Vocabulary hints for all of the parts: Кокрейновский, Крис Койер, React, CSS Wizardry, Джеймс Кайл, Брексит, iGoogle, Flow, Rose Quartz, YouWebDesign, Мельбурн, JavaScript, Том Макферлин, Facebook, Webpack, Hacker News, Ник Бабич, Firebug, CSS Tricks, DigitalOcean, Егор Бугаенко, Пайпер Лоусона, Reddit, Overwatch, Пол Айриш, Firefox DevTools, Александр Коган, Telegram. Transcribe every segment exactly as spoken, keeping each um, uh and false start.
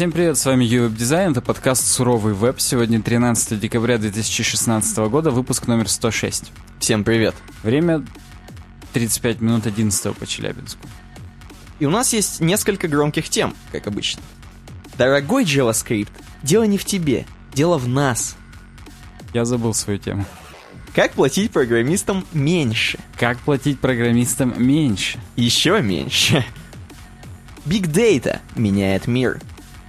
Всем привет, с вами YouWebDesign, это подкаст «Суровый веб». Сегодня тринадцатое декабря две тысячи шестнадцатого года, выпуск номер сто шесть. Всем привет. Время тридцать пять минут одиннадцатого по Челябинску. И у нас есть несколько громких тем, как обычно. Дорогой JavaScript, дело не в тебе, дело в нас. Я забыл свою тему. Как платить программистам меньше? Как платить программистам меньше? Еще меньше. Big Data меняет мир.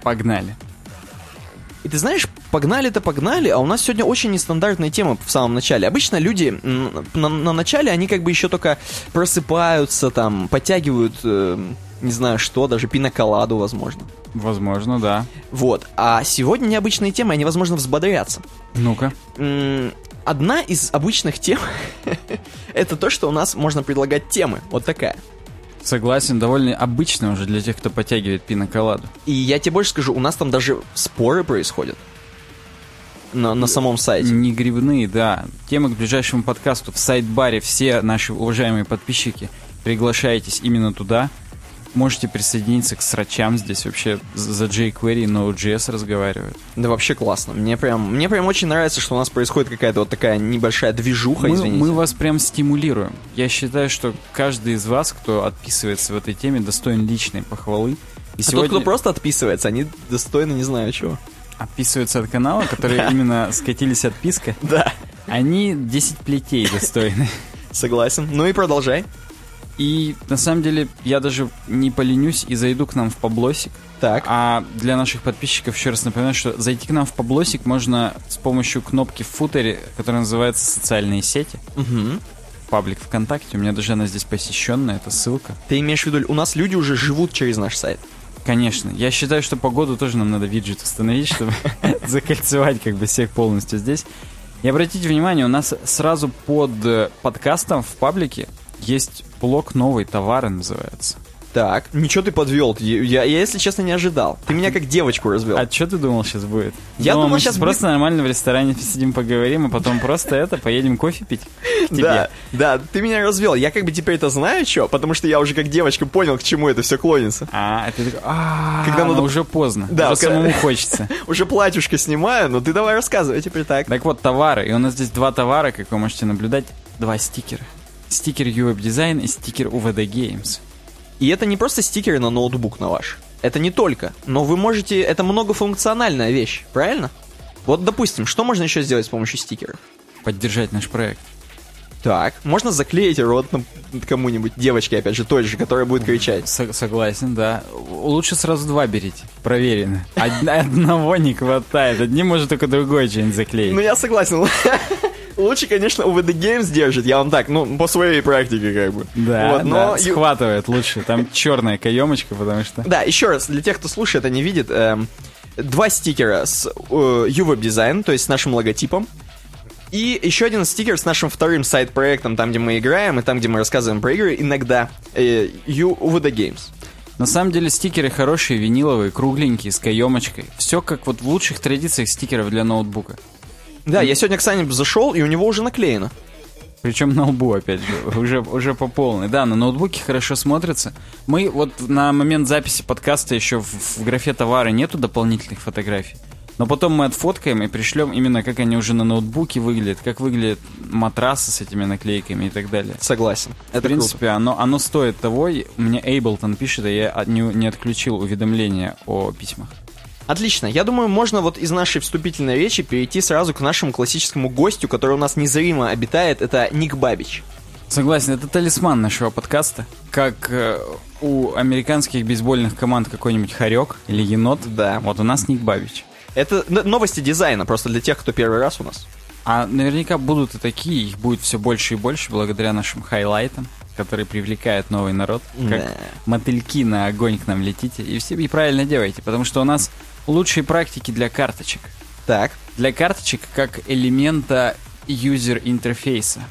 Погнали. И ты знаешь, погнали-то погнали, а у нас сегодня очень нестандартная тема в самом начале. Обычно люди на, на начале, они как бы еще только просыпаются, там, подтягивают, э, не знаю что, даже пинаколаду, возможно. Возможно, да. Вот. А сегодня необычные темы, они, возможно, взбодрятся. Ну-ка. Одна из обычных тем это то, что у нас можно предлагать темы. Вот такая. Согласен, довольно обычно уже для тех, кто подтягивает пинаколаду. И я тебе больше скажу, у нас там даже споры происходят на, на самом сайте. Не гривные, да. Темы к ближайшему подкасту в сайт-баре. Все наши уважаемые подписчики, приглашайтесь именно туда. Можете присоединиться к срачам. Здесь вообще за jQuery и Node.js разговаривают. Да вообще классно. Мне прям, мне прям очень нравится, что у нас происходит какая-то вот такая небольшая движуха, мы, извините. Мы вас прям стимулируем. Я считаю, что каждый из вас, кто отписывается в этой теме, достоин личной похвалы. И а сегодня... тот, кто просто отписывается, они достойны не знаю чего. Отписываются от канала, которые именно скатились отписка. Да. Они десять плетей достойны. Согласен. Ну и продолжай. И, на самом деле, я даже не поленюсь и зайду к нам в Паблосик. Так. А для наших подписчиков еще раз напоминаю, что зайти к нам в Паблосик можно с помощью кнопки в футере, которая называется «Социальные сети». Угу. Паблик ВКонтакте. У меня даже она здесь посещенная, это ссылка. Ты имеешь в виду, у нас люди уже живут через наш сайт? Конечно. Я считаю, что по году тоже нам надо виджет установить, чтобы закольцевать как бы всех полностью здесь. И обратите внимание, у нас сразу под подкастом в паблике есть блок «Новые товары» называется. Так, ничего ты подвел. Я, я, я если честно, не ожидал. Ты меня как девочку развел. А что ты думал сейчас будет? Я думал, думал сейчас будет... просто нормально в ресторане сидим, поговорим, а потом просто это, поедем кофе пить к тебе. Да, да, ты меня развел. Я как бы теперь это знаю, что, потому что я уже как девочка понял, к чему это все клонится. А, это такой, а уже поздно, уже самому хочется. Уже платьюшко снимаю, но ты давай рассказывай теперь так. Так вот, товары. И у нас здесь два товара, как вы можете наблюдать, два стикера. Стикер YouWebDesign и стикер UVDGames. И это не просто стикеры на ноутбук на ваш. Это не только. Но вы можете... Это многофункциональная вещь, правильно? Вот, допустим, что можно еще сделать с помощью стикеров? Поддержать наш проект. Так, можно заклеить рот кому-нибудь, девочке, опять же, той же, которая будет кричать. С- согласен, да. Лучше сразу два берите, проверено. Од- одного не хватает. Одним может только другой что-нибудь заклеить. Ну, я согласен. Лучше, конечно, UVDGames держит, я вам так, ну, по своей практике, как бы. Да, вот, но да, схватывает лучше, там черная каемочка, потому что... Да, еще раз, для тех, кто слушает, а не видит, эм, два стикера с э, YouWebDesign, то есть с нашим логотипом, и еще один стикер с нашим вторым сайт-проектом, там, где мы играем, и там, где мы рассказываем про игры, иногда э, UVDGames. На самом деле стикеры хорошие, виниловые, кругленькие, с каемочкой. Все как вот в лучших традициях стикеров для ноутбука. Да, я сегодня к Сане зашел, и у него уже наклеено. Причем на лбу, опять же, уже, уже по полной. Да, на ноутбуке хорошо смотрится. Мы вот на момент записи подкаста еще в, в графе товары нету дополнительных фотографий. Но потом мы отфоткаем и пришлем именно, как они уже на ноутбуке выглядят, как выглядят матрасы с этими наклейками и так далее. Согласен. Это в принципе, оно, оно стоит того. Мне Эйблтон пишет, а я не, не отключил уведомления о письмах. Отлично, я думаю, можно вот из нашей вступительной речи перейти сразу к нашему классическому гостю, который у нас незримо обитает, это Ник Бабич. Согласен, это талисман нашего подкаста, как э, у американских бейсбольных команд какой-нибудь хорек или енот, да. Вот у нас Ник Бабич. Это новости дизайна, просто для тех, кто первый раз у нас. А наверняка будут и такие, их будет все больше и больше благодаря нашим хайлайтам, который привлекает новый народ. Как да. Мотыльки на огонь к нам летите. И все и правильно делаете, потому что у нас лучшие практики для карточек. Так. Для карточек как элемента юзер-интерфейса.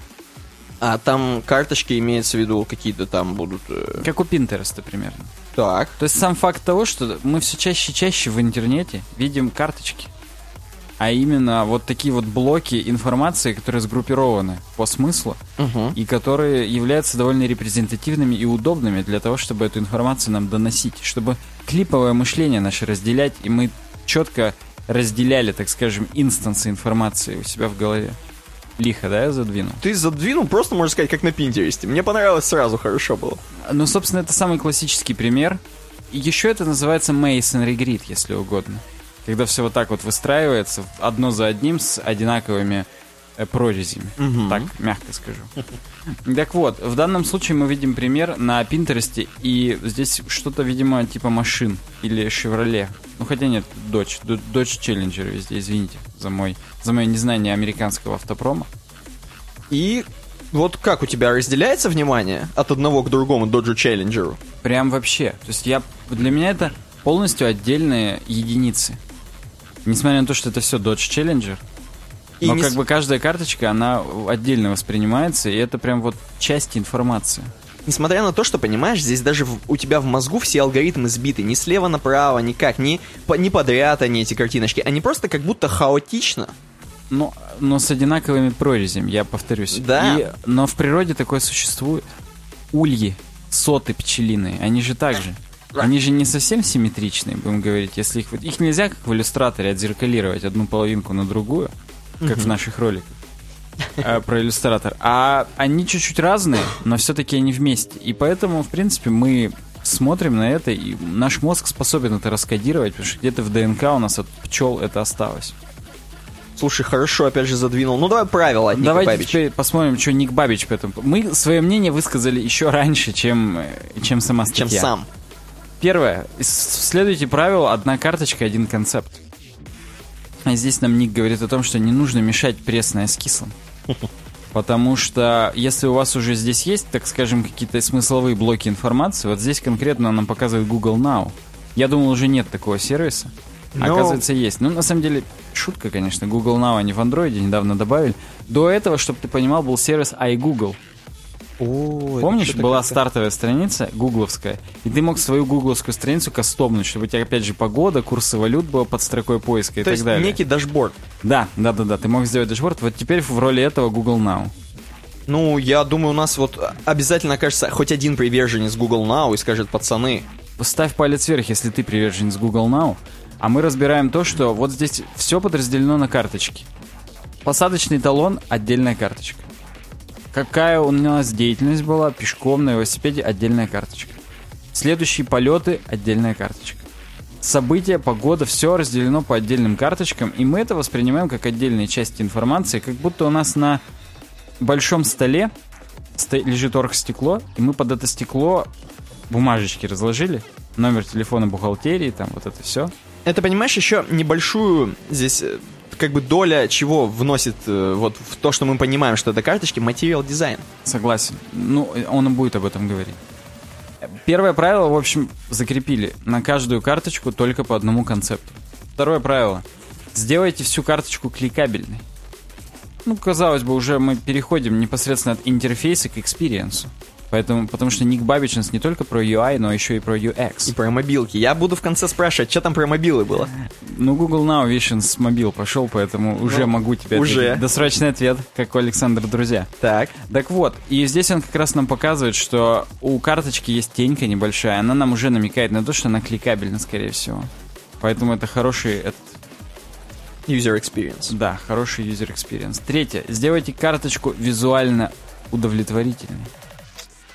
А там карточки имеются в виду какие-то там будут... Э... Как у Pinterest, примерно. Так. То есть сам факт того, что мы все чаще и чаще в интернете видим карточки. а именно вот такие вот блоки информации, которые сгруппированы по смыслу, угу. и которые являются довольно репрезентативными и удобными для того, чтобы эту информацию нам доносить, чтобы клиповое мышление наше разделять, и мы четко разделяли, так скажем, инстансы информации у себя в голове. Лихо, да, я задвинул? Ты задвинул, просто, можно сказать, как на Pinterest. Мне понравилось сразу, хорошо было. Ну, собственно, это самый классический пример. И еще это называется masonry grid, если угодно. Когда все вот так вот выстраивается, одно за одним, с одинаковыми э, прорезями. Угу. Так, мягко скажу. Так вот, в данном случае мы видим пример на Pinterest, и здесь что-то, видимо, типа машин или Chevrolet. Ну, хотя нет, Dodge. Dodge Challenger везде, извините за, мой, за мое незнание американского автопрома. И вот как у тебя разделяется внимание от одного к другому Dodge Challenger? Прям вообще. То есть я, для меня это полностью отдельные единицы. Несмотря на то, что это все Dodge Challenger, и но не... как бы каждая карточка, она отдельно воспринимается, и это прям вот часть информации. Несмотря на то, что, понимаешь, здесь даже в, у тебя в мозгу все алгоритмы сбиты. Ни слева направо, никак, ни, по, ни подряд они, эти картиночки. Они просто как будто хаотично. Но, но с одинаковыми прорезями, я повторюсь. Да. И, но в природе такое существует. Ульи, соты пчелиные, они же так же. Они же не совсем симметричные, будем говорить, если их... Их нельзя, как в иллюстраторе, отзеркалировать одну половинку на другую, как mm-hmm. в наших роликах э, про иллюстратор. А они чуть-чуть разные, но все-таки они вместе. И поэтому, в принципе, мы смотрим на это, и наш мозг способен это раскодировать, потому что где-то в ДНК у нас от пчел это осталось. Слушай, хорошо, опять же задвинул. Ну, давай правила от Ника Бабича. Давайте теперь посмотрим, что Ник Бабич по этому... Мы свое мнение высказали еще раньше, чем, чем сама статья. Чем сам. Первое. Следуйте правилу «одна карточка, один концепт». А здесь нам Ник говорит о том, что не нужно мешать пресное с кислым. Потому что если у вас уже здесь есть, так скажем, какие-то смысловые блоки информации, вот здесь конкретно нам показывает Google Now. Я думал, уже нет такого сервиса. А Но... оказывается, есть. Ну, на самом деле, шутка, конечно. Google Now они в Android недавно добавили. До этого, чтобы ты понимал, был сервис iGoogle. О, помнишь, была как-то... стартовая страница гугловская, и ты мог свою гугловскую страницу кастомнуть, чтобы у тебя опять же погода, курсы валют было под строкой поиска то и так далее. То есть некий дашборд. Да, да, да, да, ты мог сделать дашборд. Вот теперь в роли этого Google Now. Ну, я думаю, у нас вот обязательно окажется хоть один приверженец Google Now и скажет: пацаны, ставь палец вверх, если ты приверженец Google Now. А мы разбираем то, что вот здесь все подразделено на карточки. Посадочный талон — отдельная карточка. Какая у нас деятельность была? Пешком, на велосипеде — отдельная карточка. Следующие полеты — отдельная карточка. События, погода — все разделено по отдельным карточкам, и мы это воспринимаем как отдельные части информации, как будто у нас на большом столе лежит оргстекло, и мы под это стекло бумажечки разложили, номер телефона бухгалтерии, там вот это все. Это, понимаешь, еще небольшую здесь... как бы доля чего вносит вот в то, что мы понимаем, что это карточки, материал дизайн. Согласен. Ну, он и будет об этом говорить. Первое правило, в общем, закрепили. На каждую карточку только по одному концепту. Второе правило. Сделайте всю карточку кликабельной. Ну, казалось бы, уже мы переходим непосредственно от интерфейса к экспириенсу. Поэтому, потому что Ник Бабич не только про ю ай, но еще и про ю экс. И про мобилки. Я буду в конце спрашивать, что там про мобилы было. Ну, Google Now, видишь, с мобил пошел, поэтому ну, уже могу тебе... Уже. Досрочный ответ, как у Александра Друзья. Так. Так вот, и здесь он как раз нам показывает, что у карточки есть тенька небольшая, она нам уже намекает на то, что она кликабельна, скорее всего. Поэтому это хороший... Этот... User experience. Да, хороший user experience. Третье. Сделайте карточку визуально удовлетворительной.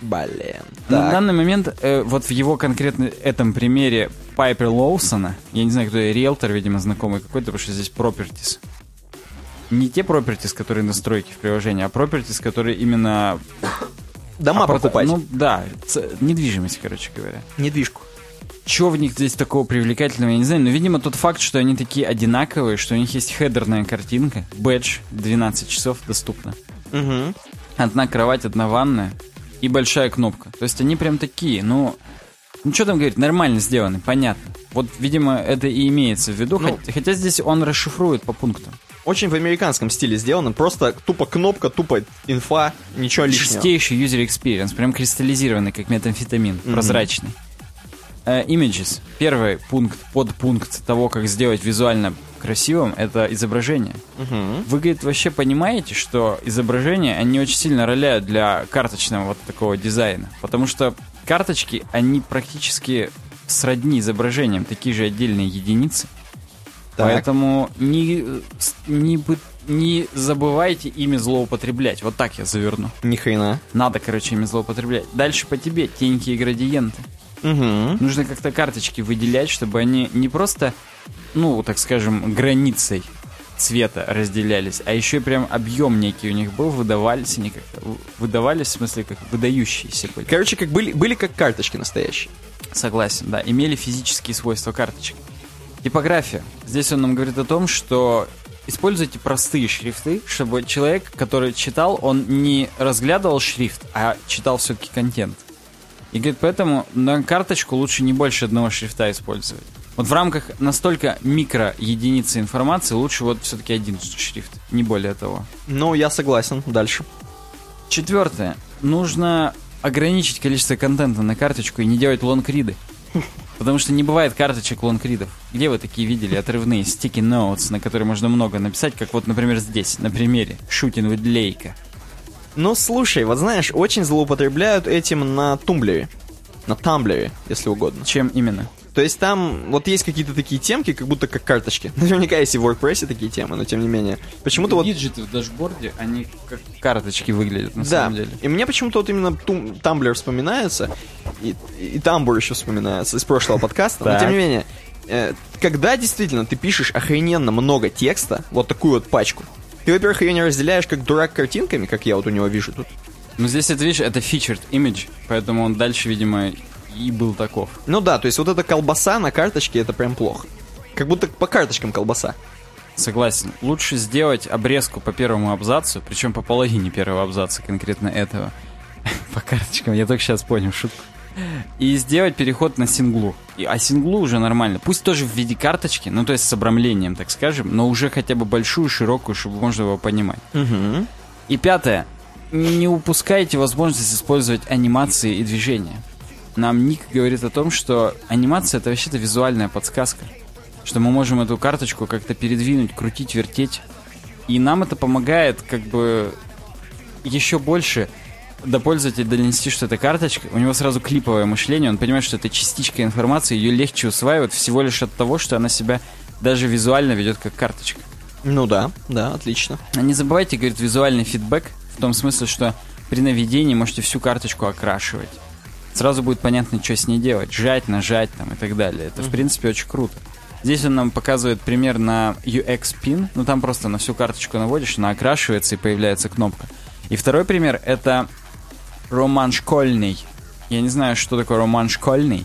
Блин. На данный момент, э, вот в его конкретно этом примере Пайпер Лоусона, я не знаю, кто я, риэлтор, видимо, знакомый какой-то, потому что здесь properties. Не те properties, которые настройки в приложении, а properties, которые именно... Дома аппарат... покупать. Ну, да, ц... недвижимость, короче говоря. Недвижку. Чего в них здесь такого привлекательного, я не знаю, но, видимо, тот факт, что они такие одинаковые, что у них есть хедерная картинка, бэдж, двенадцать часов доступно. Угу. Одна кровать, одна ванная. И большая кнопка. То есть они прям такие, ну... Ну, что там говорить, нормально сделаны, понятно. Вот, видимо, это и имеется в виду. Ну, хотя, хотя здесь он расшифрует по пунктам. Очень в американском стиле сделано. Просто тупо кнопка, тупо инфа, ничего лишнего. Чистейший user experience. Прям кристаллизированный, как метамфетамин. Mm-hmm. Прозрачный. э, images. Первый пункт, подпункт того, как сделать визуально красивым, это изображение. Угу. Вы, говорит, вообще понимаете, что изображения, они очень сильно роляют для карточного вот такого дизайна, потому что карточки, они практически сродни изображениям, такие же отдельные единицы. Так. Поэтому не, не, не забывайте ими злоупотреблять. Вот так я заверну. Ни хрена. Надо, короче, ими злоупотреблять. Дальше по тебе теньки и градиенты. Угу. Нужно как-то карточки выделять, чтобы они не просто, ну, так скажем, границей цвета разделялись, а еще и прям объем некий у них был, выдавались они как-то. Выдавались, в смысле, как выдающиеся были. Короче, как были, были как карточки настоящие. Согласен, да. Имели физические свойства карточек. Типография. Здесь он нам говорит о том, что используйте простые шрифты, чтобы человек, который читал, он не разглядывал шрифт, а читал все-таки контент. И говорит, поэтому на карточку лучше не больше одного шрифта использовать. Вот в рамках настолько микро единицы информации лучше вот все-таки один шрифт, не более того. Ну, я согласен. Дальше. Четвертое. Нужно ограничить количество контента на карточку и не делать лонгриды. Потому что не бывает карточек лонгридов. Где вы такие видели отрывные sticky notes, на которые можно много написать, как вот, например, здесь, на примере Шутин Ведлейка. Ну, слушай, вот знаешь, очень злоупотребляют этим на Тумблере. На Тамблере, если угодно. Чем именно? То есть там вот есть какие-то такие темки, как будто как карточки. Наверняка есть и в WordPrессе такие темы, но тем не менее. Почему-то вот... Виджеты в дашборде, они как карточки выглядят на да. самом деле. И мне почему-то вот именно Tumblr вспоминается, и, и Tumblr еще вспоминается из прошлого подкаста, но тем не менее. Когда действительно ты пишешь охрененно много текста, вот такую вот пачку, ты, во-первых, ее не разделяешь как дурак картинками, как я вот у него вижу тут. Ну здесь, это, видишь, это featured image, поэтому он дальше, видимо... и был таков. Ну да, то есть вот эта колбаса на карточке, это прям плохо. Как будто по карточкам колбаса. Согласен. Лучше сделать обрезку по первому абзацу, причем по половине первого абзаца конкретно этого. По карточкам, я только сейчас понял шутку. И сделать переход на синглу. И, а синглу уже нормально. Пусть тоже в виде карточки, ну то есть с обрамлением, так скажем, но уже хотя бы большую, широкую, чтобы можно его понимать. Угу. И пятое. Не упускайте возможность использовать анимации и движения. Нам Ник говорит о том, что анимация — это вообще-то визуальная подсказка. Что мы можем эту карточку как-то передвинуть, крутить, вертеть. И нам это помогает как бы еще больше до пользователя донести, что это карточка. У него сразу клиповое мышление, он понимает, что это частичка информации, ее легче усваивать всего лишь от того, что она себя даже визуально ведет как карточка. Ну да, да, отлично. Не забывайте, говорит, визуальный фидбэк, в том смысле, что при наведении можете всю карточку окрашивать. Сразу будет понятно, что с ней делать. Жать, нажать там и так далее. Это, в принципе, очень круто. Здесь он нам показывает пример на ю экс пин. Ну, там просто на всю карточку наводишь, она окрашивается и появляется кнопка. И второй пример — это роман школьный. Я не знаю, что такое роман школьный.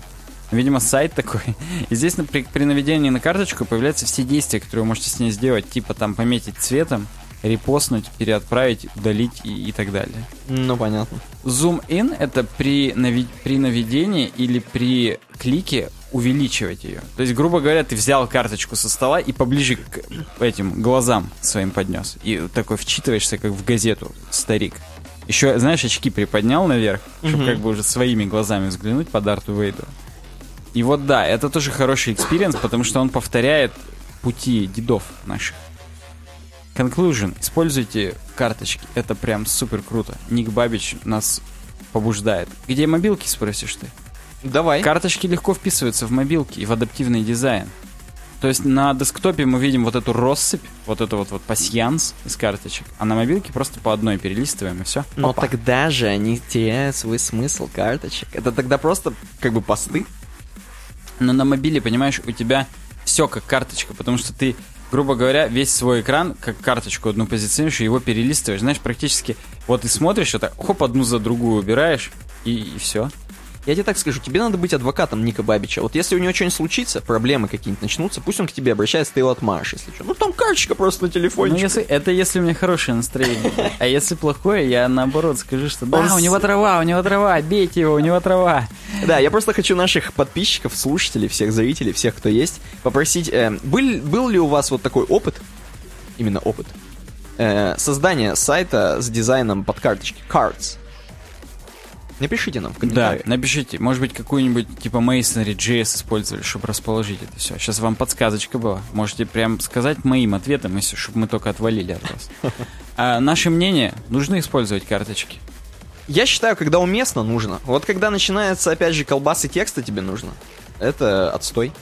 Видимо, сайт такой. И здесь при, при наведении на карточку появляются все действия, которые вы можете с ней сделать. Типа там пометить цветом, репостнуть, переотправить, удалить и, и так далее. Ну, понятно. Zoom-in — это при, нави- при наведении или при клике увеличивать ее. То есть, грубо говоря, ты взял карточку со стола и поближе к этим глазам своим поднес. И такой вчитываешься, как в газету, старик. Еще, знаешь, очки приподнял наверх, чтобы mm-hmm. как бы уже своими глазами взглянуть по Дарту Вейдеру. И вот да, это тоже хороший экспириенс, потому что он повторяет пути дедов наших. Conclusion. Используйте карточки. Это прям супер круто. Ник Бабич нас побуждает. Где мобилки, спросишь ты? Давай. Карточки легко вписываются в мобилки и в адаптивный дизайн. То есть на десктопе мы видим вот эту россыпь, вот эту вот, вот пасьянс из карточек, а на мобилке просто по одной перелистываем и все. Но Опа. Тогда же они теряют свой смысл карточек. Это тогда просто как бы посты. Но на мобиле, понимаешь, у тебя все как карточка, потому что ты, грубо говоря, весь свой экран, как карточку одну позиционируешь и его перелистываешь. Знаешь, практически вот и смотришь, это хоп, одну за другую убираешь, и, и все. Я тебе так скажу, тебе надо быть адвокатом Ника Бабича. Вот если у него что-нибудь случится, проблемы какие-нибудь начнутся, пусть он к тебе обращается, ты его отмажешь, если что. Ну там карточка просто на телефончике. Ну, если, это если у меня хорошее настроение. А если плохое, я наоборот скажу, что да, у него трава, у него трава, бейте его, у него трава. Да, я просто хочу наших подписчиков, слушателей, всех зрителей, всех, кто есть, попросить, э, был, был ли у вас вот такой опыт, именно опыт, э, создания сайта с дизайном под карточки, cards. Напишите нам в комментариях. Да, напишите. Может быть, какую-нибудь типа Masonry.js использовали, чтобы расположить это все. Сейчас вам подсказочка была. Можете прям сказать моим ответом, если, чтобы мы только отвалили от вас. А наше мнение, нужно использовать карточки. Я считаю, когда уместно, нужно. Вот когда начинается, опять же, колбасы текста тебе нужно. Это отстой.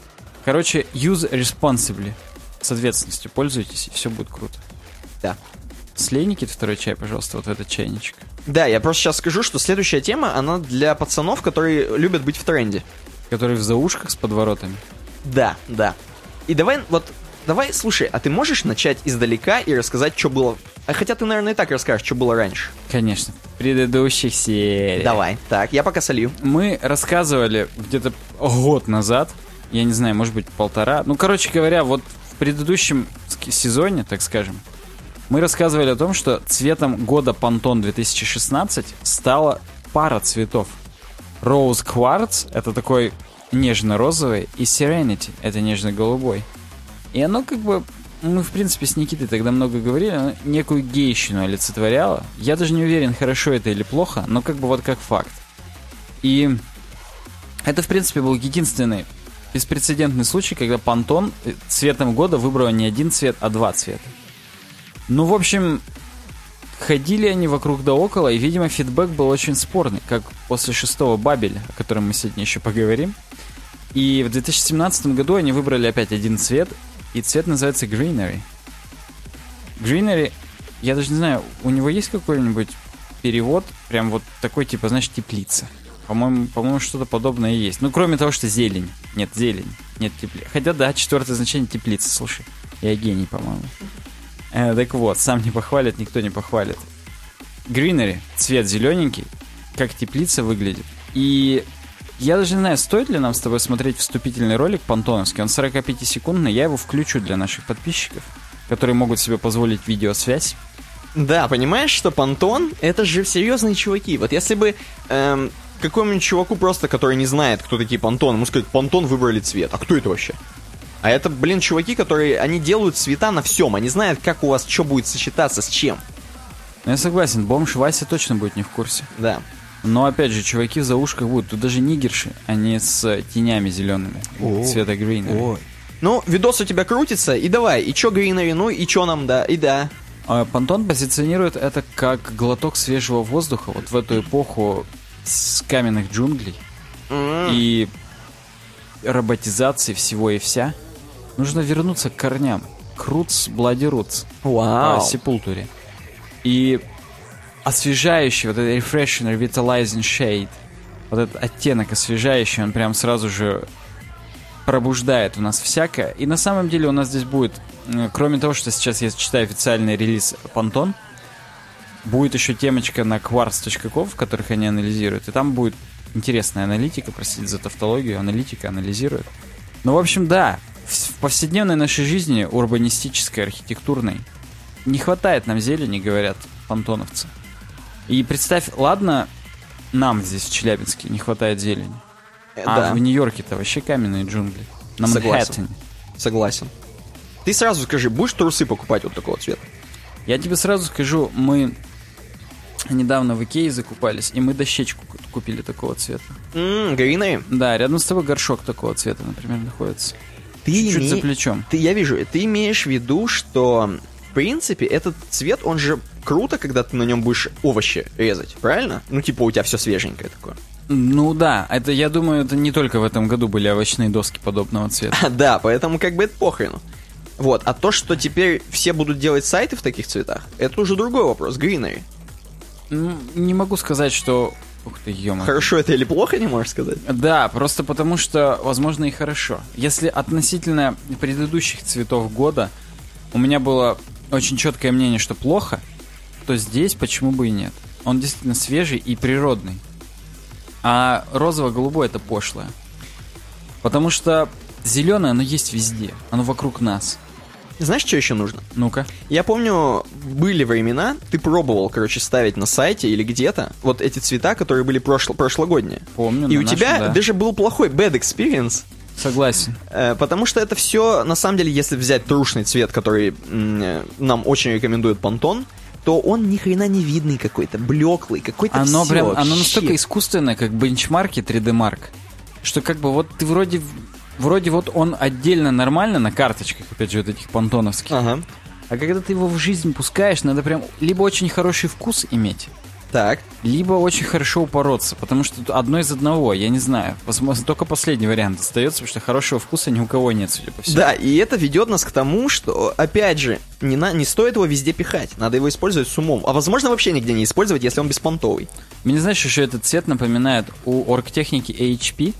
Короче, use responsibly. С ответственностью пользуйтесь, и все будет круто. Да. Слей, Никит, второй чай, пожалуйста, вот в этот чайничек. Да, я просто сейчас скажу, что следующая тема, она для пацанов, которые любят быть в тренде. Которые в заушках с подворотами. Да, да. И давай, вот, давай, слушай, а ты можешь начать издалека и рассказать, что было... А хотя ты, наверное, и так расскажешь, что было раньше. Конечно, в предыдущих сериях. Давай, так, я пока солью. Мы рассказывали где-то год назад, я не знаю, может быть, полтора. Ну, короче говоря, вот в предыдущем сезоне, так скажем, мы рассказывали о том, что цветом года Pantone две тысячи шестнадцать стала пара цветов. Rose Quartz — это такой нежно-розовый, и Serenity — это нежно-голубой. И оно как бы... Мы, в принципе, с Никитой тогда много говорили, оно некую гейщину олицетворяло. Я даже не уверен, хорошо это или плохо, но как бы вот как факт. И это, в принципе, был единственный беспрецедентный случай, когда Pantone цветом года выбрала не один цвет, а два цвета. Ну, в общем, ходили они вокруг да около, и, видимо, фидбэк был очень спорный, как после шестого Бабеля, о котором мы сегодня еще поговорим. И в две тысячи семнадцатом году они выбрали опять один цвет, и цвет называется Greenery. Greenery, я даже не знаю, у него есть какой-нибудь перевод, прям вот такой, типа, знаешь, теплица. По-моему, по-моему, что-то подобное есть. Ну, кроме того, что зелень. Нет, зелень. Нет, теплица. Хотя, да, четвертое значение теплица, слушай. Я гений, по-моему. Э, так вот, сам не похвалит, никто не похвалит. Greenery, цвет зелененький, как теплица выглядит. И я даже не знаю, стоит ли нам с тобой смотреть вступительный ролик пантоновский. Он сорок пять секундный, я его включу для наших подписчиков, которые могут себе позволить видеосвязь. Да, понимаешь, что Pantone — это же серьезные чуваки. Вот если бы эм, какому-нибудь чуваку просто, который не знает, кто такие Pantone, ему сказать: Pantone выбрали цвет, а кто это вообще? А это, блин, чуваки, которые, они делают цвета на всем, они знают, как у вас что будет сочетаться с чем. Ну, я согласен, бомж Вася точно будет не в курсе. Да. Но, опять же, чуваки в заушках будут, тут даже нигерши, они с тенями зелеными, о, цвета Greenery. Ну, видос у тебя крутится, и давай, и чё Greenery, ну, и чё нам, да, и да. Pantone позиционирует это как глоток свежего воздуха, вот в эту эпоху с каменных джунглей mm. и роботизации всего и вся. Нужно вернуться к корням. Roots, bloody roots. Вау. Wow. Сепультуре. И освежающий, вот этот refreshing, revitalizing shade, вот этот оттенок освежающий, он прям сразу же пробуждает у нас всякое. И на самом деле у нас здесь будет, кроме того, что сейчас я читаю официальный релиз Pantone, будет еще темочка на quartz точка ком, в которых они анализируют. И там будет интересная аналитика, простите за тавтологию, аналитика анализирует. Ну, в общем, да, в повседневной нашей жизни, урбанистической, архитектурной, не хватает нам зелени, говорят пантоновцы. И представь, ладно, нам здесь в Челябинске не хватает зелени, э, а да. в Нью-Йорке-то вообще каменные джунгли. На Манхэттене. Согласен. Ты сразу скажи, будешь трусы покупать вот такого цвета? Я тебе сразу скажу, мы недавно в Икее закупались, и мы дощечку купили такого цвета. Ммм, Greenery? Да, рядом с тобой горшок такого цвета, например, находится. Ты Чуть-чуть име... за плечом. Ты, я вижу, ты имеешь в виду, что, в принципе, этот цвет, он же круто, когда ты на нем будешь овощи резать, правильно? Ну, типа, у тебя все свеженькое такое. Ну, да, это, я думаю, это не только в этом году были овощные доски подобного цвета. А, да, поэтому как бы это похрену. Вот, а то, что теперь все будут делать сайты в таких цветах, это уже другой вопрос, Greenery. Ну, не могу сказать, что... Ух ты, ё-моё. Хорошо это или плохо, не можешь сказать? Да, просто потому что, возможно, и хорошо. Если относительно предыдущих цветов года у меня было очень четкое мнение, что плохо, то здесь почему бы и нет. Он действительно свежий и природный. А розово-голубой — это пошлое. Потому что зеленое, оно есть везде. Оно вокруг нас. Знаешь, что еще нужно? Ну-ка. Я помню, были времена, ты пробовал, короче, ставить на сайте или где-то вот эти цвета, которые были прошло- прошлогодние. Помню. И у нашем, тебя да. даже был плохой bad experience. Согласен. Э, потому что это все, на самом деле, если взять трушный цвет, который м- нам очень рекомендует Pantone, что он ни хрена не видный какой-то, блеклый, какой-то оно все. Прям, оно настолько искусственное, как бенчмарки три дэ-марк, что как бы вот ты вроде... Вроде вот он отдельно нормально на карточках, опять же, вот этих понтоновских. Ага. А когда ты его в жизнь пускаешь, надо прям либо очень хороший вкус иметь, так, либо очень хорошо упороться, потому что одно из одного, я не знаю. Возможно, только последний вариант остается, потому что хорошего вкуса ни у кого нет, судя по всему. Да, и это ведет нас к тому, что, опять же, не, на, не стоит его везде пихать, надо его использовать с умом. А возможно, вообще нигде не использовать, если он беспонтовый. Мне, знаешь, еще этот цвет напоминает у оргтехники эй эйч пи.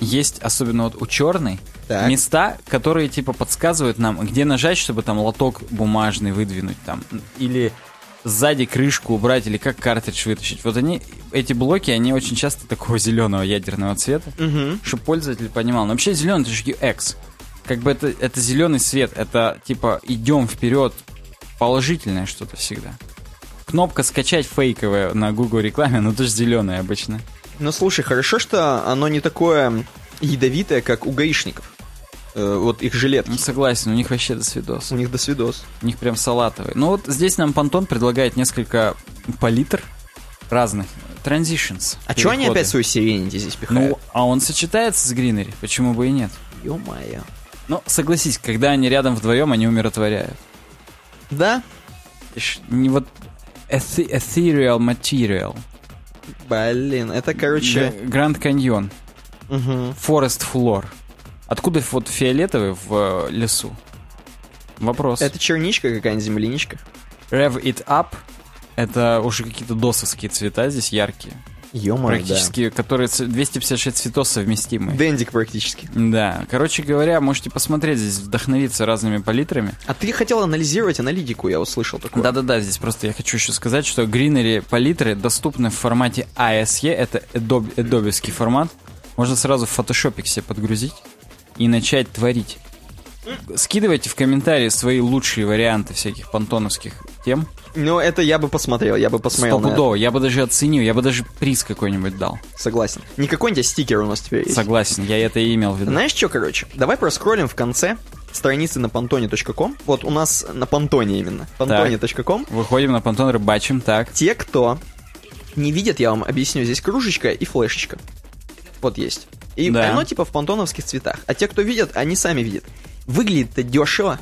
Есть, особенно вот у черной, так, места, которые типа подсказывают нам, где нажать, чтобы там лоток бумажный выдвинуть там, или сзади крышку убрать, или как картридж вытащить. Вот они, эти блоки, они очень часто такого зеленого ядерного цвета, угу, чтобы пользователь понимал. Но вообще зеленый, это же ю экс. Как бы это, это зеленый свет, это типа идем вперед, положительное что-то всегда. Кнопка скачать фейковая на Google рекламе, но тоже зеленая обычно. Ну, слушай, хорошо, что оно не такое ядовитое, как у гаишников. Э, вот их жилетки. Ну, согласен, у них вообще досвидос. У них досвидос. У них прям салатовый. Ну, вот здесь нам Pantone предлагает несколько палитр разных. Transitions. А чего они опять свою Serenity здесь пихают? Ну, а он сочетается с Greenery, почему бы и нет? Ё-моё. Ну, согласись, когда они рядом вдвоем, они умиротворяют. Да? Не вот ethereal material. Блин, это, короче... Гранд Каньон. Форест Флор. Откуда вот фиолетовый в лесу? Вопрос. Это черничка какая-нибудь, земляничка? Rev It Up. Это уже какие-то досовские цвета здесь яркие. Ё-моё, практически, да, которые двести пятьдесят шесть цветов совместимые. Дендик практически. Да. Короче говоря, можете посмотреть здесь, вдохновиться разными палитрами. А ты хотел анализировать аналитику, я услышал такое. Да-да-да, здесь просто я хочу еще сказать, что Greenery палитры доступны в формате эй эс и, это Adobe-ский формат. Можно сразу в фотошопе к себе подгрузить и начать творить. Скидывайте в комментарии свои лучшие варианты всяких понтоновских тем. Ну, это я бы посмотрел, я бы посмотрел стопудово, я бы даже оценил, я бы даже приз какой-нибудь дал. Согласен. Не какой-нибудь стикер у нас теперь есть. Согласен, я это и имел в виду. Знаешь что, короче, давай проскроллим в конце страницы на pantone точка ком. Вот у нас на Pantone именно, pantone точка ком. Выходим на Pantone, рыбачим, так. Те, кто не видит, я вам объясню, здесь кружечка и флешечка. Вот есть. И да, оно типа в понтоновских цветах. А те, кто видят, они сами видят. Выглядит-то дешево.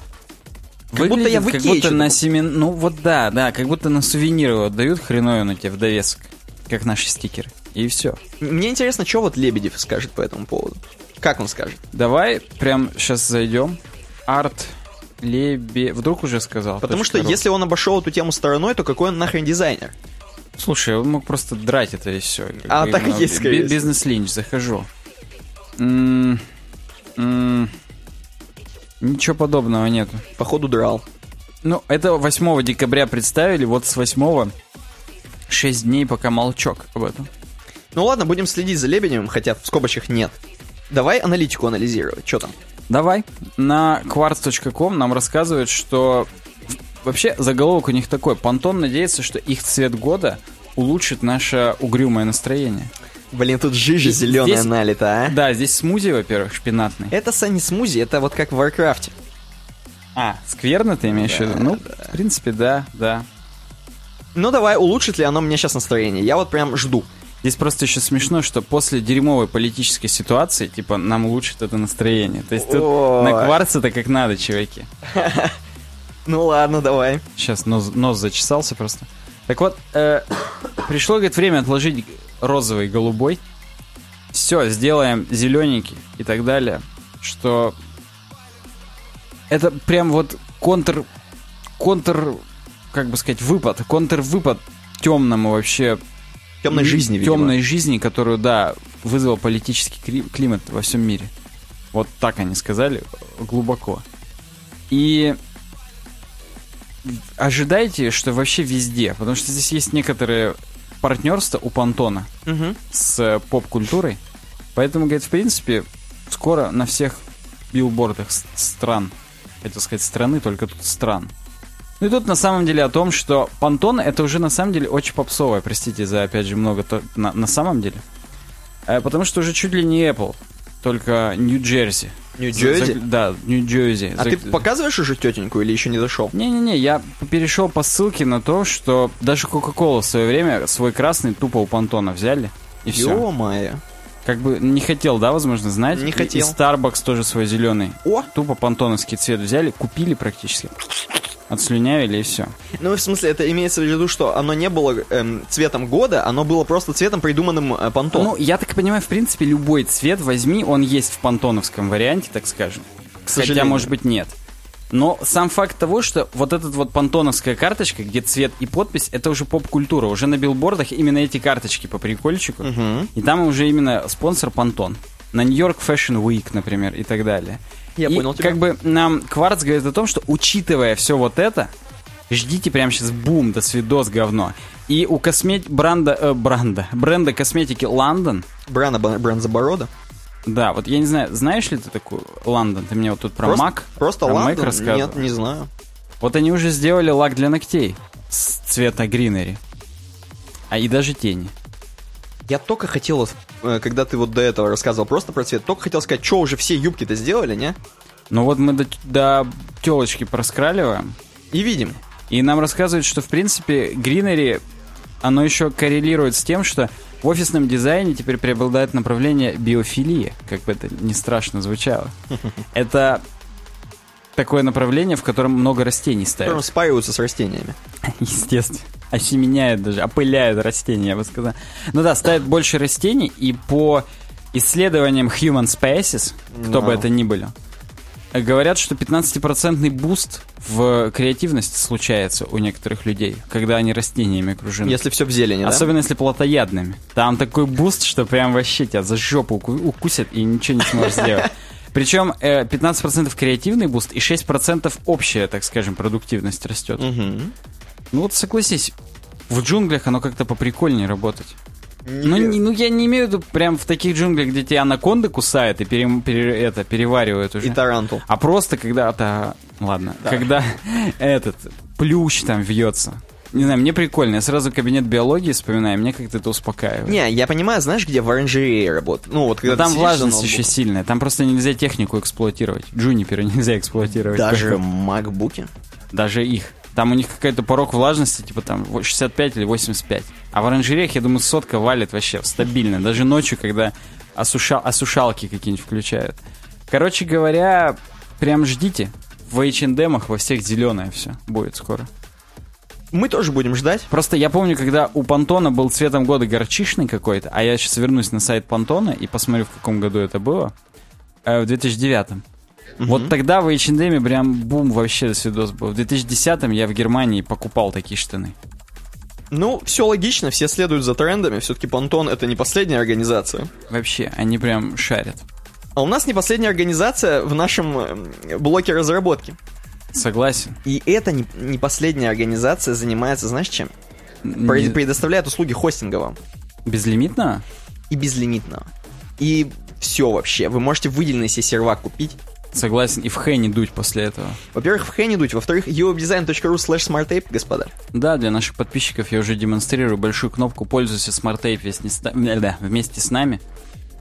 Как выглядит, будто я в Икее. Как будто на семен... Ну вот да, да, как будто на сувениры вот дают хреновину тебе в довесок, как наши стикеры, и все. Мне интересно, что вот Лебедев скажет по этому поводу. Как он скажет? Давай прям сейчас зайдем. Арт Лебе... Вдруг уже сказал? Потому что ру. Если он обошел эту тему стороной, то какой он нахрен дизайнер? Слушай, он мог просто драть это и все. А так и есть, скорее. Бизнес-линч, захожу. Ммм... Ммм... Ничего подобного нету. Походу драл. Ну, это восьмого декабря представили, вот с восьмого шесть дней пока молчок об этом. Ну ладно, будем следить за Лебедевым, хотя в скобочках нет. Давай аналитику анализировать, что там? Давай. На quartz точка ком нам рассказывают, что... Вообще заголовок у них такой. Pantone надеется, что их цвет года улучшит наше угрюмое настроение. Блин, тут жижа зеленая здесь, налита, а? Да, здесь смузи, во-первых, шпинатный. Это сами смузи, это вот как в Варкрафте. А, скверно ты имеешь в виду? Ну, да, в принципе, да, да. Ну, давай, улучшит ли оно мне сейчас настроение? Я вот прям жду. Здесь просто еще смешно, что после дерьмовой политической ситуации, типа, нам улучшит это настроение. То есть тут на кварце-то как надо, чуваки. Ну, ладно, давай. Сейчас нос зачесался просто. Так вот, пришло, говорит, время отложить... розовый, голубой. Все, сделаем зелененький и так далее. Что... Это прям вот контр... Контр... Как бы сказать, выпад. Контр-выпад темному вообще... Темной жизни, видимо. Темной жизни, которую, да, вызвал политический климат во всем мире. Вот так они сказали. Глубоко. И... Ожидайте, что вообще везде. Потому что здесь есть некоторые... партнерство у Pantone угу. с поп-культурой. Поэтому, говорит, в принципе, скоро на всех билбордах стран, хотел сказать страны, только тут стран. Ну и тут на самом деле о том, что Pantone это уже на самом деле очень попсовое, простите за, опять же, много то, на, на самом деле. Э, потому что уже чуть ли не Apple, только Нью-Джерси Нью-Джерси? Да, Нью-Джерси. А Зак... ты показываешь уже тетеньку или еще не зашел? Не-не-не, я перешел по ссылке на то, что даже Coca-Cola в свое время свой красный тупо у Pantone взяли, и все. Ё-моё. Как бы не хотел, да, возможно, знать. Не хотел. И Starbucks тоже свой зеленый. О! Тупо пантоновский цвет взяли, купили практически. Отслюнявили и все. Ну, в смысле, это имеется в виду, что оно не было эм, цветом года, оно было просто цветом, придуманным э, Pantone. Ну, я так понимаю, в принципе, любой цвет возьми, он есть в пантоновском варианте, так скажем. К сожалению. Хотя, может быть, нет. Но сам факт того, что вот эта вот пантоновская карточка, где цвет и подпись, это уже поп-культура. Уже на билбордах именно эти карточки по прикольчику. Угу. И там уже именно спонсор Pantone. На Нью-Йорк Fashion Week, например, и так далее. Я и понял тебя. Как бы нам Кварц говорит о том, что учитывая все вот это, ждите прямо сейчас бум, до свидос, говно. И у космет... бренда, э, бренда, бренда косметики London. Бренда Брандзаборода? Да, вот я не знаю, знаешь ли ты такую London? Ты мне вот тут про просто, Mac, просто про London? Mac рассказывал. Нет, не знаю. Вот они уже сделали лак для ногтей с цвета Greenery. А и даже тени. Я только хотел, когда ты вот до этого рассказывал просто про цвет, только хотел сказать, что уже все юбки-то сделали, не? Ну вот мы до, до телочки проскраливаем. И видим. И нам рассказывают, что в принципе Greenery, оно еще коррелирует с тем, что в офисном дизайне теперь преобладает направление биофилии, как бы это ни страшно звучало. Это такое направление, в котором много растений ставят. В котором спаиваются с растениями. Естественно. Осеменяют даже, опыляют растения, я бы сказал. Ну да, ставят больше растений, и по исследованиям Human Spaces, кто no. бы это ни были, говорят, что пятнадцатипроцентный буст в креативности случается у некоторых людей, когда они растениями окружены. Если все в зелени, особенно да? если плотоядными. Там такой буст, что прям вообще тебя за жопу укусят и ничего не сможешь сделать. Причем пятнадцать процентов креативный буст и шесть процентов общая, так скажем, продуктивность растет. Ну вот согласись, в джунглях оно как-то поприкольнее работать. Ну, не, ну, я не имею в виду прям в таких джунглях, где тебя анаконды кусают и пере, пере, это, переваривают уже. И тарантул. А просто когда-то... Ладно. Да. Когда этот плющ там вьется. Не знаю, мне прикольно. Я сразу кабинет биологии вспоминаю, мне как-то это успокаивает. Не, я понимаю, знаешь, где в оранжерее работают? Ну, вот когда там влажность еще сильная. Там просто нельзя технику эксплуатировать. Джуниперы нельзя эксплуатировать. Даже макбуки? Даже их. Там у них какой-то порог влажности, типа там шестьдесят пять или восемьдесят пять. А в оранжереях, я думаю, сотка валит вообще стабильно. Даже ночью, когда осуша... осушалки какие-нибудь включают. Короче говоря, прям ждите. В эйч энд эмах во всех зеленое все будет скоро. Мы тоже будем ждать. Просто я помню, когда у Pantone был цветом года горчичный какой-то, а я сейчас вернусь на сайт Pantone и посмотрю, в каком году это было. Э, в две тысячи девятом. Mm-hmm. Вот тогда в эйч энд эме прям бум вообще свидос был. В две тысячи десятом я в Германии покупал такие штаны. Ну, все логично, все следуют за трендами. Все-таки Pantone это не последняя организация. Вообще, они прям шарят. А у нас не последняя организация в нашем блоке разработки. Согласен. И это не, не последняя организация занимается, знаешь, чем? Не... Предоставляет услуги хостинга вам. Безлимитного? И безлимитного. И все вообще. Вы можете выделенный себе сервак купить. Согласен, и в хэ не дуть после этого. Во-первых, в хэ не дуть, во-вторых, you web design dot ru slash smartape, господа. Да, для наших подписчиков я уже демонстрирую большую кнопку «Пользуйся Smartape вместе с нами».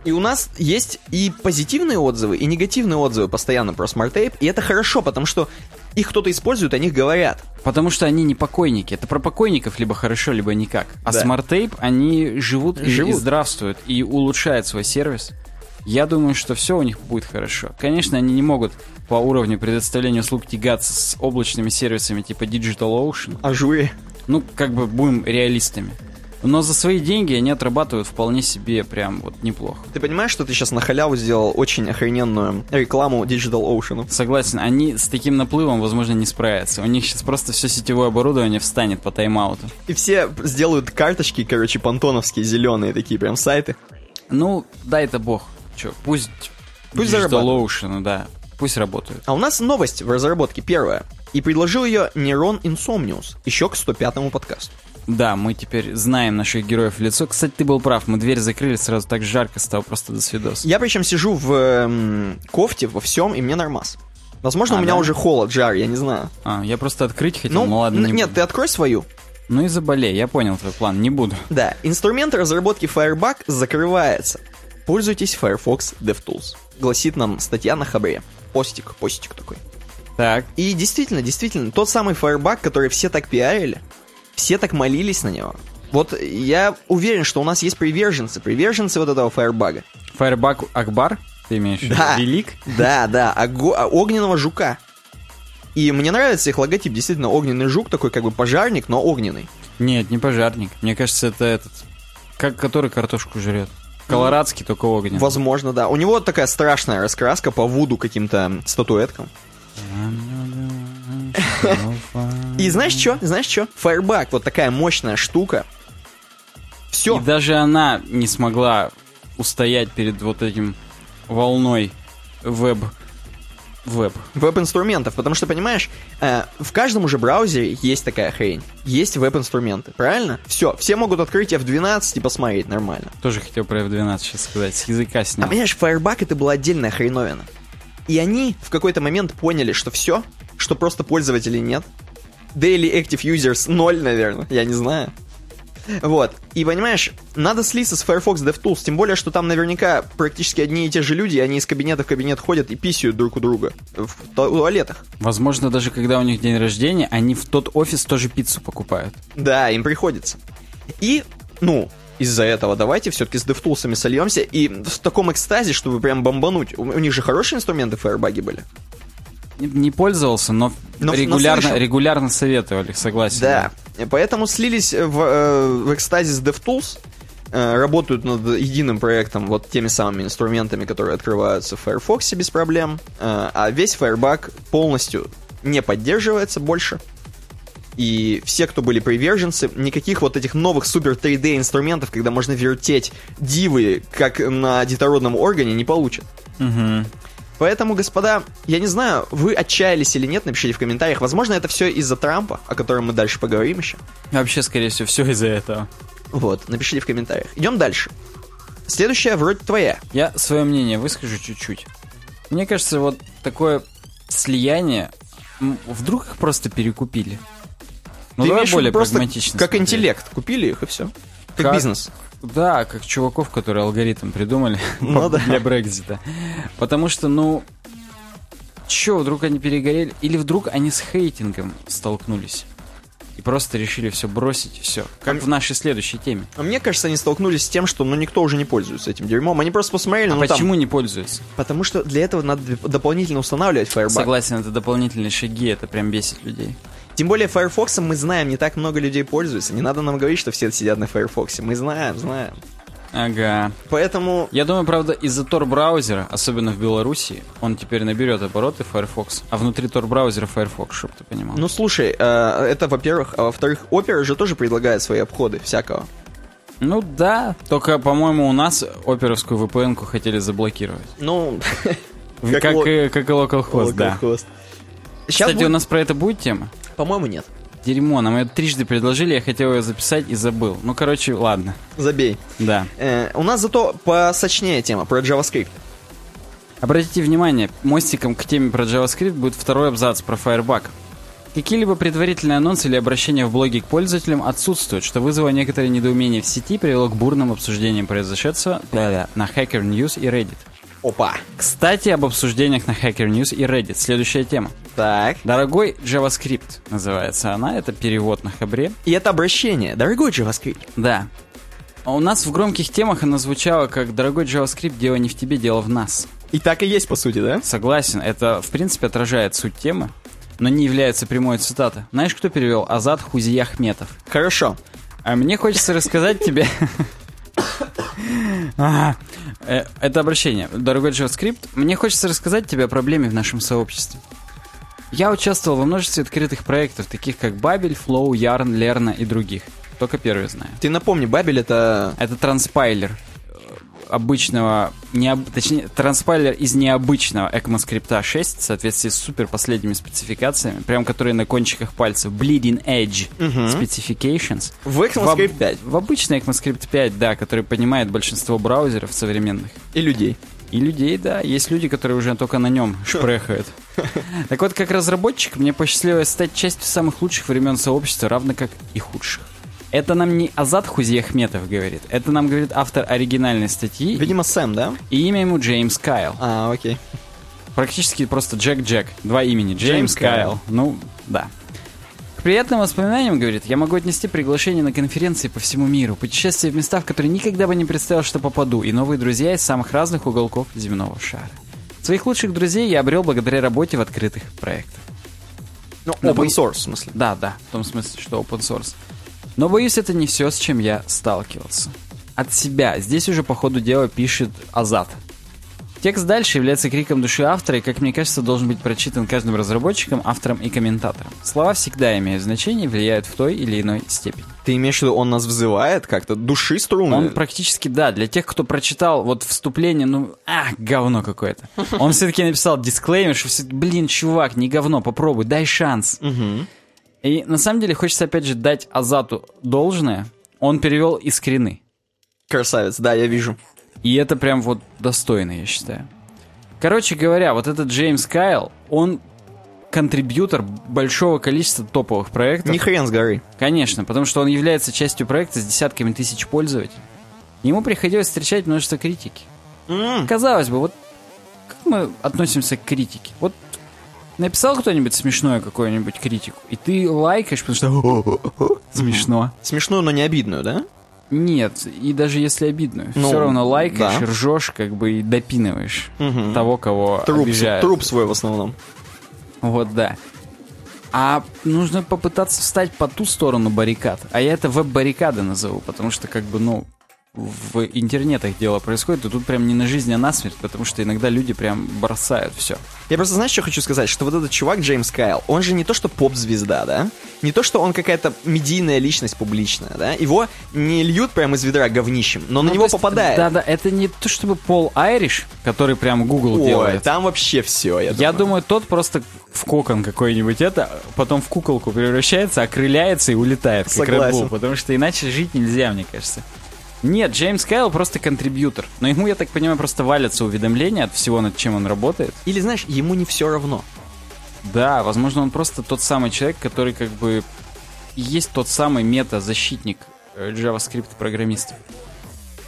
И у нас есть и позитивные отзывы, и негативные отзывы постоянно про Smartape, и это хорошо, потому что их кто-то использует, о них говорят. Потому что они не покойники. Это про покойников либо хорошо, либо никак. А да. Smartape, они живут, живут и здравствуют, и улучшают свой сервис. Я думаю, что все у них будет хорошо. Конечно, они не могут по уровню предоставления услуг тягаться с облачными сервисами типа DigitalOcean. Ажуре. Ну, как бы будем реалистами. Но за свои деньги они отрабатывают вполне себе прям вот неплохо. Ты понимаешь, что ты сейчас на халяву сделал очень охрененную рекламу DigitalOcean? Согласен, они с таким наплывом, возможно, не справятся. У них сейчас просто все сетевое оборудование встанет по тайм-ауту. И все сделают карточки, короче, пантоновские, зеленые такие прям сайты. Ну, дай-то бог. Че, пусть пусть DigitalOcean, да, пусть работают. А у нас новость в разработке первая. И предложил ее Нерон Инсомниус еще к сто пятому подкасту. Да, мы теперь знаем наших героев в лицо. Кстати, ты был прав, мы дверь закрыли, сразу так жарко стало, просто до свидос. Я причем сижу в э, кофте во всем, и мне нормас. Возможно, а, у меня да? уже холод, жар, я не знаю. А, я просто открыть хотел, ну, ну ладно, не Нет, буду. Ты открой свою. Ну и заболей, я понял твой план, не буду. Да, инструмент разработки Firebug закрывается. Пользуйтесь Firefox DevTools, гласит нам статья на Хабре. Постик, постик такой. Так. И действительно, действительно, тот самый Firebug, который все так пиарили, все так молились на него. Вот я уверен, что у нас есть приверженцы, приверженцы вот этого Firebug'а. Firebug Акбар, ты имеешь в виду? Да. Велик? Да, да, ог- огненного жука. И мне нравится их логотип, действительно, огненный жук, такой как бы пожарник, но огненный. Нет, не пожарник, мне кажется, это этот, как, который картошку жрет. Колорадский, только огненный. Возможно, да. У него такая страшная раскраска по вуду каким-то статуэткам. И знаешь что? Знаешь что? Firebug, вот такая мощная штука. Все. И даже она не смогла устоять перед вот этим волной веб... Веб. Веб-инструментов, потому что, понимаешь, э, в каждом уже браузере есть такая хрень. Есть веб-инструменты, правильно? Все, все могут открыть эф двенадцать и посмотреть нормально. Тоже хотел про эф двенадцать сейчас сказать, с языка снял. А понимаешь, Firebug это была отдельная хреновина. И они в какой-то момент поняли, что все, что просто пользователей нет. Daily Active Users ноль, наверное, я не знаю. Вот, и понимаешь, надо слиться с Firefox DevTools, тем более, что там наверняка практически одни и те же люди, они из кабинета в кабинет ходят и писают друг у друга в туалетах. Возможно, даже когда у них день рождения, они в тот офис тоже пиццу покупают. Да, им приходится. И, ну, из-за этого давайте все-таки с DevTools'ами сольемся, и в таком экстазе, чтобы прям бомбануть. У них же хорошие инструменты в Firebug'е были. Не пользовался, но, но, регулярно, но регулярно советовали, согласен. Да, поэтому слились в, в экстазе с DevTools, работают над единым проектом, вот теми самыми инструментами, которые открываются в Firefox без проблем, а весь Firebug полностью не поддерживается больше. И все, кто были приверженцы, никаких вот этих новых супер три дэ инструментов, когда можно вертеть дивы, как на детородном органе, не получат. Угу. Поэтому, господа, я не знаю, вы отчаялись или нет, напишите в комментариях. Возможно, это все из-за Трампа, о котором мы дальше поговорим еще. Вообще, скорее всего, все из-за этого. Вот, напишите в комментариях. Идем дальше. Следующая вроде твоя. Я свое мнение выскажу чуть-чуть. Мне кажется, вот такое слияние, вдруг их просто перекупили. Ну, давай более прагматично. Как смотреть. Интеллект. Купили их и все. Как, как бизнес. Да, как чуваков, которые алгоритм придумали ну, да. для Брекзита. Потому что, ну, чё, вдруг они перегорели? Или вдруг они с хейтингом столкнулись и просто решили все бросить, все. Как а в нашей следующей теме. А мне кажется, они столкнулись с тем, что ну никто уже не пользуется этим дерьмом. Они просто посмотрели, а ну почему там... не пользуются? Потому что для этого надо дополнительно устанавливать Firebug. Согласен, это дополнительные шаги, это прям бесит людей. Тем более Firefox'ом мы знаем, не так много людей пользуются. Не надо нам говорить, что все сидят на Firefox'е. Мы знаем, знаем. Ага. Поэтому... Я думаю, правда, из-за Tor-браузера, особенно в Беларуси, он теперь наберет обороты Firefox, а внутри Tor-браузера Firefox, чтобы ты понимал. Ну, слушай, это во-первых. А во-вторых, Opera же тоже предлагает свои обходы всякого. Ну, да. Только, по-моему, у нас оперовскую ви пи эн-ку хотели заблокировать. Ну... Как и localhost, да. Кстати, у нас про это будет тема? По-моему, нет. Дерьмо, нам ее трижды предложили, я хотел ее записать и забыл. Ну, короче, ладно. Забей. Да. Э, у нас зато посочнее тема про JavaScript. Обратите внимание, мостиком к теме про JavaScript будет второй абзац про Firebug. Какие-либо предварительные анонсы или обращения в блоге к пользователям отсутствуют, что вызвало некоторое недоумение в сети и привело к бурным обсуждениям произошедшего на Hacker News и Reddit. Опа. Кстати, об обсуждениях на Hacker News и Reddit. Следующая тема. Так. Дорогой JavaScript называется она. Это перевод на Хабре. И это обращение. Дорогой JavaScript. Да. А у нас в громких темах она звучала как «Дорогой JavaScript, дело не в тебе, дело в нас». И так и есть, по сути, да? Согласен. Это, в принципе, отражает суть темы, но не является прямой цитатой. Знаешь, кто перевел? Азат Хузияхметов. Хорошо. А мне хочется рассказать тебе... Ага. Это обращение. Дорогой JavaScript, мне хочется рассказать тебе о проблеме в нашем сообществе. Я участвовал во множестве открытых проектов, таких как Babel, Flow, Yarn, Lerna и других. Только первый знаю. Ты напомни, Babel это... Это транспайлер обычного... Необ... Точнее, транспайлер из необычного ECMAScript шесть в соответствии с супер последними спецификациями, прям которые на кончиках пальцев. Bleeding Edge uh-huh. Specifications. В ECMAScript в... пять. В обычный ECMAScript пять, да, который понимает большинство браузеров современных. И людей. И людей, да. Есть люди, которые уже только на нем шпрехают. Так вот, как разработчик, мне посчастливилось стать частью самых лучших времен сообщества, равно как и худших. Это нам не Азат Хузиахметов говорит, это нам говорит автор оригинальной статьи. Видимо, Сэм, да? И имя ему Джеймс Кайл. А, окей. Практически просто Джек-Джек, два имени. Джеймс, Джеймс Кайл. Кайл. Ну, да. К приятным воспоминаниям, говорит, я могу отнести приглашение на конференции по всему миру, путешествия в места, в которые никогда бы не представил, что попаду, и новые друзья из самых разных уголков земного шара. Своих лучших друзей я обрел благодаря работе в открытых проектах. Ну, open боюсь... source, в смысле. Да, да, в том смысле, что open source. Но, боюсь, это не все, с чем я сталкивался. От себя. Здесь уже по ходу дела пишет Азат. Текст дальше является криком души автора и, как мне кажется, должен быть прочитан каждым разработчиком, автором и комментатором. Слова всегда имеют значение и влияют в той или иной степени. Ты имеешь в виду, он нас взывает как-то? Души струны? Он практически, да. Для тех, кто прочитал вот вступление, ну, а, говно какое-то. Он все-таки написал дисклеймер, что все-таки, блин, чувак, не говно, попробуй, дай шанс. Угу. И на самом деле хочется опять же дать Азату должное. Он перевел и скрины. Красавец, да, я вижу. И это прям вот достойно, я считаю. Короче говоря, вот этот Джеймс Кайл, он контрибьютор большого количества топовых проектов. Ни хрен с горы. Конечно, потому что он является частью проекта с десятками тысяч пользователей. Ему приходилось встречать множество критики. Mm. Казалось бы, вот как мы относимся к критике? Вот написал кто-нибудь смешное какую-нибудь критику, и ты лайкаешь, потому что смешно. Смешную, но не обидную, да? Нет, и даже если обидную, ну, все равно лайкаешь, да. Ржешь, как бы и допинываешь угу. того, кого труп, обижают. Труп свой в основном. Вот, да. А нужно попытаться встать по ту сторону баррикад. А я это веб-баррикады назову, потому что как бы, ну, в интернетах дело происходит, и тут прям не на жизнь, а на смерть, потому что иногда люди прям бросают все. Я просто, знаешь, что хочу сказать? Что вот этот чувак Джеймс Кайл, он же не то, что поп-звезда, да? Не то, что он какая-то медийная личность публичная, да? Его не льют прям из ведра говнищем, но ну, на него есть, попадает. Да-да, это не то, чтобы Пол Айриш, который прям Google Ой, делает. Ой, там вообще все, я думаю. Я думаю, тот просто в кокон какой-нибудь это, потом в куколку превращается, окрыляется и улетает. Согласен. Как Red Bull, потому что иначе жить нельзя, мне кажется. Нет, Джеймс Кайл просто контрибьютор. Но ему, я так понимаю, просто валятся уведомления от всего, над чем он работает. Или, знаешь, ему не все равно. Да, возможно, он просто тот самый человек, который как бы есть тот самый мета-защитник JavaScript-программистов.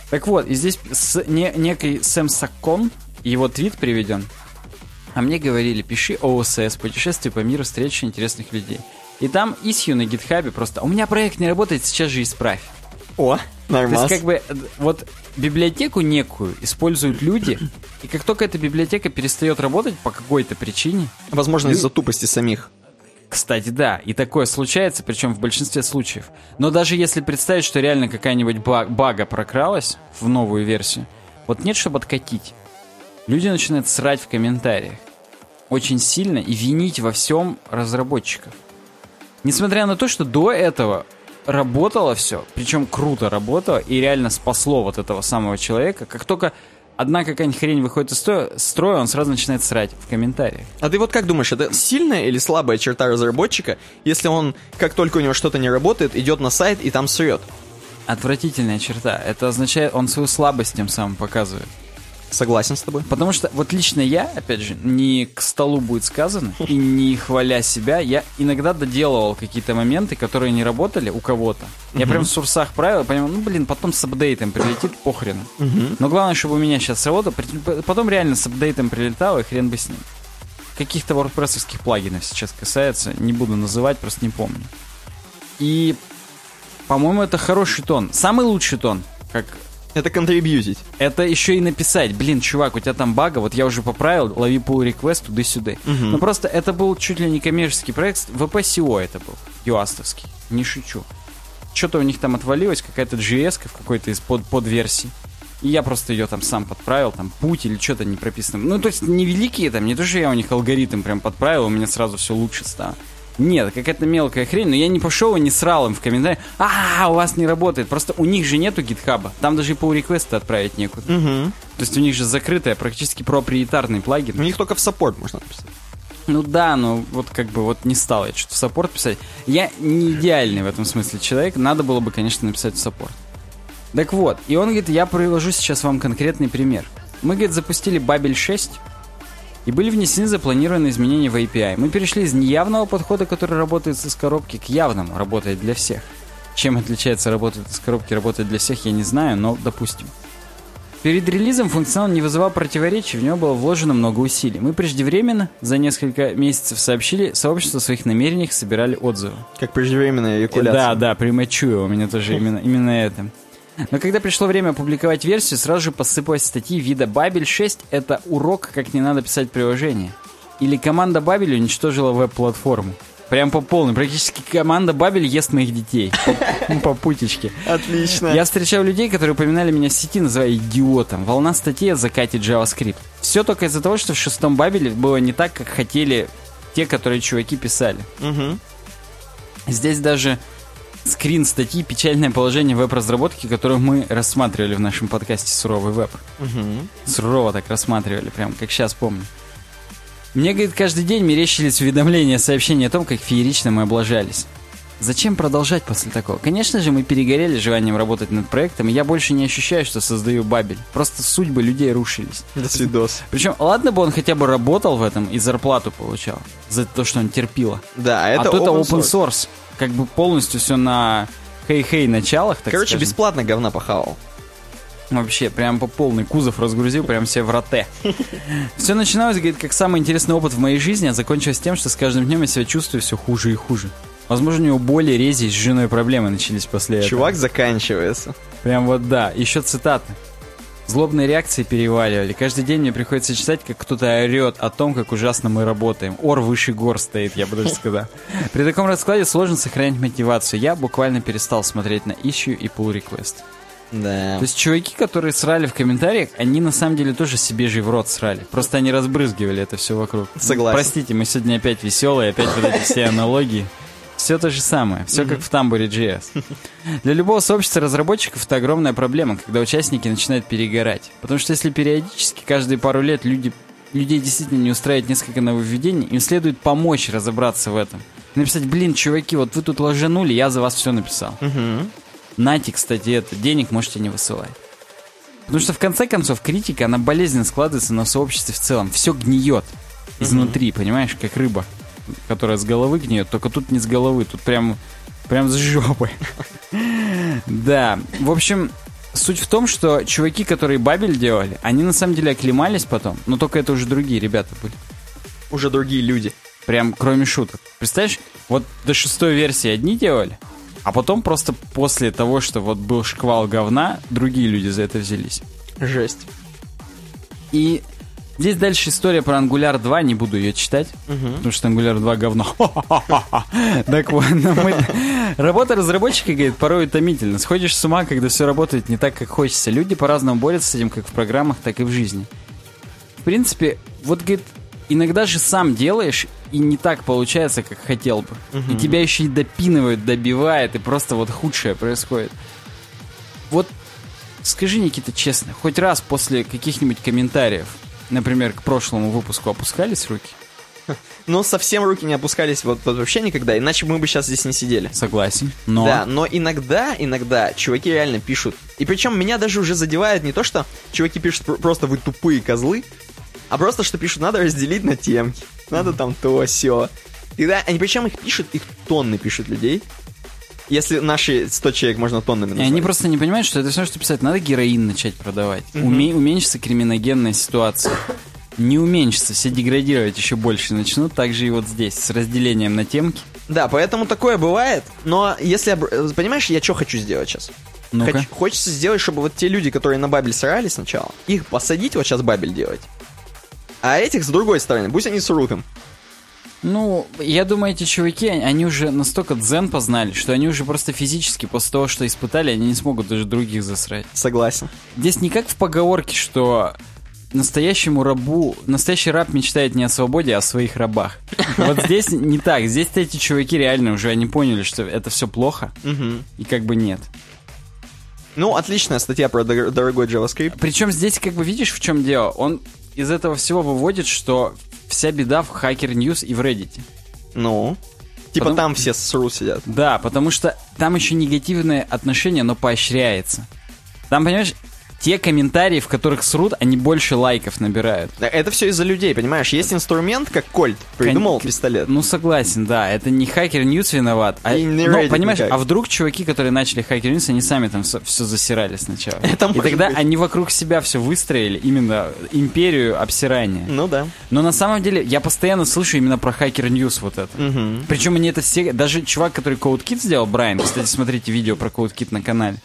Так вот, и здесь с, не, некий Сэм Саккон, его твит приведен. А мне говорили, пиши о эс эс, путешествие по миру, встречи интересных людей. И там issue на гитхабе просто, у меня проект не работает, сейчас же исправь. О, нормально. То есть, как бы, вот библиотеку некую используют люди, и как только эта библиотека перестает работать по какой-то причине... Возможно, люди... из-за тупости самих. Кстати, да, и такое случается, причем в большинстве случаев. Но даже если представить, что реально какая-нибудь баг- бага прокралась в новую версию, вот нет, чтобы откатить. Люди начинают срать в комментариях очень сильно и винить во всем разработчиков. Несмотря на то, что до этого... Работало все, причем круто работало и реально спасло вот этого самого человека. Как только одна какая-нибудь хрень выходит из строя, он сразу начинает срать в комментариях. А ты вот как думаешь, это сильная или слабая черта разработчика, если он, как только у него что-то не работает, идет на сайт и там срет? Отвратительная черта. Это означает, он свою слабость тем самым показывает. Согласен с тобой. Потому что вот лично я, опять же, не к столу будет сказано, и не хваля себя, я иногда доделывал какие-то моменты, которые не работали у кого-то. Uh-huh. Я прям в сурсах правил, понимал, ну, блин, потом с апдейтом прилетит, похрен. Uh-huh. Но главное, чтобы у меня сейчас сработало, потом реально с апдейтом прилетало, и хрен бы с ним. Каких-то WordPress-овских плагинов сейчас касается, не буду называть, просто не помню. И, по-моему, это хороший тон. Самый лучший тон, как... Это контрибьютить. Это еще и написать. Блин, чувак, у тебя там бага, вот я уже поправил, лови pull-request туда-сюда. Угу. Ну просто это был чуть ли не коммерческий проект. вэ пэ эс и о это был, юастовский. Не шучу. Что-то у них там отвалилось, какая-то джи эс-ка в какой-то из под, подверсий. И я просто ее там сам подправил, там путь или что-то не прописано. Ну то есть невеликие там, не то что я у них алгоритм прям подправил, у меня сразу все лучше стало. Нет, какая-то мелкая хрень, но я не пошел и не срал им в комментариях. А, у вас не работает. Просто у них же нету гитхаба. Там даже и pull-реквесты отправить некуда. Угу. То есть у них же закрытая, практически проприетарный плагин. У них только в саппорт можно написать. Ну да, но вот как бы вот не стал я что-то в саппорт писать. Я не идеальный в этом смысле человек. Надо было бы, конечно, написать в саппорт. Так вот, и он говорит, я привожу сейчас вам конкретный пример. Мы, говорит, запустили Babel шесть. И были внесены запланированные изменения в эй пи ай. Мы перешли из неявного подхода, который работает из коробки, к явному, работает для всех. Чем отличается работа из коробки, работает для всех, я не знаю, но допустим. Перед релизом функционал не вызывал противоречий, в него было вложено много усилий. Мы преждевременно, за несколько месяцев сообщили сообществу о своих намерениях, собирали отзывы. Как преждевременная эякуляция. Да, да, premature, у меня тоже именно, именно это. Но когда пришло время опубликовать версию, сразу же посыпались статьи вида Babel шесть — это урок, как не надо писать приложение. Или команда Babel уничтожила веб-платформу. Прям по полной. Практически команда Бабель ест моих детей. По путечке. Отлично. Я встречал людей, которые упоминали меня в сети, называя идиотом. Волна статей о закате JavaScript. Все только из-за того, что в шестом Бабеле было не так, как хотели те, которые чуваки писали. Угу. Здесь даже скрин статьи «Печальное положение веб-разработки», которую мы рассматривали в нашем подкасте «Суровый веб». Угу. Сурово так рассматривали, прям как сейчас помню. Мне, говорит, каждый день мерещились уведомления, сообщения о том, как феерично мы облажались. Зачем продолжать после такого? Конечно же, мы перегорели желанием работать над проектом, и я больше не ощущаю, что создаю Бабель. Просто судьбы людей рушились. До свидос. Причем, ладно бы он хотя бы работал в этом и зарплату получал за то, что он терпило. Да, это а то open это open source. source. Как бы полностью все на хей-хей началах, так Короче, скажем. бесплатно говна похавал. Вообще, прям по полной кузов разгрузил, прям все в роте. Все начиналось, говорит, как самый интересный опыт в моей жизни, а закончилось тем, что с каждым днем я себя чувствую все хуже и хуже. Возможно, у него боли, рези с женой проблемы начались после этого. Чувак заканчивается. Прям вот да. Еще цитаты. Злобные реакции переваливали. Каждый день мне приходится читать, как кто-то орет о том, как ужасно мы работаем. Ор выше гор стоит, я бы даже сказал. При таком раскладе сложно сохранять мотивацию. Я буквально перестал смотреть на issue и pull request. Да. То есть чуваки, которые срали в комментариях, они на самом деле тоже себе же в рот срали. Просто они разбрызгивали это все вокруг. Согласен. Простите, мы сегодня опять веселые, опять вот эти все аналогии. Все то же самое, все как в тамбуре джей эс. Для любого сообщества разработчиков это огромная проблема, когда участники начинают перегорать. Потому что если периодически, каждые пару лет люди, людей действительно не устраивает несколько нововведений, им следует помочь разобраться в этом. Написать, блин, чуваки, вот вы тут ложанули, я за вас все написал. Угу. Нате, кстати, это, денег можете не высылать. Потому что, в конце концов, критика, она болезненно складывается на сообществе в целом. Все гниет изнутри, mm-hmm. понимаешь, как рыба, которая с головы гниет, только тут не с головы, тут прям, прям с жопы. Да, в общем, суть в том, что чуваки, которые Бабель делали, они на самом деле оклемались потом, но только это уже другие ребята были. Уже другие люди. Прям кроме шуток. Представляешь, вот до шестой версии одни делали, а потом просто после того, что вот был шквал говна, другие люди за это взялись. Жесть. И здесь дальше история про Angular два, не буду ее читать, угу. потому что Angular два говно. Так вот, работа разработчика, говорит, порой утомительна. Сходишь с ума, когда все работает не так, как хочется. Люди по-разному борются с этим, как в программах, так и в жизни. В принципе, вот, говорит, иногда же сам делаешь, и не так получается, как хотел бы. Uh-huh. И тебя еще и допинывают, добивают, и просто вот худшее происходит. Вот скажи, Никита, честно, хоть раз после каких-нибудь комментариев, например, к прошлому выпуску, опускались руки? Ну, совсем руки не опускались вот, вот вообще никогда, иначе мы бы сейчас здесь не сидели. Согласен, но... Да, но иногда, иногда чуваки реально пишут. И причем меня даже уже задевает не то, что чуваки пишут просто «вы тупые козлы», а просто, что пишут, надо разделить на темки. Надо там то-сё. Тогда они, причем их пишут, их тонны пишут людей. Если наши сто человек можно тоннами назвать. И они просто не понимают, что это все, что писать. Надо героин начать продавать. Mm-hmm. Уме- уменьшится криминогенная ситуация. Не уменьшится, все деградировать еще больше начнут. Так же и вот здесь, с разделением на темки. Да, поэтому такое бывает. Но если, я, понимаешь, я что хочу сделать сейчас? Ну-ка. Хоч- хочется сделать, чтобы вот те люди, которые на Бабель срали сначала, их посадить, вот сейчас Бабель делать. А этих с другой стороны, пусть они срут им. Ну, я думаю, эти чуваки, они уже настолько дзен познали, что они уже просто физически после того, что испытали, они не смогут даже других засрать. Согласен. Здесь не как в поговорке, что настоящему рабу... Настоящий раб мечтает не о свободе, а о своих рабах. Вот здесь не так. Здесь-то эти чуваки реально уже, они поняли, что это все плохо. И как бы нет. Ну, отличная статья про дорогой JavaScript. Причем здесь, как бы, видишь, в чем дело? Он... Из этого всего выводит, что вся беда в Hacker News и в Reddit. Ну, типа потому... там все сру сидят. Да, потому что там еще негативное отношение, но поощряется. Там, понимаешь, те комментарии, в которых срут, они больше лайков набирают. Это все из-за людей, понимаешь? Есть инструмент, как Кольт, придумал Кон... пистолет. Ну, согласен, да. Это не Hacker News виноват. А... Ну, понимаешь, никак. А вдруг чуваки, которые начали Hacker News, они сами там все, все засирали сначала. Это и тогда быть. Они вокруг себя все выстроили, именно империю обсирания. Ну да. Но на самом деле я постоянно слышу именно про Hacker News вот это. Угу. Причем они это все... Даже чувак, который CodeKit сделал, Брайан, кстати, смотрите видео про CodeKit на канале.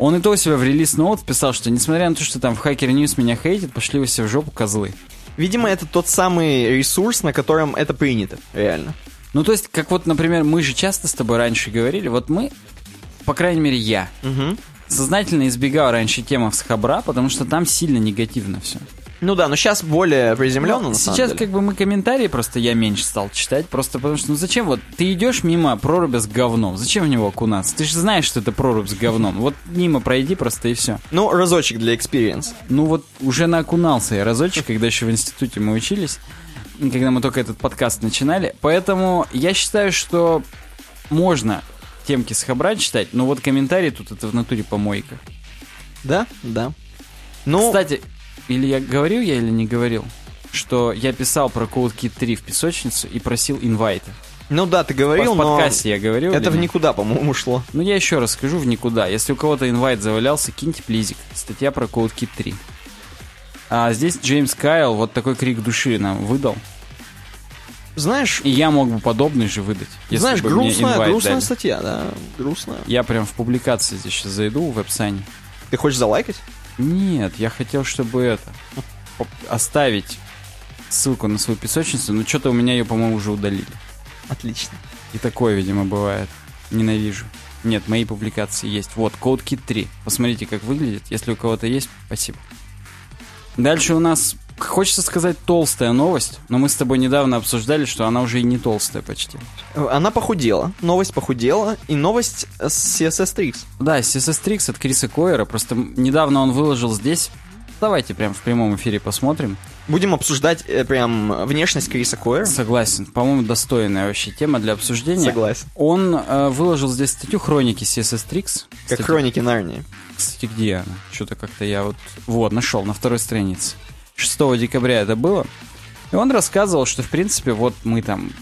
Он и то у себя в релиз-ноут писал, что несмотря на то, что там в Hacker News меня хейтят, пошли вы все в жопу, козлы. Видимо, это тот самый ресурс, на котором это принято, реально. Ну, то есть, как вот, например, мы же часто с тобой раньше говорили, вот мы, по крайней мере, я, угу. сознательно избегал раньше темы с Хабра, потому что там сильно негативно все. Ну да, но сейчас более приземленно, ну, на самом сейчас деле. Как бы мы комментарии просто я меньше стал читать, просто потому что, ну зачем вот, ты идешь мимо проруби с говном, зачем в него окунаться? Ты же знаешь, что это прорубь с говном, вот мимо пройди просто и все. Ну, разочек для экспириенс. Ну вот уже наокунался я разочек, когда еще в институте мы учились, когда мы только этот подкаст начинали, поэтому я считаю, что можно темки с Хабра читать, но вот комментарии тут это в натуре помойка. Да, да. Ну... Кстати... Или я говорил, я или не говорил, что я писал про CodeKit три в песочницу и просил инвайта. Ну да, ты говорил, но... В подкасте я говорил. Это в никуда, по-моему, ушло. Ну я еще раз скажу, в никуда. Если у кого-то инвайт завалялся, киньте плизик. Статья про CodeKit три. А здесь Джеймс Кайл вот такой крик души нам выдал. Знаешь... И я мог бы подобный же выдать. Если знаешь, бы грустная, мне грустная дали. Статья, да. Грустная. Я прям в публикации здесь сейчас зайду, в веб-сайне. Ты хочешь залайкать? Нет, я хотел, чтобы это... Оставить ссылку на свою песочницу, но что-то у меня ее, по-моему, уже удалили. Отлично. И такое, видимо, бывает. Ненавижу. Нет, мои публикации есть. Вот, CodeKit три. Посмотрите, как выглядит. Если у кого-то есть, спасибо. Дальше у нас, хочется сказать, толстая новость, но мы с тобой недавно обсуждали, что она уже и не толстая почти. Она похудела. Новость похудела. И новость с си эс эс Tricks. Да, си эс эс Tricks от Криса Койера. Просто недавно он выложил здесь. Давайте прям в прямом эфире посмотрим. Будем обсуждать э, прям внешность Криса Койера. Согласен. По-моему, достойная вообще тема для обсуждения. Согласен. Он э, выложил здесь статью хроники си эс эс Tricks. Как статью... хроники Нарнии. Кстати, где она? Что-то как-то я вот... Вот, нашел на второй странице. шестого декабря это было. И он рассказывал, что, в принципе, вот мы там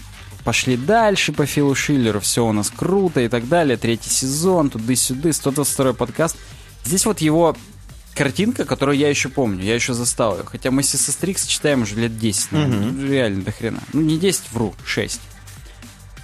пошли дальше по Филу Шиллеру, все у нас круто и так далее. Третий сезон, туды-сюды, сто двадцать второй подкаст. Здесь вот его... Картинка, которую я еще помню, я еще застал ее. Хотя мы си эс эс Tricks читаем уже лет десять, наверное, mm-hmm. реально до хрена. Ну, не десять, вру, шесть.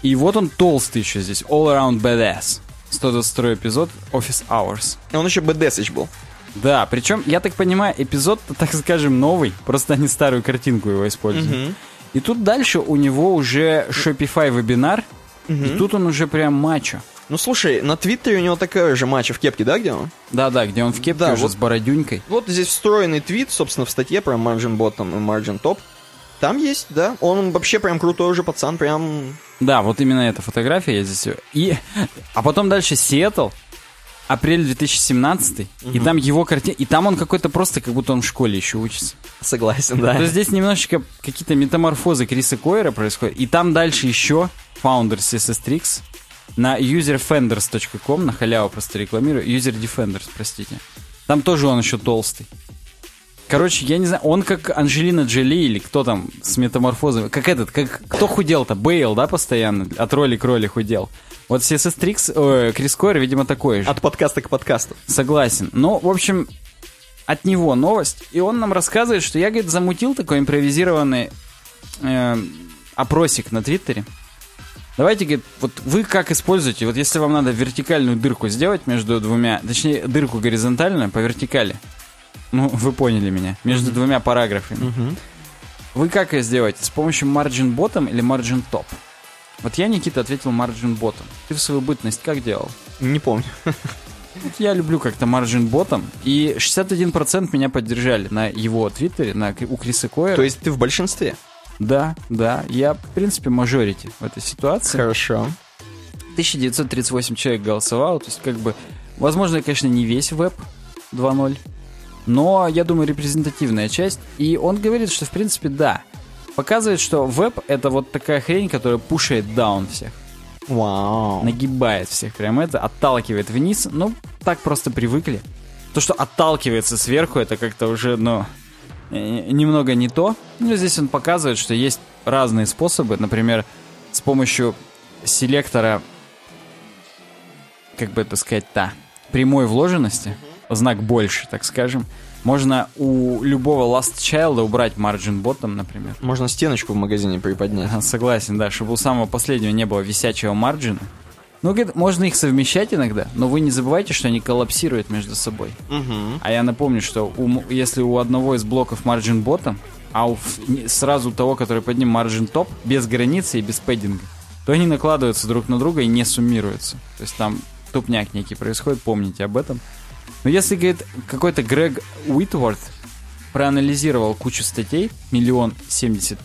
И вот он толстый еще здесь, All Around Badass. сто двадцать второй эпизод, Office Hours. И он еще badass-ич был. Да, причем, я так понимаю, эпизод, так скажем, новый, просто они старую картинку его используют. Mm-hmm. И тут дальше у него уже Shopify вебинар, mm-hmm. и тут он уже прям мачо. Ну, слушай, на Твиттере у него такая же матча в кепке, да, где он? Да-да, где он в кепке, да, уже вот, с бородюнькой. Вот здесь встроенный твит, собственно, в статье про Margin Bottom и Margin Top. Там есть, да. Он вообще прям крутой уже пацан, прям... Да, вот именно эта фотография я здесь... И... А потом дальше Сиэтл, апрель две тысячи семнадцатый, угу. и там его картина... И там он какой-то просто, как будто он в школе еще учится. Согласен, да. То есть здесь немножечко какие-то метаморфозы Криса Койера происходят. И там дальше еще фаундер си эс эс Tricks... На user defenders dot com, на халяву просто рекламирую, user defenders, простите. Там тоже он еще толстый. Короче, я не знаю, он как Анджелина Джоли или кто там с метаморфозами, как этот, как кто худел-то, Бейл, да, постоянно, от роли к роли худел. Вот си эс эс Tricks, э, Крис Койер, видимо, такой же. От подкаста к подкасту. Согласен. Ну, в общем, от него новость, и он нам рассказывает, что я, говорит, замутил такой импровизированный э, опросик на Твиттере. Давайте, говорит, вот вы как используете, вот если вам надо вертикальную дырку сделать между двумя, точнее, дырку горизонтальную по вертикали, ну, вы поняли меня, между mm-hmm. двумя параграфами, mm-hmm. вы как ее сделаете, с помощью margin bottom или margin top? Вот я, Никита, ответил margin bottom. Ты в свою бытность как делал? Не помню. Вот я люблю как-то margin bottom, и шестьдесят один процент меня поддержали на его твиттере, на, у Криса Койера. То есть ты в большинстве? Да, да, я, в принципе, мажорити в этой ситуации. Хорошо. тысяча девятьсот тридцать восемь человек голосовало, то есть, как бы, возможно, конечно, не весь веб два ноль, но, я думаю, репрезентативная часть. И он говорит, что, в принципе, да, показывает, что веб — это вот такая хрень, которая пушает даун всех. Вау. Нагибает всех прям это, отталкивает вниз, ну, так просто привыкли. то, что отталкивается сверху, это как-то уже, ну, немного не то. Но здесь он показывает, что есть разные способы. Например, с помощью селектора, как бы это сказать-то, прямой вложенности, знак больше, так скажем, можно у любого last child убрать margin bottom, например. Можно стеночку в магазине приподнять. Согласен, да, чтобы у самого последнего не было висячего марджина. Ну, говорит, можно их совмещать иногда, но вы не забывайте, что они коллапсируют между собой. Угу. А я напомню, что у, если у одного из блоков margin bottom, а у, сразу у того, который под ним margin top, без границы и без пэддинга, то они накладываются друг на друга и не суммируются. То есть там тупняк некий происходит, помните об этом. Но если, говорит, какой-то Грег Уитворд проанализировал кучу статей, миллион семьдесят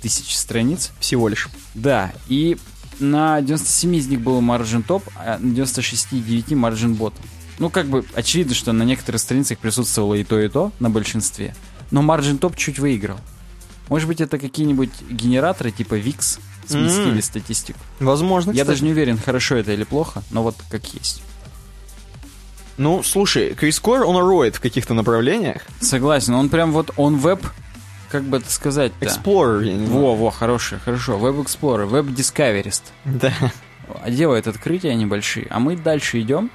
тысяч страниц. Всего лишь. Да, и на девяносто семь из них был margin top, а на девяносто шесть и девять margin bottom. Ну, как бы очевидно, что на некоторых страницах присутствовало и то, и то, на большинстве. Но margin top чуть выиграл. Может быть, это какие-нибудь генераторы типа викс сместили mm-hmm. статистику. Возможно, Я кстати. даже не уверен, хорошо это или плохо, но вот как есть. Ну, слушай, Крис Кор, он роет в каких-то направлениях. Согласен, он прям вот, он веб, как бы это сказать-то? Explorer, я не знаю. Во, во, хороший, хорошо, веб-эксплорер, веб-дискаверист. Да. Делает открытия небольшие, а мы дальше идем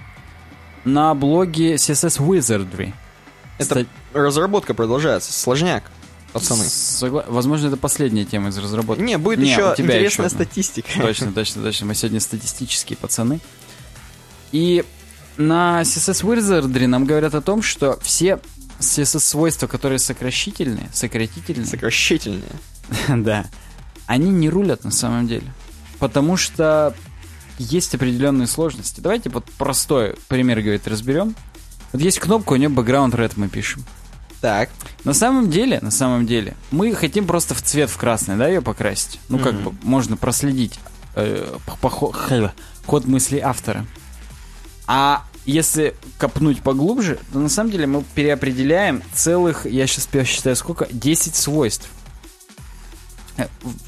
на блоге си эс эс Wizardry. Это Стать... разработка продолжается, сложняк, пацаны. Согла... Возможно, это последняя тема из разработки. Не, будет Не, еще интересная еще статистика. Точно, точно, точно, мы сегодня статистические пацаны. И... На си эс эс Wizardry нам говорят о том, что все си эс эс-свойства, которые сокращительные, сократительные... Сокращительные. Да. Они не рулят на самом деле. Потому что есть определенные сложности. Давайте вот простой пример, говорит, разберем. Вот есть кнопка, у нее background red мы пишем. Так. На самом деле, на самом деле, мы хотим просто в цвет в красный, да, ее покрасить. Ну, mm-hmm. как бы можно проследить э, ход мысли автора. А если копнуть поглубже, то на самом деле мы переопределяем целых, я сейчас считаю, сколько? десять свойств.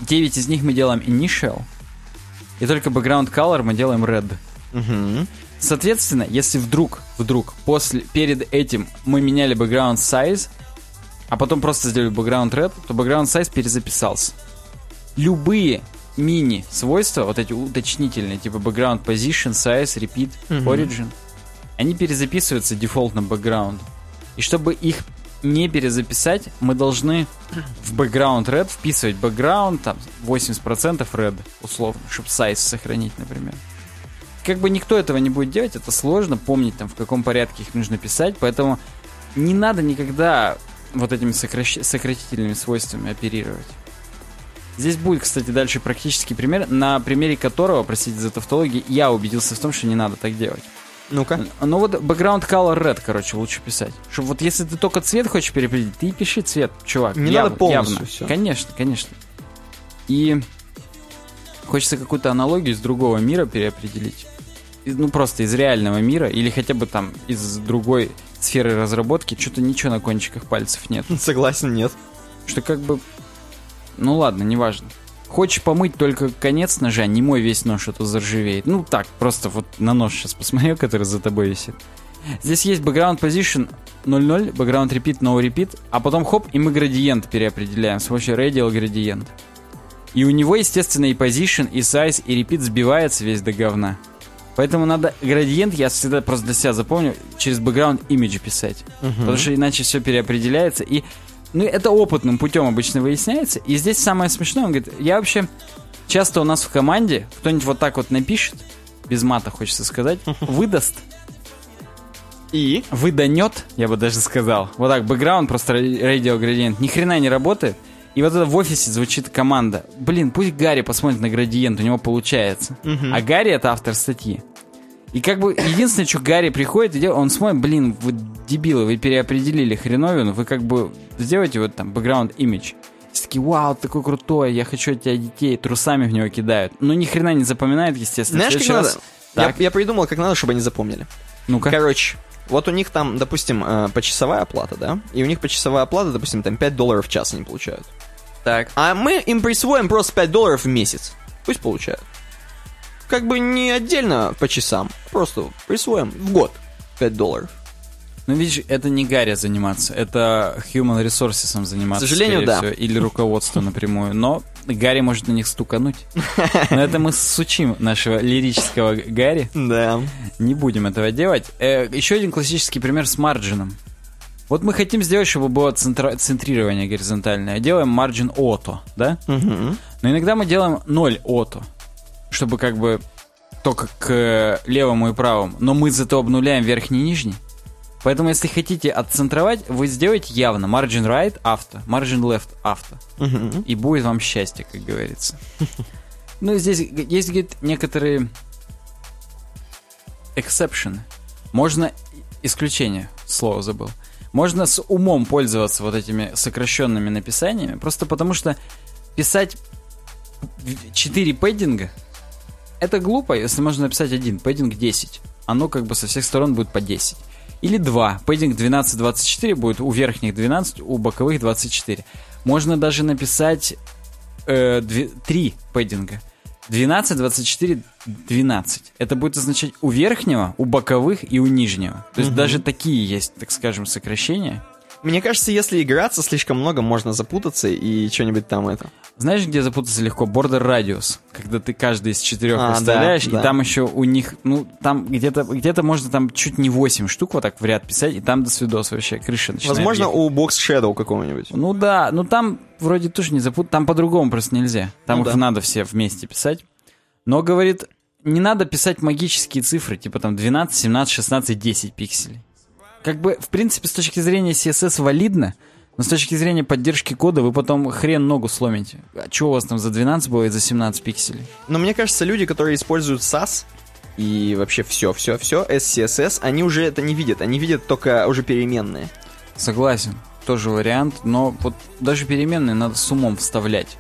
девять из них мы делаем initial, и только background color мы делаем red. Угу. Соответственно, если вдруг, вдруг, после, перед этим мы меняли background size, а потом просто сделали background red, то background size перезаписался. Любые мини-свойства, вот эти уточнительные, типа background position, size, repeat, mm-hmm. origin, они перезаписываются дефолтно background. И чтобы их не перезаписать, мы должны в background red вписывать background, там, восемьдесят процентов red, условно, чтобы size сохранить, например. Как бы никто этого не будет делать, это сложно, помнить, там, в каком порядке их нужно писать, поэтому не надо никогда вот этими сокращ... сократительными свойствами оперировать. Здесь будет, кстати, дальше практический пример, на примере которого, простите за тавтологию, я убедился в том, что не надо так делать. Ну-ка. Ну вот background color red, короче, лучше писать. Чтобы вот если ты только цвет хочешь переопределить, ты и пиши цвет, чувак. Не яв- надо полностью явно. Все. Конечно, конечно. И хочется какую-то аналогию из другого мира переопределить. Ну просто из реального мира или хотя бы там из другой сферы разработки. Что-то ничего на кончиках пальцев нет. Согласен, нет. Что как бы... Ну ладно, неважно. Хочешь помыть только конец ножа, не мой весь нож, а то заржавеет. Ну так, просто вот на нож сейчас посмотрю, который за тобой висит. Здесь есть background position ноль ноль, background repeat, no repeat, а потом хоп, и мы градиент переопределяем с помощью radial gradient. И у него, естественно, и position, и size, и repeat сбивается весь до говна. Поэтому надо градиент, я всегда просто для себя запомню, через background image писать. Угу. Потому что иначе все переопределяется и... Ну, это опытным путем обычно выясняется. И здесь самое смешное, он говорит, я вообще... Часто у нас в команде кто-нибудь вот так вот напишет, без мата, хочется сказать, выдаст. И? Выданет, я бы даже сказал. Вот так, бэкграунд, просто radial gradient. Ни хрена не работает. И вот это в офисе звучит команда. Блин, пусть Гарри посмотрит на градиент, у него получается. Uh-huh. А Гарри — это автор статьи. И как бы единственное, что Гарри приходит и делает, он смотрит, блин, вы дебилы, вы переопределили хреновину, вы как бы сделаете вот там background image. Все такие, вау, такой крутой, я хочу от тебя детей, трусами в него кидают. Ну ни хрена не запоминает, естественно. Знаешь, как раз... надо? Я, я придумал, как надо, чтобы они запомнили. Ну-ка. Короче, вот у них там, допустим, почасовая оплата, да? И у них почасовая оплата, допустим, там пять долларов в час они получают. Так. А мы им присвоим просто пять долларов в месяц. Пусть получают. Как бы не отдельно по часам, просто присвоим в год пять долларов. Ну, видишь, это не Гарри заниматься, это human resources заниматься. К сожалению, да. Всего, или руководство напрямую. Но Гарри может на них стукануть. Но это мы сучим нашего лирического Гарри. Да. Не будем этого делать. Еще один классический пример с марджином. Вот мы хотим сделать, чтобы было центра- центрирование горизонтальное. Делаем margin auto, да? Угу. Но иногда мы делаем ноль auto, чтобы как бы только к левому и правому. Но мы зато обнуляем верхний и нижний. Поэтому, если хотите отцентровать, вы сделаете явно margin right auto, margin left auto. Угу. И будет вам счастье, как говорится. Ну, здесь есть, говорит, некоторые эксепшены. Можно... Исключение, слово забыл. Можно с умом пользоваться вот этими сокращенными написаниями, просто потому что писать четыре пэддинга это глупо, если можно написать один, пэддинг десять. Оно как бы со всех сторон будет по десять. Или два, пэддинг двенадцать двадцать четыре будет у верхних двенадцать, у боковых двадцать четыре. Можно даже написать э, три пэддинга. двенадцать, двадцать четыре, двенадцать. Это будет означать у верхнего, у боковых и у нижнего. То есть угу. даже такие есть, так скажем, сокращения. Мне кажется, если играться слишком много, можно запутаться и что-нибудь там это. Знаешь, где запутаться легко? Border radius. Когда ты каждый из четырех а, выставляешь, да, и да. там еще у них, ну, там где-то, где-то можно там чуть не восемь штук вот так в ряд писать, и там до свидос вообще крыша начинает. Возможно, ехать. У Box Shadow какого-нибудь. Ну да, ну там вроде тоже не запутаться, там по-другому просто нельзя. Там ну, их да. надо все вместе писать. Но, говорит, не надо писать магические цифры, типа там двенадцать, семнадцать, шестнадцать, десять пикселей. Как бы, в принципе, с точки зрения си эс эс валидно, но с точки зрения поддержки кода вы потом хрен ногу сломите. А чего у вас там за двенадцать было и за семнадцать пикселей? Но мне кажется, люди, которые используют сас и вообще все-все-все, эс си эс эс, они уже это не видят. Они видят только уже переменные. Согласен. Тоже вариант, но вот даже переменные надо с умом вставлять.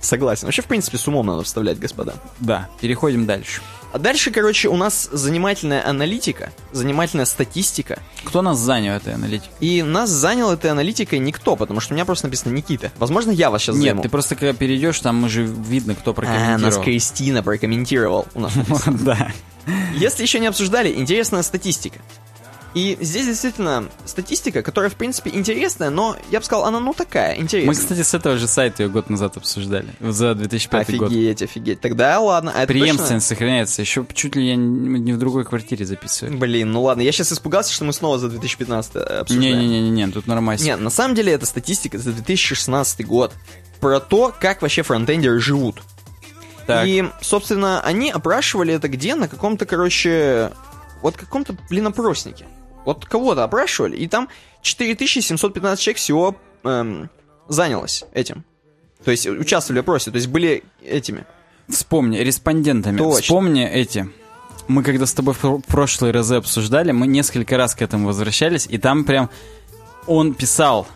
Согласен. Вообще, в принципе, с умом надо вставлять, господа. Да, переходим дальше. А дальше, короче, у нас занимательная аналитика, занимательная статистика. Кто нас занял этой аналитикой? И нас занял этой аналитикой никто, потому что у меня просто написано Никита. Возможно, я вас сейчас Нет, займу. Нет, ты просто когда перейдешь, там уже видно, кто прокомментировал. А, нас Кристина прокомментировал. У нас да. Если еще не обсуждали, интересная статистика. И здесь действительно статистика, которая, в принципе, интересная, но, я бы сказал, она, ну, такая, интересная. Мы, кстати, с этого же сайта ее год назад обсуждали, за две тысячи пятый офигеть, год. Офигеть, офигеть. Тогда, ладно, а это преемственность точно... сохраняется, еще чуть ли я не в другой квартире записываю. Блин, ну ладно, я сейчас испугался, что мы снова за две тысячи пятнадцатый обсуждаем. Не-не-не, тут нормально. Нет, на самом деле, это статистика за две тысячи шестнадцатый год, про то, как вообще фронтендеры живут. Так. И, собственно, они опрашивали это где? На каком-то, короче, вот каком-то, блин, опроснике. Вот кого-то опрашивали, и там четыре тысячи семьсот пятнадцать человек всего эм, занялось этим. То есть участвовали в опросе, то есть были этими. Вспомни, респондентами. Точно. Вспомни эти. Мы когда с тобой в прошлые разы обсуждали, мы несколько раз к этому возвращались, и там прям он писал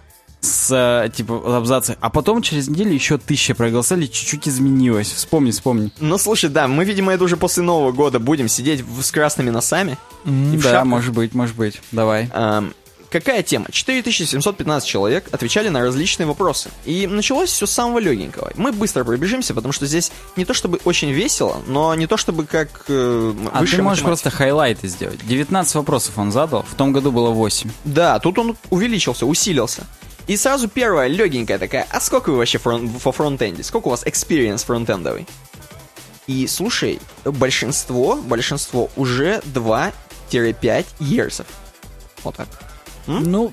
с, типа, абзацы. А потом через неделю еще тысяча проголосовали, чуть-чуть изменилось. Вспомни, вспомни. Ну, слушай, да, мы, видимо, это уже после Нового года будем сидеть в, с красными носами. Mm, и в да, шапках. Может быть, может быть. Давай. Эм, какая тема? четыре тысячи семьсот пятнадцать человек отвечали на различные вопросы. И началось все с самого легенького. Мы быстро пробежимся, потому что здесь не то чтобы очень весело, но не то чтобы как э, а ты можешь математика. Просто хайлайты сделать. девятнадцать вопросов он задал, в том году было восемь. Да, тут он увеличился, усилился. И сразу первая, легенькая такая, а сколько вы вообще фронт, по фронтенде? Сколько у вас экспириенс фронтендовый? И, слушай, большинство, большинство уже два-пять years. Вот так. М? Ну,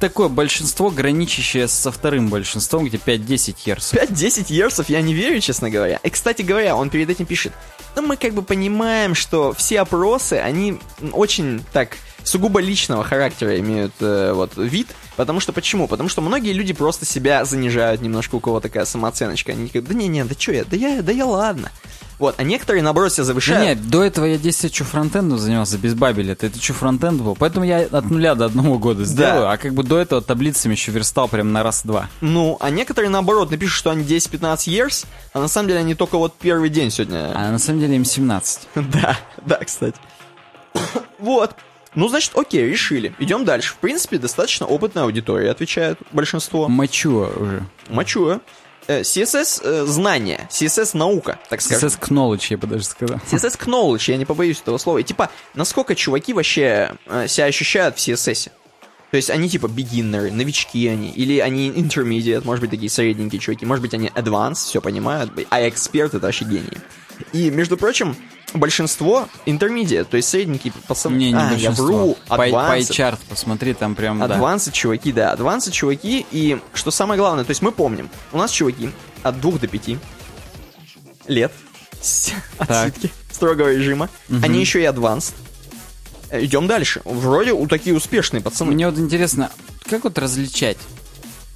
такое большинство, граничащее со вторым большинством, где пять-десять years. пять-десять years я не верю, честно говоря. И, кстати говоря, он перед этим пишет, ну, мы как бы понимаем, что все опросы, они очень так... сугубо личного характера имеют э, вот, вид, потому что почему? Потому что многие люди просто себя занижают немножко, у кого такая самооценочка, они как, да не-не, да чё я, да я, да я ладно. Вот, а некоторые, наоборот, себя завышают. Да нет, до этого я десять чё фронтендом занимался без бабеля, это, это чё фронтенд был, поэтому я от нуля до одного года сделаю, да. А как бы до этого таблицами еще верстал прям на раз-два. Ну, а некоторые, наоборот, напишут, что они десять-пятнадцать years, а на самом деле они только вот первый день сегодня. А на самом деле им семнадцать. Да, да, кстати. Вот. Ну, значит, окей, решили. Идем дальше. В принципе, достаточно опытная аудитория, отвечает большинство. Мачуа уже. Мачуа. си эс эс знание, си эс эс наука, так скажем. си эс эс knowledge, я бы даже сказал. си эс эс knowledge, я не побоюсь этого слова. И типа, насколько чуваки вообще себя ощущают в си эс эс? То есть они типа beginner, новички они, или они intermediate, может быть, такие средненькие чуваки, может быть, они advanced, все понимают, а эксперт — это вообще гений. И, между прочим, большинство intermediate, то есть средненькие пацаны. Не, не а, большинство. Я вру, advanced. Pie-chart, посмотри, там прям, да. Advanced чуваки, да, advanced чуваки, и что самое главное, то есть мы помним, у нас чуваки от двух до пяти лет отсидки строгого режима, угу. Они еще и advanced. Идем дальше. Вроде у такие успешные пацаны. Мне вот интересно, как вот различать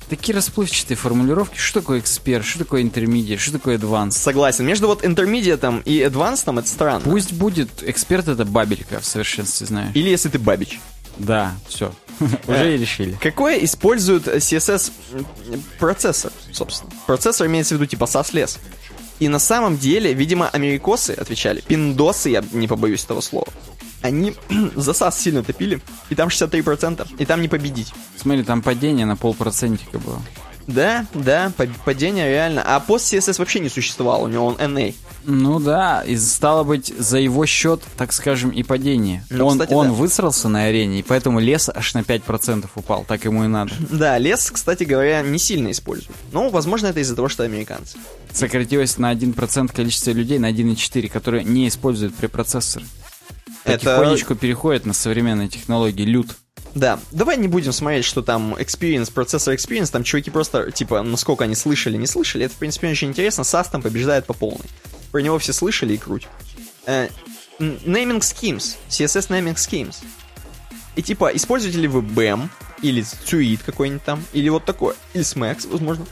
такие расплывчатые формулировки? Что такое эксперт, что такое intermediate, что такое advanced? Согласен. Между вот intermediate и advanced это странно. Пусть будет эксперт — это бабелька, в совершенстве знаю. Или если ты бабич. Да, все. Уже и решили. Какое используют си эс эс процессор, собственно? Процессор имеется в виду типа сас-лес. И на самом деле, видимо, америкосы отвечали. Пиндосы, я не побоюсь этого слова. Они за сас сильно топили, и там шестьдесят три процента, и там не победить. Смотри, там падение на полпроцентика было. Да, да, падение реально. А пост си эс эс вообще не существовал, у него он эн эй. Ну да, и стало быть, за его счет, так скажем, и падение. Ну, он кстати, он да. высрался на арене, и поэтому лес аж на пять процентов упал, так ему и надо. Да, лес, кстати говоря, не сильно используют. Ну, возможно, это из-за того, что американцы. Сократилось на один процент количество людей, на один целых четыре десятых, которые не используют препроцессоры. Потихонечку это... переходит на современные технологии, лют. Да, давай не будем смотреть, что там experience, процессор experience, там чуваки просто, типа, насколько они слышали, не слышали, это, в принципе, очень интересно, сас там побеждает по полной. Про него все слышали и круть. Э, naming schemes, си эс эс naming schemes. И, типа, используете ли вы бэм, или Suite какой-нибудь там, или вот такое, или Smax, возможно.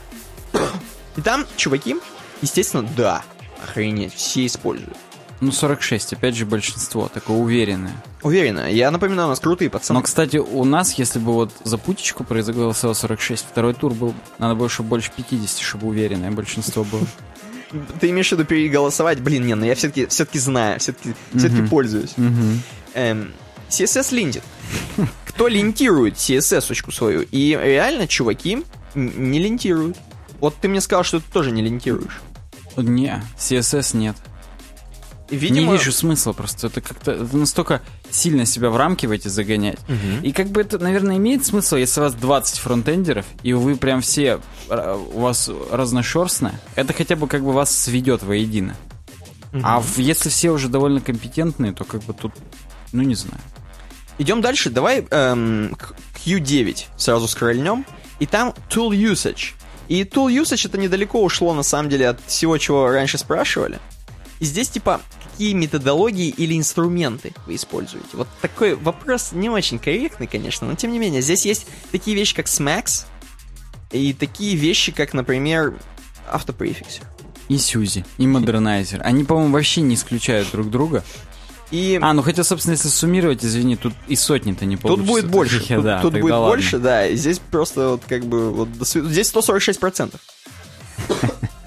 И там чуваки, естественно, да, охренеть, все используют. Ну, сорок шесть, опять же, большинство, такое уверенное. Уверенное. Я напоминаю, у нас крутые пацаны. Но, кстати, у нас, если бы вот за путечку произошло сорок шесть, второй тур был, надо было, чтобы больше пятьдесят, чтобы уверенное большинство было. Ты имеешь в виду переголосовать? Блин, не, но я все-таки все-таки знаю, все-таки все-таки пользуюсь. си эс эс линтит. Кто линтирует си эс эс-очку свою? И реально, чуваки, не линтируют. Вот ты мне сказал, что ты тоже не линтируешь. Не, си эс эс нет. Видимо... Не вижу смысла просто. Это как-то это настолько сильно себя в рамки в эти загонять. Угу. И как бы это, наверное, имеет смысл, если у вас двадцать фронтендеров, и вы прям все, у вас разношерстно, это хотя бы как бы вас сведет воедино. Угу. А если все уже довольно компетентные, то как бы тут, ну не знаю. Идем дальше, давай эм, к кью девять сразу скрольнем. И там tool usage. И tool usage это недалеко ушло, на самом деле, от всего, чего раньше спрашивали. И здесь, типа, какие методологии или инструменты вы используете? Вот такой вопрос не очень корректный, конечно, но тем не менее. Здесь есть такие вещи, как Smax, и такие вещи, как, например, автопрефикс. И Сьюзи, и модернайзер. Они, по-моему, вообще не исключают друг друга. И... А, ну хотя, собственно, если суммировать, извини, тут и сотни-то не получится. Тут будет больше, тут, да, тут будет ладно. больше, да. И здесь просто вот как бы... Вот, здесь сто сорок шесть процентов.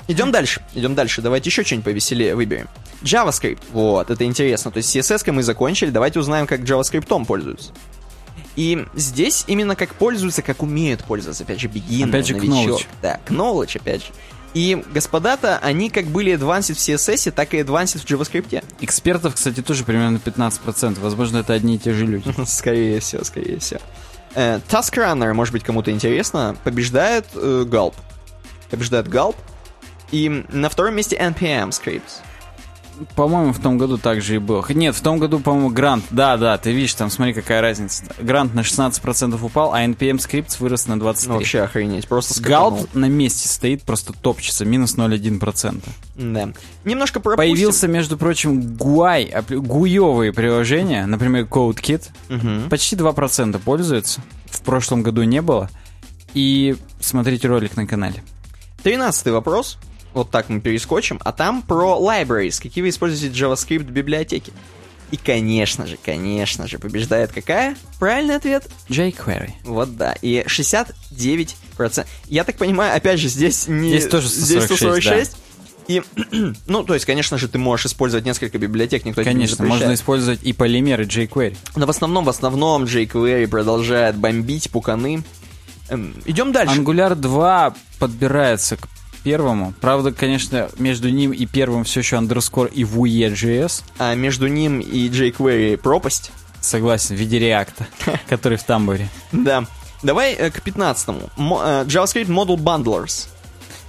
Идем дальше, идем дальше, давайте еще что-нибудь повеселее выберем. JavaScript, вот, это интересно, то есть с си эс эс-кой мы закончили, давайте узнаем, как JavaScript-ом пользуются. И здесь именно как пользуются, как умеют пользоваться, опять же, beginner, опять же, новичок. Да, knowledge, опять же. И господа-то, они как были advanced в си эс эс, так и advanced в JavaScript. Экспертов, кстати, тоже примерно пятнадцать процентов, возможно, это одни и те же люди. Скорее всего, скорее всего. Task Runner, может быть, кому-то интересно, побеждает Gulp. Побеждает Gulp. И на втором месте npm-scripts. По-моему, в том году так же и было. Нет, в том году, по-моему, Grant. Да, да, ты видишь, там смотри, какая разница. Grant на шестнадцать процентов упал, а npm-scripts вырос на двадцать три процента. Ну, вообще охренеть, просто скаканул. Gulp на месте стоит, просто топчется, минус ноль целых одна десятая процента. Да. Немножко пропустим. Появился, между прочим, гуай, гуевые приложения, например, CodeKit. Угу. Почти два процента пользуются. В прошлом году не было. И смотрите ролик на канале. Тринадцатый вопрос. Вот так мы перескочим. А там про libraries. Какие вы используете JavaScript в библиотеке? И, конечно же, конечно же, побеждает какая? Правильный ответ? jQuery. Вот да. И шестьдесят девять процентов. Я так понимаю, опять же, здесь не... Здесь тоже сто сорок шесть, здесь сто сорок шесть. Да. И, ну, то есть, конечно же, ты можешь использовать несколько библиотек, никто конечно, тебе не запрещает. Конечно, можно использовать и полимеры, и jQuery. Но в основном, в основном jQuery продолжает бомбить пуканы. Эм, идем дальше. Angular два подбирается к первому. Правда, конечно, между ним и первым все еще underscore и вуе.js. А между ним и jQuery пропасть. Согласен, в виде React, который в тамбуре. Да. Давай э, к пятнадцатому. М- э, JavaScript Model Bundlers.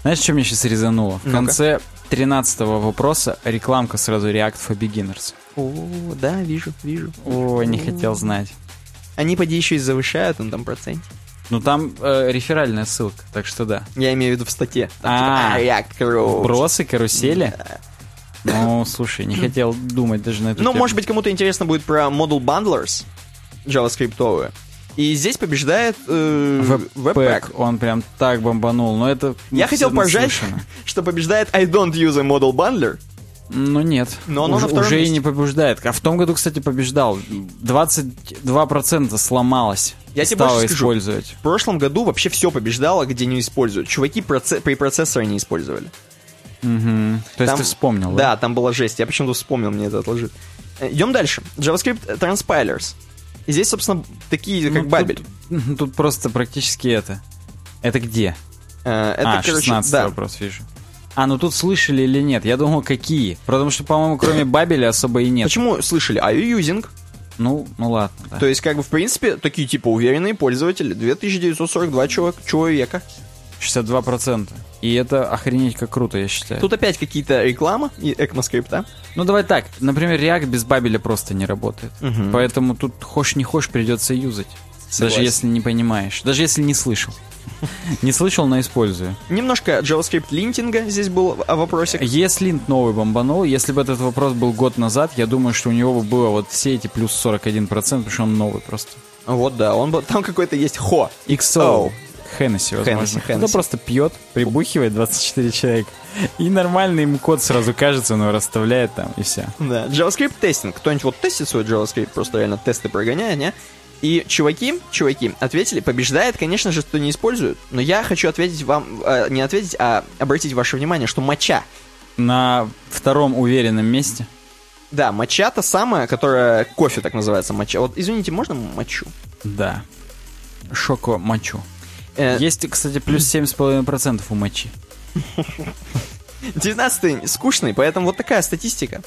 Знаешь, что меня сейчас резануло? В Ну-ка. конце тринадцатого вопроса рекламка сразу React for Beginners. О, да, вижу, вижу. О, не хотел знать. Они, поди, еще и завышают, он там процент. Ну, там э, реферальная ссылка, так что да. Я имею в виду в статье. Там, а, типа, а, React, вбросы, карусели? Да. Ну, слушай, не хотел думать даже на эту тему. Ну, может быть, кому-то интересно будет про Model Bundlers, JavaScript-овые. И здесь побеждает э, Webpack. Он прям так бомбанул. Но это Я хотел поржать, что побеждает I don't use a model bundler. Ну нет, но он уже, он уже и не побеждает. А в том году, кстати, побеждал. двадцать два процента сломалось. Я тебе больше скажу, в прошлом году вообще все побеждало, где не используют. Чуваки проце- препроцессоры не использовали. Угу. То есть ты вспомнил, да? Да, там была жесть. Я почему-то вспомнил, мне это отложит. Идем дальше. JavaScript Transpilers. И здесь, собственно, такие, как ну, Бабель. Тут, тут просто практически это. Это где? Э, это, а, короче, шестнадцатый да. вопрос, вижу. А, ну тут слышали или нет? Я думал, какие. Потому что, по-моему, кроме Бабеля особо и нет. Почему слышали? Are you using? Ну, ну ладно. Да. То есть, как бы, в принципе, такие, типа, уверенные пользователи. две тысячи девятьсот сорок два человек, человека. шестьдесят два процента. И это охренеть как круто, я считаю. Тут опять какие-то реклама и ECMAScript. Ну давай так, например, React без Бабеля просто не работает. Угу. Поэтому тут хочешь не хочешь придется юзать. Согласен. Даже если не понимаешь, даже если не слышал. Не слышал, но использую. Немножко JavaScript линтинга здесь был вопросик. ESLint новый бомбанул. Если бы этот вопрос был год назад, я думаю, что у него бы было вот все эти плюс сорок один процент, потому что он новый просто. Вот да, он был, там какой-то есть хо. икс о. Хеннесси, возможно. Кто просто пьет, прибухивает двадцать четыре человека, и нормальный им код сразу кажется, но расставляет там, и все. Да, JavaScript тестинг. Кто-нибудь вот тестит свой JavaScript, просто реально тесты прогоняет, не? И чуваки, чуваки, ответили, побеждает, конечно же, что не используют, но я хочу ответить вам, э, не ответить, а обратить ваше внимание, что моча. На втором уверенном месте? Да, моча та самая, которая кофе так называется, моча. Вот, извините, можно мочу? Да. Шоко мочу. Есть, кстати, плюс семь целых пять десятых процента у мочи. девятнадцатый скучный, поэтому вот такая статистика.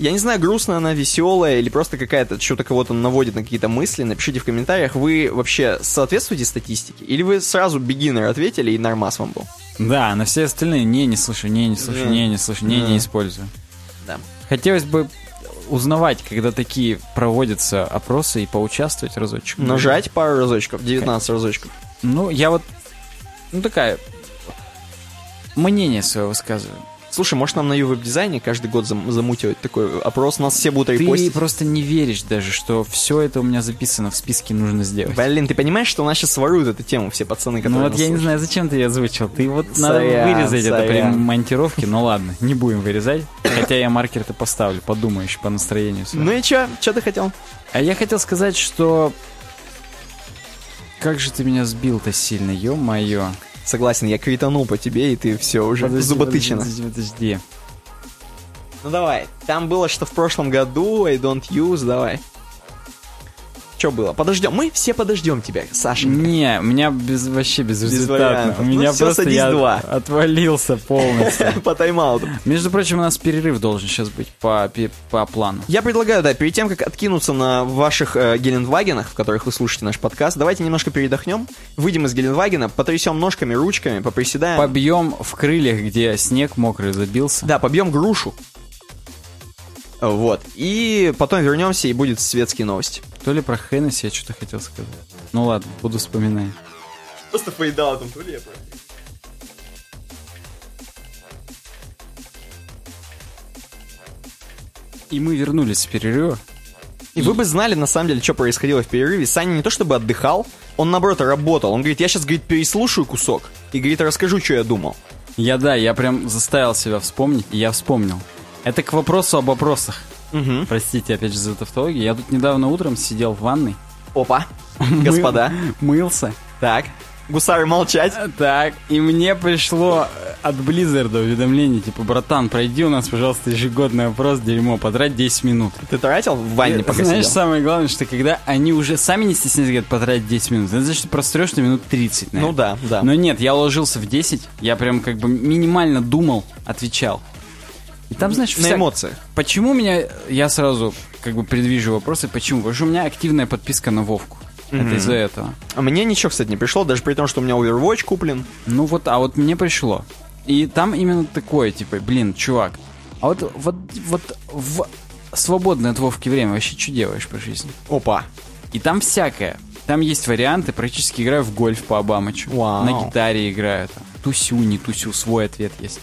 Я не знаю, грустная она, веселая или просто какая-то, что-то кого-то наводит на какие-то мысли. Напишите в комментариях, вы вообще соответствуете статистике? Или вы сразу бигинер ответили и нормас вам был? Да, на все остальные не, не слышу, не, не слышу, не, не слышу, не, не использую. Да. Хотелось бы узнавать, когда такие проводятся опросы и поучаствовать разочек. Нажать пару разочков, девятнадцать как? Разочков. Ну, я вот, ну, такая, мнение свое высказываю. Слушай, может, нам на YouWebDesign каждый год зам- замутивать такой опрос, нас все будут репостить. Ты просто не веришь даже, что все это у меня записано, в списке нужно сделать. Блин, ты понимаешь, что у нас сейчас своруют эту тему, все пацаны, которые... Ну, вот я слушают. Не знаю, зачем ты ее озвучил, ты вот сорян, надо вырезать сорян. Это при монтировке, но ладно, не будем вырезать, хотя я маркер-то поставлю, подумаю еще по настроению. Своему. Ну и че, че ты хотел? А я хотел сказать, что... Как же ты меня сбил-то сильно, ё-моё. Согласен, я квитанул по тебе, и ты все уже подожди, зуботычено. Подожди, подожди. Ну давай, там было, что в прошлом году, I don't use, давай. Что было? Подождем, мы все подождем тебя, Сашенька. Не, у меня без, вообще безрезультатно. Без у меня ну, все, просто я два. Отвалился полностью. По тайм-ауту. Между прочим, у нас перерыв должен сейчас быть по, по плану. Я предлагаю, да, перед тем, как откинуться на ваших э, Гелендвагенах, в которых вы слушаете наш подкаст, давайте немножко передохнем, выйдем из Гелендвагена, потрясем ножками, ручками, поприседаем. Побьем в крыльях, где снег мокрый забился. Да, побьем грушу. Вот. И потом вернемся, и будут светские новости. То ли про Хеннесси я что-то хотел сказать. Ну ладно, буду вспоминать. Просто поедал там, то ли я про... И мы вернулись с перерыва. И, и вы бы знали, на самом деле, что происходило в перерыве. Саня не то чтобы отдыхал, он, наоборот, работал. Он говорит, я сейчас, говорит, переслушаю кусок. И, говорит, расскажу, что я думал. Я, да, я прям заставил себя вспомнить, и я вспомнил. Это к вопросу об опросах. Угу. Простите, опять же, за тавтологию. Я тут недавно утром сидел в ванной. Опа, господа. Мылся. Так, гусары молчать. Так, и мне пришло от Blizzard уведомление, типа, братан, пройди у нас, пожалуйста, ежегодный опрос, дерьмо, потрать десять минут. Ты тратил в ванне, пока сидел? Знаешь, самое главное, что когда они уже сами не стесняются, говорят, потратить десять минут, это значит, что прострешь на минут тридцать, наверное. Ну да, да. Но нет, я ложился в десять, я прям как бы минимально думал, отвечал. И там, знаешь, на вся... эмоциях. Почему меня... Я сразу как бы предвижу вопросы. Почему? Потому что у меня активная подписка на Вовку. Mm-hmm. Это из-за этого. А мне ничего, кстати, не пришло, даже при том, что у меня Overwatch куплен. Ну вот, а вот мне пришло. И там именно такое, типа, блин, чувак, а вот, вот, вот в свободное от Вовки время вообще что делаешь по жизни? Опа. И там всякое. Там есть варианты, практически играю в гольф по Обамычу. Wow. На гитаре играю. Там, тусю, не тусю, свой ответ есть.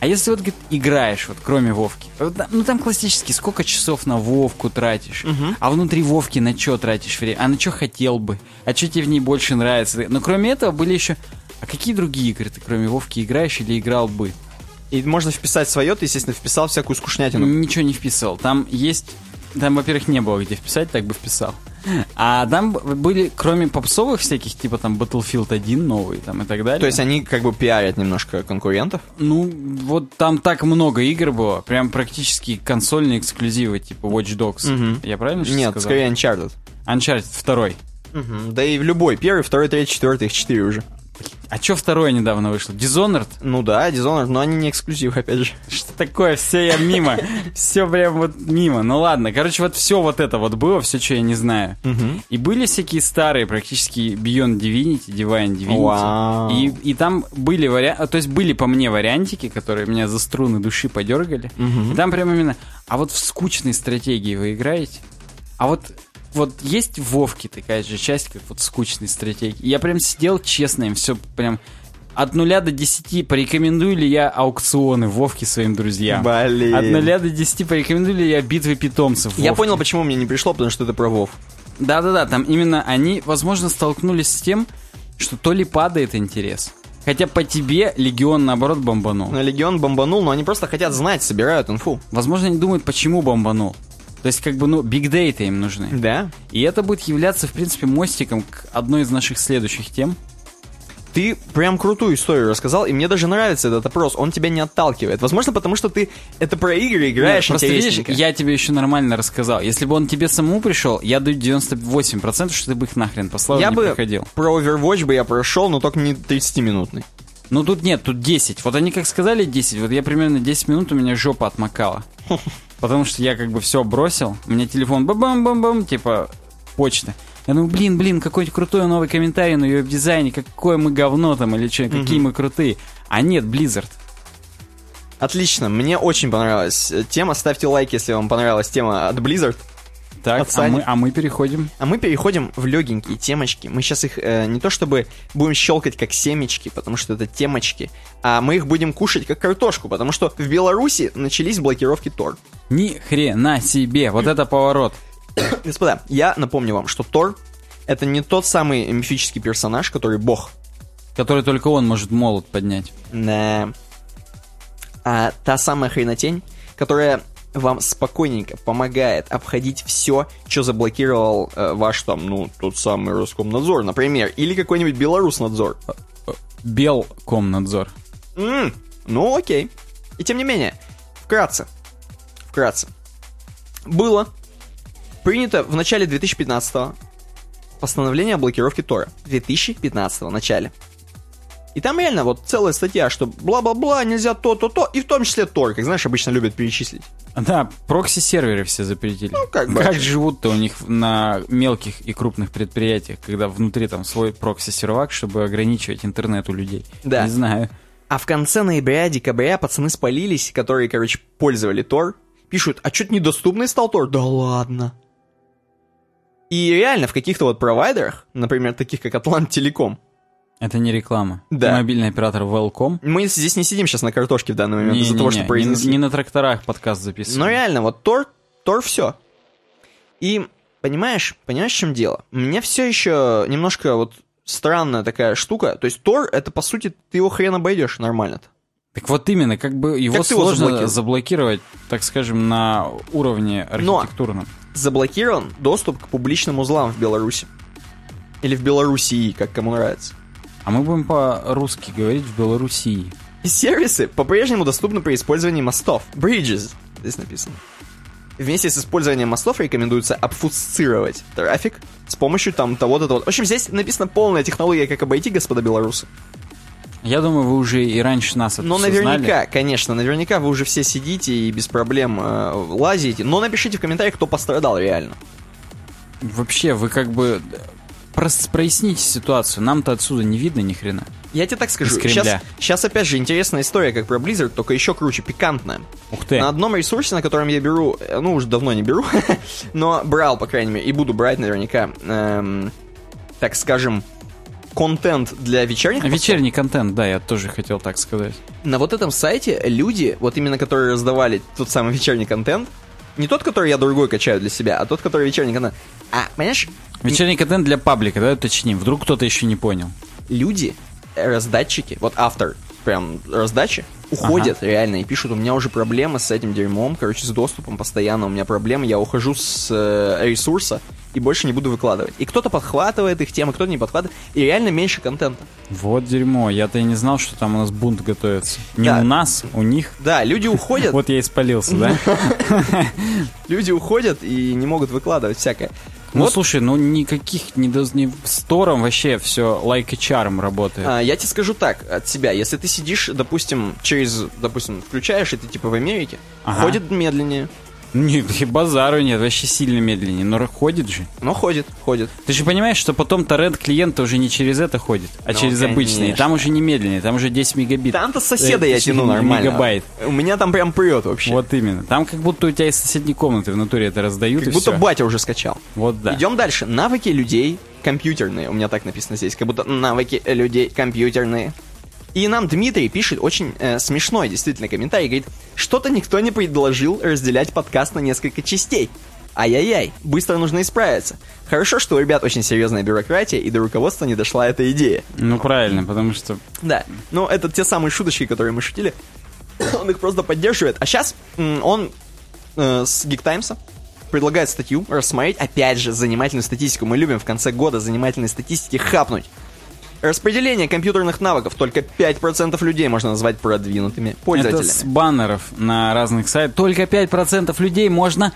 А если вот, говорит, играешь, вот, кроме Вовки, вот, ну там классически, сколько часов на Вовку тратишь, uh-huh. а внутри Вовки на что тратишь время, а на что хотел бы, а что тебе в ней больше нравится. Но кроме этого были еще, а какие другие игры ты кроме Вовки играешь или играл бы? И можно вписать свое, ты, естественно, вписал всякую скучнятину. Ничего не вписал, там есть, там, во-первых, не было где вписать, так бы вписал. А там были, кроме попсовых всяких, типа там Battlefield один новый там и так далее. То есть они как бы пиарят немножко конкурентов? Ну, вот там так много игр было. Прям практически консольные эксклюзивы, типа Watch Dogs. Угу. Я правильно сейчас сказал? Нет, скорее Uncharted. Uncharted два. Угу. Да и в любой. Первый, второй, третий, четвертый, их четыре уже. А чё второе недавно вышло? Dishonored? Ну да, Dishonored, но они не эксклюзивы, опять же. Что такое? Все я мимо. Все прям вот мимо. Ну ладно, короче, вот все вот это вот было, все, что я не знаю. Угу. И были всякие старые, практически Beyond Divinity, Divine Divinity. И, и там были варианты, то есть были по мне вариантики, которые меня за струны души подергали. Угу. И там прям именно, а вот в скучной стратегии вы играете? А вот... Вот есть в Вовке такая же часть, как вот скучной стратегии. Я прям сидел честно, им все прям от нуля до десяти. Порекомендую ли я аукционы в Вовке своим друзьям? Блин. От нуля до десяти порекомендую ли я битвы питомцев в Вовке? Я понял, почему мне не пришло, потому что это про Вов. Да-да-да, там именно они, возможно, столкнулись с тем, что то ли падает интерес. Хотя по тебе Легион, наоборот, бомбанул. Но Легион бомбанул, но они просто хотят знать, собирают инфу. Возможно, они думают, почему бомбанул. То есть, как бы, ну, бигдейты им нужны. Да. И это будет являться, в принципе, мостиком к одной из наших следующих тем. Ты прям крутую историю рассказал, и мне даже нравится этот опрос. Он тебя не отталкивает. Возможно, потому что ты это про игры играешь. Нет, интересненько. Просто, видишь, я тебе еще нормально рассказал. Если бы он тебе самому пришел, я даю девяносто восемь процентов, что ты бы их нахрен послал и не проходил. Я бы про Overwatch бы я прошел, но только не тридцатиминутный. Ну, тут нет, тут десять. Вот они как сказали десять, вот я примерно десять минут, у меня жопа отмокала. Потому что я как бы все бросил. У меня телефон бам-бам-бам-бам, типа, почта. Я думаю, блин, блин, какой крутой новый комментарий на YouWebDesign, какое мы говно там, или что, какие угу. мы крутые. А нет, Blizzard. Отлично, мне очень понравилась тема. Ставьте лайк, если вам понравилась тема от Blizzard. Так, а мы, а мы переходим. А мы переходим в легенькие темочки. Мы сейчас их э, не то чтобы будем щелкать как семечки, потому что это темочки, а мы их будем кушать как картошку, потому что в Беларуси начались блокировки Tor. Ни хрена себе, вот это поворот. Господа, я напомню вам, что Tor это не тот самый мифический персонаж, который бог. Который только он может молот поднять. Да. А та самая хренотень, которая... вам спокойненько помогает обходить все, что заблокировал э, ваш там, ну, тот самый Роскомнадзор, например, или какой-нибудь Беларуснадзор. Белкомнадзор. Mm, ну, окей. И тем не менее, вкратце, вкратце, было принято в начале две тысячи пятнадцатого постановление о блокировке Тора. две тысячи пятнадцатого, в начале. И там реально вот целая статья, что бла-бла-бла, нельзя то-то-то, и в том числе Tor, как, знаешь, обычно любят перечислить. Да, прокси-серверы все запретили. Ну, как бы. Как живут-то у них на мелких и крупных предприятиях, когда внутри там свой прокси-сервак, чтобы ограничивать интернет у людей. Да. Не знаю. А в конце ноября-декабря пацаны спалились, которые, короче, пользовали Tor. Пишут, а что-то недоступный стал Tor? Да ладно. И реально в каких-то вот провайдерах, например, таких как Атлант-Телеком, это не реклама. Да. Мобильный оператор Велком. Мы здесь не сидим сейчас на картошке в данный момент не, из-за не, того, не, что произнесли. Не, не на тракторах подкаст записываем. Но реально, вот Tor, Tor все. И понимаешь, понимаешь, в чем дело? Мне все еще немножко вот странная такая штука. То есть Tor, это по сути, ты его хрен обойдешь нормально-то. Так вот именно, как бы его как сложно его заблокировать, так скажем, на уровне архитектурном. Но заблокирован доступ к публичным узлам в Беларуси. Или в Белоруссии, как кому нравится. А мы будем по-русски говорить в Белоруссии. И сервисы по-прежнему доступны при использовании мостов. Bridges, здесь написано. Вместе с использованием мостов рекомендуется обфусцировать трафик с помощью там того-то-того. В общем, здесь написана полная технология, как обойти, господа белорусы. Я думаю, вы уже и раньше нас это но все знали. Ну, наверняка, конечно, наверняка вы уже все сидите и без проблем э, лазите. Но напишите в комментариях, кто пострадал реально. Вообще, вы как бы просто проясните ситуацию. Нам-то отсюда не видно ни хрена. Я тебе так скажу. Сейчас, сейчас, опять же, интересная история, как про Blizzard, только еще круче, пикантная. Ух ты. На одном ресурсе, на котором я беру, ну, уже давно не беру, но брал, по крайней мере, и буду брать наверняка, эм, так скажем, контент для вечерних постов. Вечерний контент, да, я тоже хотел так сказать. На вот этом сайте люди, вот именно которые раздавали тот самый вечерний контент, не тот, который я другой качаю для себя, а тот, который вечерний контент. А, понимаешь? Вечерний контент для паблика, да, уточним. Вдруг кто-то еще не понял. Люди, раздатчики, вот автор прям раздачи, уходят ага. реально и пишут, у меня уже проблемы с этим дерьмом, короче, с доступом постоянно, у меня проблемы, я ухожу с э, ресурса и больше не буду выкладывать. И кто-то подхватывает их темы, кто-то не подхватывает, и реально меньше контента. Вот дерьмо, я-то и не знал, что там у нас бунт готовится. Не да. у нас, у них. Да, люди уходят. Вот я и спалился, да? Люди уходят и не могут выкладывать всякое. Ну, вот. Слушай, ну никаких не до... не... с тором вообще все like a charm работает. А, я тебе скажу так, от себя. Если ты сидишь, допустим, через, допустим, включаешь, и ты типа в Америке, ага. ходит медленнее. Нет, и базару нет, вообще сильно медленнее. Но ходит же. Ну, ходит, ходит. Ты же понимаешь, что потом торрент клиента уже не через это ходит, а ну, через конечно. обычные. Там уже не медленнее, там уже десять мегабит. Там-то соседа э, я тяну нормально. Мегабайт. У меня там прям прет вообще. Вот именно. Там как будто у тебя из соседней комнаты в натуре это раздают. Как будто все. Батя уже скачал. Вот да. Идем дальше. Навыки людей компьютерные. У меня так написано здесь. Как будто навыки людей компьютерные. И нам Дмитрий пишет очень э, смешной действительно комментарий, говорит, что-то никто не предложил разделять подкаст на несколько частей. Ай-яй-яй, быстро нужно исправиться. Хорошо, что у ребят очень серьезная бюрократия, и до руководства не дошла эта идея. Ну, правильно, потому что... Да, ну, это те самые шуточки, которые мы шутили. Он их просто поддерживает. А сейчас м- он э, с Geek Times'а предлагает статью рассмотреть, опять же, занимательную статистику. Мы любим в конце года занимательной статистики хапнуть. Распределение компьютерных навыков. Только пять процентов людей можно назвать продвинутыми пользователями. Это с баннеров на разных сайтах. Только пять процентов людей можно...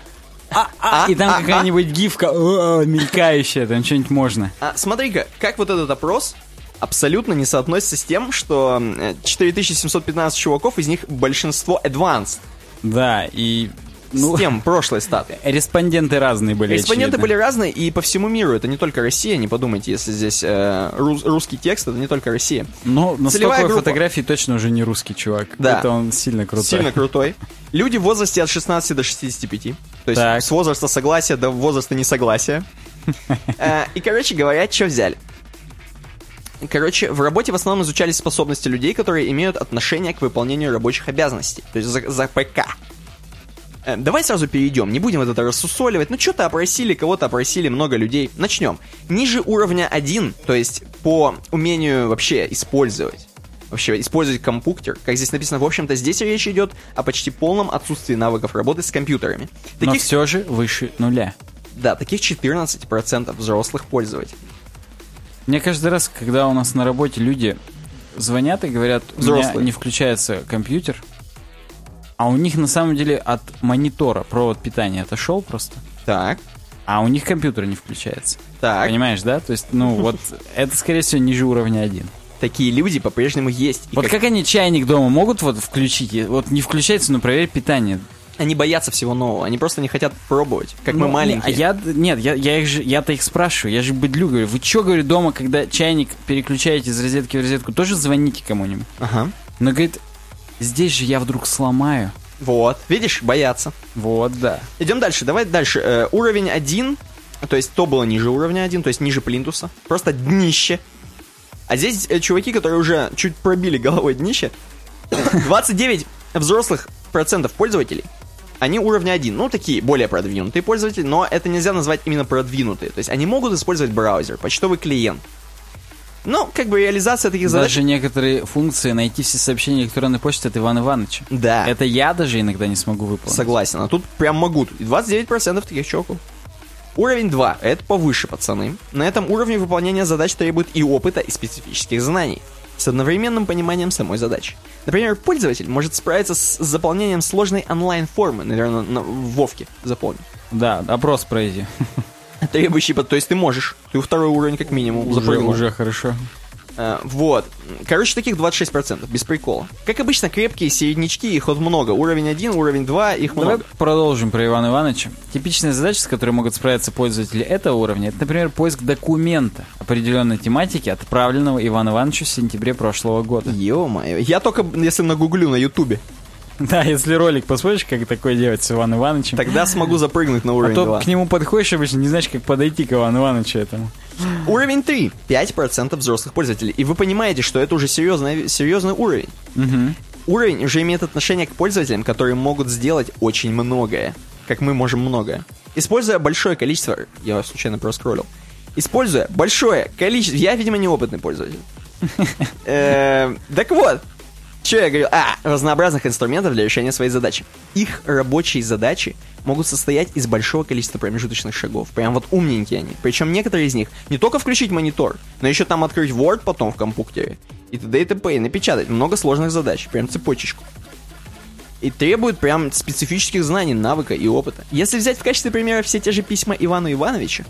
А, а, а, и там а, какая-нибудь а. гифка о, мелькающая, там что-нибудь можно. А, смотри-ка, как вот этот опрос абсолютно не соотносится с тем, что четыре тысячи семьсот пятнадцать чуваков, из них большинство advanced. Да, и... Ну, с тем прошлой статы. Респонденты разные были. Респонденты очевидно. были разные и по всему миру. Это не только Россия, не подумайте, если здесь э, рус, русский текст, это не только Россия. Но на столько фотографий точно уже не русский чувак. Да. Это он сильно крутой. Сильно крутой. Люди в возрасте от шестнадцати до шестидесяти пяти. То есть так. с возраста согласия до возраста несогласия. И, короче говоря, что взяли? Короче, в работе в основном изучались способности людей, которые имеют отношение к выполнению рабочих обязанностей. То есть за ПК. Давай сразу перейдем, не будем вот это рассусоливать. Ну, что-то опросили, кого-то опросили, много людей. Начнем. Ниже уровня один, то есть по умению вообще использовать, вообще использовать компьютер, как здесь написано, в общем-то, здесь речь идет о почти полном отсутствии навыков работы с компьютерами. Таких... Но все же выше нуля. Да, таких четырнадцать процентов взрослых пользователей. Мне каждый раз, когда у нас на работе люди звонят и говорят, взрослые. У меня не включается компьютер, а у них, на самом деле, от монитора провод питания отошел просто. Так. А у них компьютер не включается. Так. Понимаешь, да? То есть, ну, вот это, скорее всего, ниже уровня один. Такие люди по-прежнему есть. Вот как они чайник дома могут вот включить? Вот не включается, но проверь питание. Они боятся всего нового, они просто не хотят пробовать, как ну, мы маленькие. А я, нет, я, я их же, я-то их спрашиваю, я же быдлю, говорю, вы что, говорю, дома, когда чайник переключаете из розетки в розетку, тоже звоните кому-нибудь? Ага. Но, говорит... Здесь же я вдруг сломаю. Вот, видишь, боятся. Вот, да. Идем дальше, давай дальше. Э, уровень один, то есть то было ниже уровня один, то есть ниже плинтуса. Просто днище. А здесь э, чуваки, которые уже чуть пробили головой днище. двадцать девять взрослых процентов пользователей, они уровня один. Ну, такие более продвинутые пользователи, но это нельзя назвать именно продвинутые. То есть они могут использовать браузер, почтовый клиент. Ну, как бы реализация таких задач... Даже некоторые функции найти все сообщения электронной почты от Ивана Ивановича. Да. Это я даже иногда не смогу выполнить. Согласен, а тут прям могут. И двадцать девять процентов таких чуваков. Уровень два. Это повыше, пацаны. На этом уровне выполнения задач требует и опыта, и специфических знаний. С одновременным пониманием самой задачи. Например, пользователь может справиться с заполнением сложной онлайн-формы. Наверное, на Вовке заполнить. Да, опрос пройди. Требующий, то есть ты можешь. Ты второй уровень как минимум уже, запрыгнул. Уже хорошо. Вот. Короче, таких двадцать шесть процентов, без прикола. Как обычно, крепкие середнячки, их вот много. Уровень один, уровень два, их много. Давай продолжим про Ивана Ивановича. Типичная задача, с которой могут справиться пользователи этого уровня, это, например, поиск документа определенной тематики, отправленного Ивану Ивановичу в сентябре прошлого года. Ё-моё. Я только, если нагуглю на Ютубе. Да, если ролик посмотришь, как такое делать с Иваном Ивановичем, тогда смогу запрыгнуть на уровень два. А то два. К нему подходишь обычно, не знаешь, как подойти к Ивану Ивановичу этому. Уровень три. пять процентов взрослых пользователей. И вы понимаете, что это уже серьезный, серьезный уровень. Угу. Уровень уже имеет отношение к пользователям, которые могут сделать очень многое. Как мы можем многое. Используя большое количество... Я случайно проскроллил. Используя большое количество... Я, видимо, неопытный пользователь. Так вот. Что я говорил? А, разнообразных инструментов для решения своей задачи. Их рабочие задачи могут состоять из большого количества промежуточных шагов. Прям вот умненькие они. Причем некоторые из них не только включить монитор, но еще там открыть Word потом в компьютере. И т.д. и т.п. и напечатать. Много сложных задач. Прям цепочечку. И требует прям специфических знаний, навыка и опыта. Если взять в качестве примера все те же письма Ивану Ивановичу,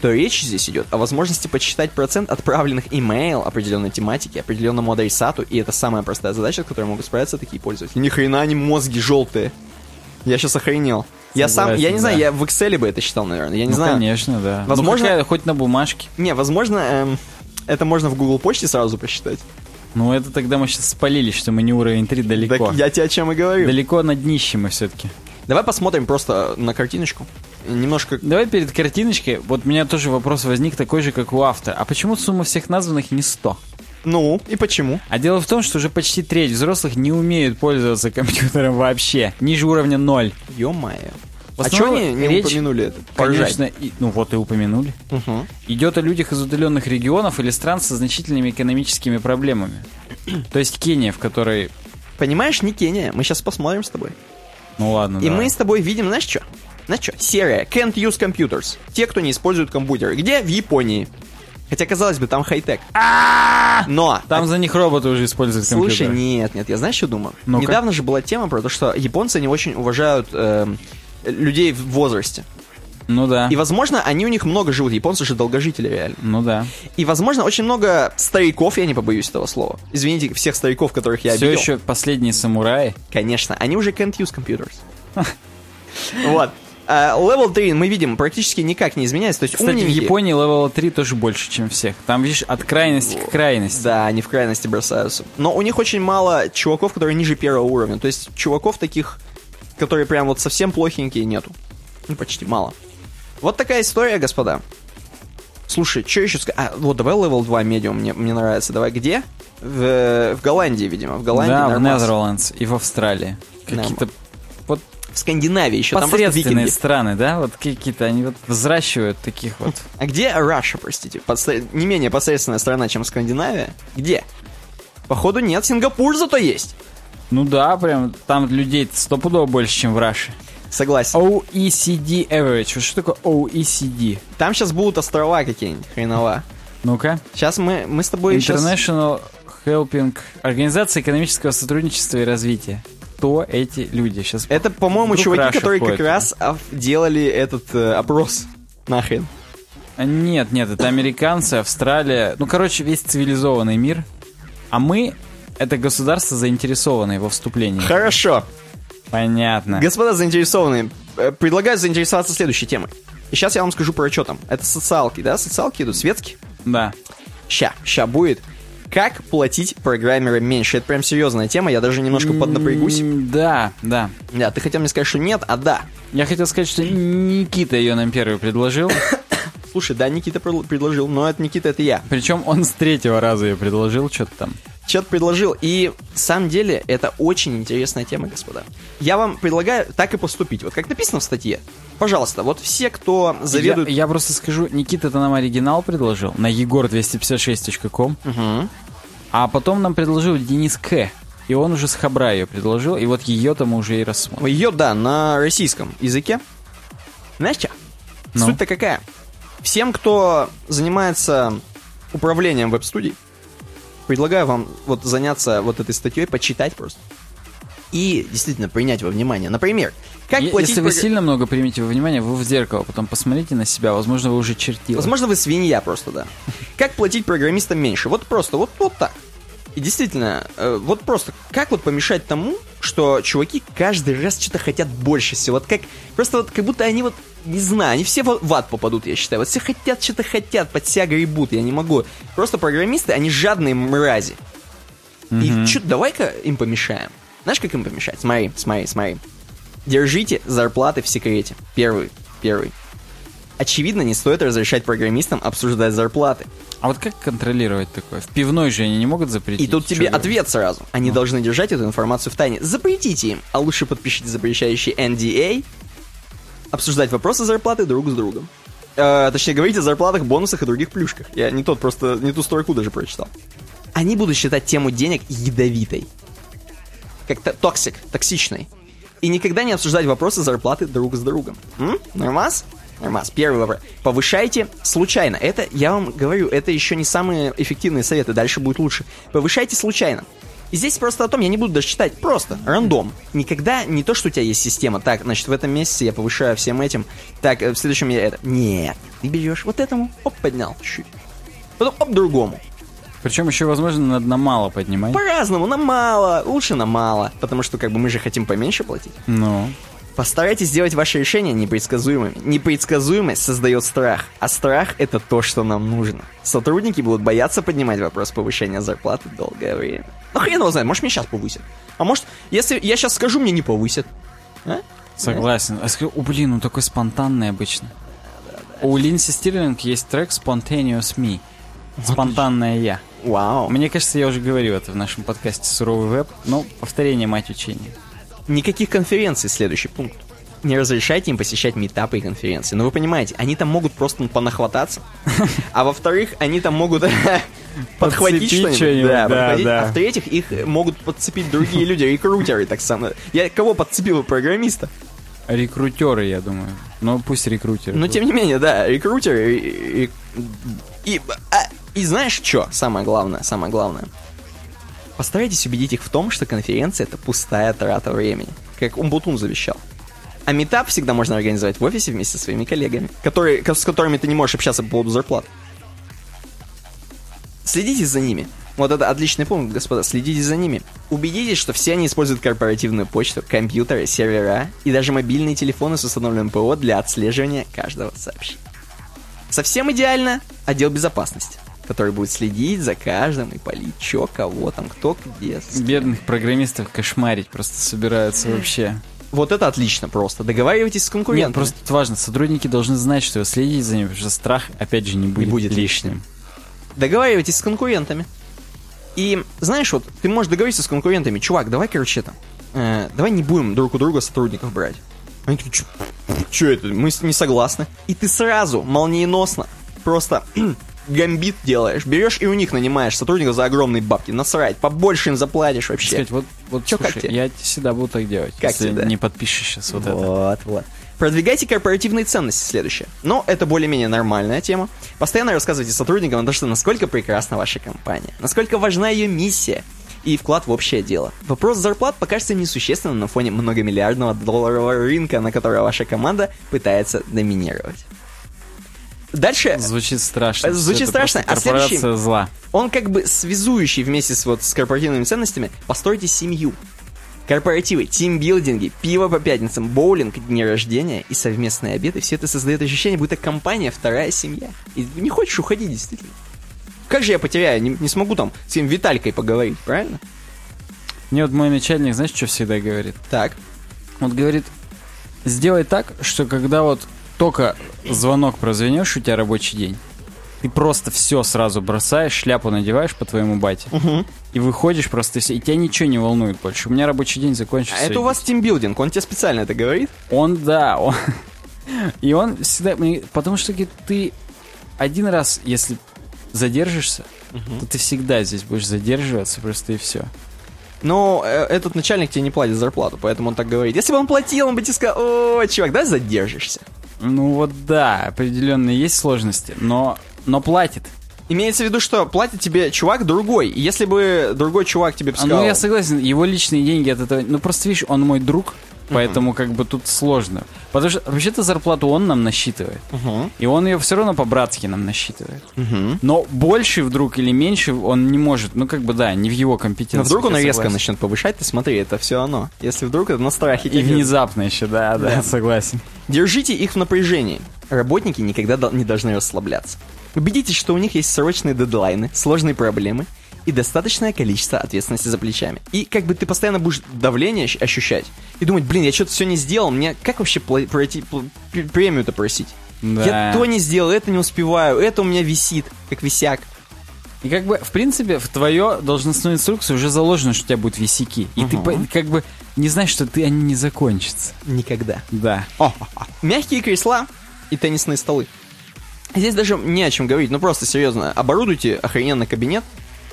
то речь здесь идет о возможности подсчитать процент отправленных имейл определенной тематики, определенному адресату, и это самая простая задача, с которой могут справиться такие пользователи. Ни хрена не мозги желтые. Я сейчас охренел. Я сам, я не да. знаю, я в Excel бы это считал, наверное. Я не ну, знаю. Конечно, да. Возможно, ну, хоть, хоть на бумажке. Не, возможно, эм, это можно в Google почте сразу посчитать. Ну, это тогда мы сейчас спалили, что мы не уровень три, далеко. Так я тебе о чем и говорю. Далеко на днище мы все-таки. Давай посмотрим просто на картиночку. Немножко... Давай перед картиночкой. Вот у меня тоже вопрос возник такой же, как у автора. А почему сумма всех названных не сто? Ну, и почему? А дело в том, что уже почти треть взрослых не умеют пользоваться компьютером вообще. Ниже уровня ноль. Ё-моё. А чего они не речь, упомянули это? Конечно, и, ну вот и упомянули. Угу. Идет о людях из удаленных регионов или стран со значительными экономическими проблемами. То есть Кения, в которой... Понимаешь, не Кения. Мы сейчас посмотрим с тобой. Ну ладно, и да. мы с тобой видим, знаешь что? Знаешь что? Серия. Can't use computers. Те, кто не использует компьютеры. Где? В Японии. Хотя, казалось бы, там хай-тек. Но! Там за них роботы уже используют компьютеры. Слушай, нет, нет, я знаешь, что думал? Ну-ка. Недавно же была тема про то, что японцы не очень уважают э, людей в возрасте. Ну да. И, возможно, они у них много живут. Японцы же долгожители, реально. Ну да. И, возможно, очень много стариков, я не побоюсь этого слова. Извините, всех стариков, которых я Все обидел. Все еще последние самураи. Конечно, они уже can't use computers. Вот. Левел uh, три мы видим практически никак не изменяется. То есть, кстати, умненькие... в Японии левел три тоже больше, чем всех. Там, видишь, от крайности к крайности. Да, они в крайности бросаются. Но у них очень мало чуваков, которые ниже первого уровня. То есть чуваков таких, которые прям вот совсем плохенькие, нету. Ну, почти мало. Вот такая история, господа. Слушай, что еще сказать? А, вот давай левел два медиум, мне, мне нравится. Давай где? В, в Голландии, видимо. В Голландии, да, Нормас. В Netherlands и в Австралии. Какие-то... В Скандинавии еще. Посредственные там страны, да? Вот какие-то, они вот взращивают таких вот. А где Раша, простите? Подсред... Не менее посредственная страна, чем Скандинавия? Где? Походу нет, Сингапур зато есть. Ну да, прям там людей стопудово больше, чем в Раше. Согласен. о и си ди average. Вот что такое о и си ди? Там сейчас будут острова какие-нибудь, хренова. Ну-ка. Сейчас мы, мы с тобой... International сейчас... Helping. Организация экономического сотрудничества и развития. Кто эти люди сейчас? Это, по-моему, чуваки, которые ходят, как раз делали этот э, опрос. Нахрен. Нет, нет, это американцы, Австралия. Ну, короче, весь цивилизованный мир. А мы, это государство, заинтересованное во вступлении. Хорошо. Понятно. Господа заинтересованные, предлагаю заинтересоваться следующей темой. И сейчас я вам скажу про что там. Это социалки, да? Социалки идут, светские? Да. Ща, ща будет. Как платить программерам меньше? Это прям серьезная тема, я даже немножко поднапрягусь. Да, да. Да, ты хотел мне сказать, что нет, а да. Я хотел сказать, что Никита ее нам первый предложил. Слушай, да, Никита предложил, но это Никита, это я. Причем он с третьего раза ее предложил, что-то там. Что-то предложил, и в самом деле это очень интересная тема, господа. Я вам предлагаю так и поступить, вот как написано в статье. Пожалуйста, вот все, кто заведует... Я, я просто скажу, Никита-то нам оригинал предложил на егор двести пятьдесят шесть точка ком, угу. А потом нам предложил Денис К., и он уже с Хабра ее предложил, и вот ее-то мы уже и рассмотрим. Ее, да, на российском языке. Знаешь что? Ну? Суть-то какая? Всем, кто занимается управлением веб-студий, предлагаю вам вот заняться вот этой статьей, почитать просто. И действительно принять во внимание. Например, Как е- платить... Если вы сильно много примете во внимание, вы в зеркало, потом посмотрите на себя, возможно, вы уже чертила. Возможно, вы свинья просто, да. Как платить программистам меньше? Вот просто, вот, вот так. И действительно, вот просто, как вот помешать тому, что чуваки каждый раз что-то хотят больше всего? Вот как, просто вот как будто они вот, не знаю, они все в ад попадут, я считаю. Вот все хотят, что-то хотят, под себя гребут, я не могу. Просто программисты, они жадные мрази. Mm-hmm. И что, давай-ка им помешаем. Знаешь, как им помешать? Смотри, смотри, смотри. Держите зарплаты в секрете. Первый, первый. Очевидно, не стоит разрешать программистам обсуждать зарплаты. А вот как контролировать такое? В пивной же они не могут запретить. И тут тебе говорить? Ответ сразу. Они а. должны держать эту информацию в тайне. Запретите им, а лучше подпишите запрещающий эн ди эй, обсуждать вопросы зарплаты друг с другом. Э, точнее, говорить о зарплатах, бонусах и других плюшках. Я не тот, просто не ту строку даже прочитал. Они будут считать тему денег ядовитой. Как-то токсик, токсичной. И никогда не обсуждать вопросы зарплаты друг с другом. М? Нормас? Нормас. Первый вопрос. Повышайте случайно. Это, я вам говорю, это еще не самые эффективные советы. Дальше будет лучше. Повышайте случайно. И здесь просто о том, я не буду даже читать. Просто рандом. Никогда не то, что у тебя есть система. Так, значит, в этом месяце я повышаю всем этим. Так, в следующем я это. Нет. Ты берешь вот этому. Оп, поднял. Чуть-чуть. Потом оп, другому. Причем еще, возможно, надо на мало поднимать. По-разному, на мало, лучше на мало. Потому что, как бы, мы же хотим поменьше платить. Ну. Постарайтесь сделать ваши решения непредсказуемыми. Непредсказуемость создает страх. А страх — это то, что нам нужно. Сотрудники будут бояться поднимать вопрос повышения зарплаты долгое время. Ну хрен его знает, может, меня сейчас повысят. А может, если я сейчас скажу, мне не повысят. А? Согласен. А скажу, о, блин, он такой спонтанный обычно. Да, да, да. У Линси Стирлинг есть трек «Spontaneous Me». Спонтанное я. Вау. Мне кажется, я уже говорил это в нашем подкасте «Суровый веб». Ну, повторение — мать учения. Никаких конференций, следующий пункт. Не разрешайте им посещать митапы и конференции. Ну, вы понимаете, они там могут просто понахвататься. А во-вторых, они там могут подхватить что-нибудь. А в-третьих, их могут подцепить другие люди, рекрутеры, так самое. Я кого подцепил? Программиста? Рекрутеры, я думаю. Ну, пусть рекрутеры. Но, тем не менее, да, рекрутеры. И... И знаешь что? Самое главное, самое главное. Постарайтесь убедить их в том, что конференция — это пустая трата времени, как Умбутун завещал. А митап всегда можно организовать в офисе вместе со своими коллегами, которые, с которыми ты не можешь общаться по поводу зарплат. Следите за ними. Вот это отличный пункт, господа. Следите за ними. Убедитесь, что все они используют корпоративную почту, компьютеры, сервера и даже мобильные телефоны с установленным ПО для отслеживания каждого сообщения. Совсем идеально отдел безопасности, который будет следить за каждым и палить, чё, кого там, кто, где. Бедных программистов кошмарить просто собираются вообще. Вот это отлично просто. Договаривайтесь с конкурентами. Нет, просто тут важно, сотрудники должны знать, что вы следите за ними, потому что страх, опять же, не будет, не будет лишним. лишним. Договаривайтесь с конкурентами. И, знаешь, вот, ты можешь договориться с конкурентами. Чувак, давай, короче, там, э, давай не будем друг у друга сотрудников брать. Они такие, чё это, мы не согласны. И ты сразу, молниеносно, просто... гамбит делаешь, берешь и у них нанимаешь сотрудников за огромные бабки, насрать, побольше им заплатишь вообще. Сказать, вот, вот чё, слушай, как я всегда буду так делать, как если тебе? Не подпишешь сейчас вот, вот это. Вот, вот. Продвигайте корпоративные ценности, следующее. Но это более-менее нормальная тема. Постоянно рассказывайте сотрудникам о том, что насколько прекрасна ваша компания, насколько важна ее миссия и вклад в общее дело. Вопрос зарплат покажется несущественным на фоне многомиллиардного долларового рынка, на который ваша команда пытается доминировать. Дальше... Звучит страшно. Звучит страшно, а следующий... зла. Он как бы связующий вместе с, вот, с корпоративными ценностями. Постройте семью. Корпоративы, тимбилдинги, пиво по пятницам, боулинг, дни рождения и совместные обеды. Все это создает ощущение, будто компания — вторая семья. И не хочешь уходить, действительно. Как же я потеряю? Не, не смогу там с ним Виталькой поговорить, правильно? Мне вот мой начальник, знаешь, что всегда говорит? Так. Вот говорит, сделай так, что когда вот... Только звонок прозвенешь, у тебя рабочий день. Ты просто все сразу бросаешь, шляпу надеваешь по твоему бате. Угу. И выходишь просто, и тебя ничего не волнует больше. У меня рабочий день закончился. А это у вас тимбилдинг, он тебе специально это говорит? Он, да. Он... И он всегда... Потому что говорит, ты один раз, если задержишься, угу. то ты всегда здесь будешь задерживаться просто и все. Но этот начальник тебе не платит зарплату, поэтому он так говорит. Если бы он платил, он бы тебе сказал: о, чувак, давай задержишься. Ну вот да, определенные есть сложности, но, но платит. Имеется в виду, что платит тебе чувак другой. Если бы другой чувак тебе сказал... А, ну я согласен, его личные деньги от этого... Ну просто видишь, он мой друг, Поэтому uh-huh. как бы тут сложно. Потому что вообще-то зарплату он нам насчитывает. Uh-huh. И он ее все равно по-братски нам насчитывает. Uh-huh. Но больше вдруг или меньше он не может. Ну как бы да, не в его компетенции. Но вдруг он резко начнет повышать, ты смотри, это все оно. Если вдруг это на страхе. И внезапно еще, да, да, да, согласен. Держите их в напряжении. Работники никогда не должны расслабляться. Убедитесь, что у них есть срочные дедлайны, сложные проблемы и достаточное количество ответственности за плечами. И как бы ты постоянно будешь давление ощущать и думать, блин, я что-то все не сделал, мне как вообще пл- пройти, пл- премию-то просить? Да. Я то не сделал, это не успеваю, это у меня висит, как висяк. И как бы, в принципе, в твою должностную инструкцию уже заложено, что у тебя будут висяки. И uh-huh. ты как бы не знаешь, что ты, они не закончатся. Никогда. Да. О-о-о. Мягкие кресла и теннисные столы. Здесь даже не о чем говорить, ну просто серьезно, оборудуйте охрененный кабинет,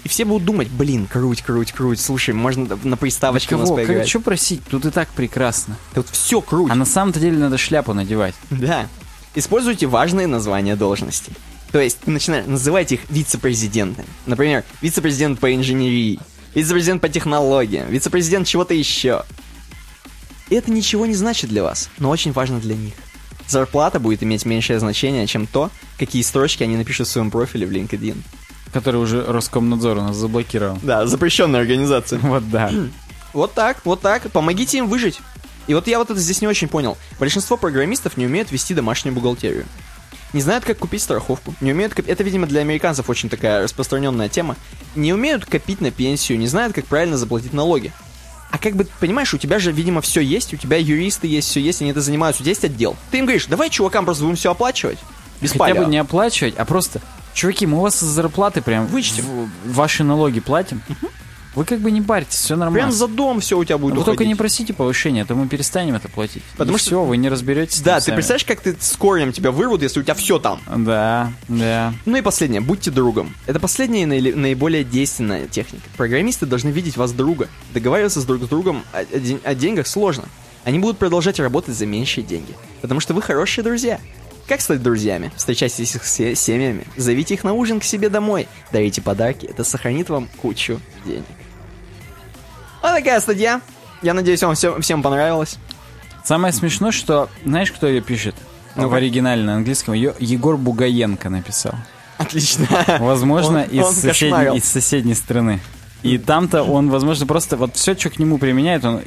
и все будут думать, блин, круть, круть, круть, слушай, можно на приставочке у нас поиграть. Что просить? Тут и так прекрасно. Тут все круть. А на самом-то деле надо шляпу надевать. Да. Используйте важные названия должностей. То есть, начинаешь называть их вице-президентами. Например, вице-президент по инженерии, вице-президент по технологиям, вице-президент чего-то еще. Это ничего не значит для вас, но очень важно для них. Зарплата будет иметь меньшее значение, чем то, какие строчки они напишут в своем профиле в LinkedIn. Который уже Роскомнадзор у нас заблокировал. Да, запрещенная организация. Вот да. Вот так, вот так. Помогите им выжить. И вот я вот это здесь не очень понял. Большинство программистов не умеют вести домашнюю бухгалтерию. Не знают, как купить страховку. Не умеют копить. Это, видимо, для американцев очень такая распространенная тема. Не умеют копить на пенсию. Не знают, как правильно заплатить налоги. А как бы, понимаешь, у тебя же, видимо, все есть, у тебя юристы есть, все есть, они это занимаются, у тебя есть отдел. Ты им говоришь, давай чувакам просто будем все оплачивать. Без Хотя палева. бы не оплачивать, а просто, чуваки, мы у вас из зарплаты прям вычтем, в, ваши налоги платим. Угу. Вы как бы не парьтесь, все нормально. Прям за дом все у тебя будет а уходить. Вы только не просите повышения, а то мы перестанем это платить. Потому и что все, вы не разберетесь. Да, ты сами. Представляешь, как ты с корнем тебя вырвут, если у тебя все там. Да, да. Ну и последнее, будьте другом. Это последняя и наиболее действенная техника. Программисты должны видеть вас друга. Договариваться с друг с другом о, о, о деньгах сложно. Они будут продолжать работать за меньшие деньги. Потому что вы хорошие друзья. Как стать друзьями? Встречайтесь с их семьями, зовите их на ужин к себе домой, дарите подарки, это сохранит вам кучу денег. Вот такая статья. Я надеюсь, вам все, всем понравилось. Самое смешное, что... Знаешь, кто ее пишет? Ну, в оригинале на английском. Ее Егор Бугаенко написал. Отлично. Возможно, он, из, он соседней, из соседней страны. И там-то он, возможно, просто... Вот все, что к нему применяет, он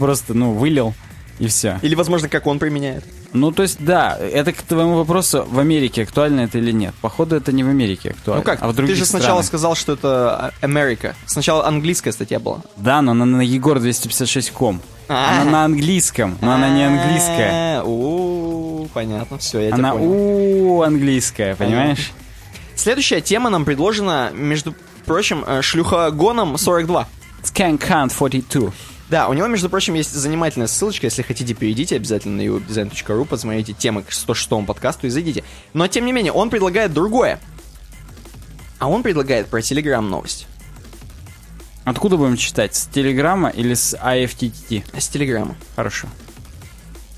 просто, ну, вылил. И все. Или, возможно, как он применяет. Ну, то есть, да, это к твоему вопросу, в Америке актуально это или нет. Походу, это не в Америке актуально, ну как? А в других странах. Ты же сначала странах. сказал, что это Америка. Сначала английская статья была. Да, но она на егор двести пятьдесят шесть точка ком. Она на английском, но она не английская. У-у-у, понятно, все, я тебя понял. Она у-у-у английская, понимаешь? Следующая тема нам предложена, между прочим, шлюхогоном сорок два. Scan Count forty-two. Да, у него, между прочим, есть занимательная ссылочка. Если хотите, перейдите обязательно на YouWebDesign.ru, посмотрите темы к сто шестому подкасту и зайдите. Но, тем не менее, он предлагает другое. А он предлагает про Телеграм новость. Откуда будем читать? С Телеграма или с ай эф ти ти ти? С Телеграма. Хорошо.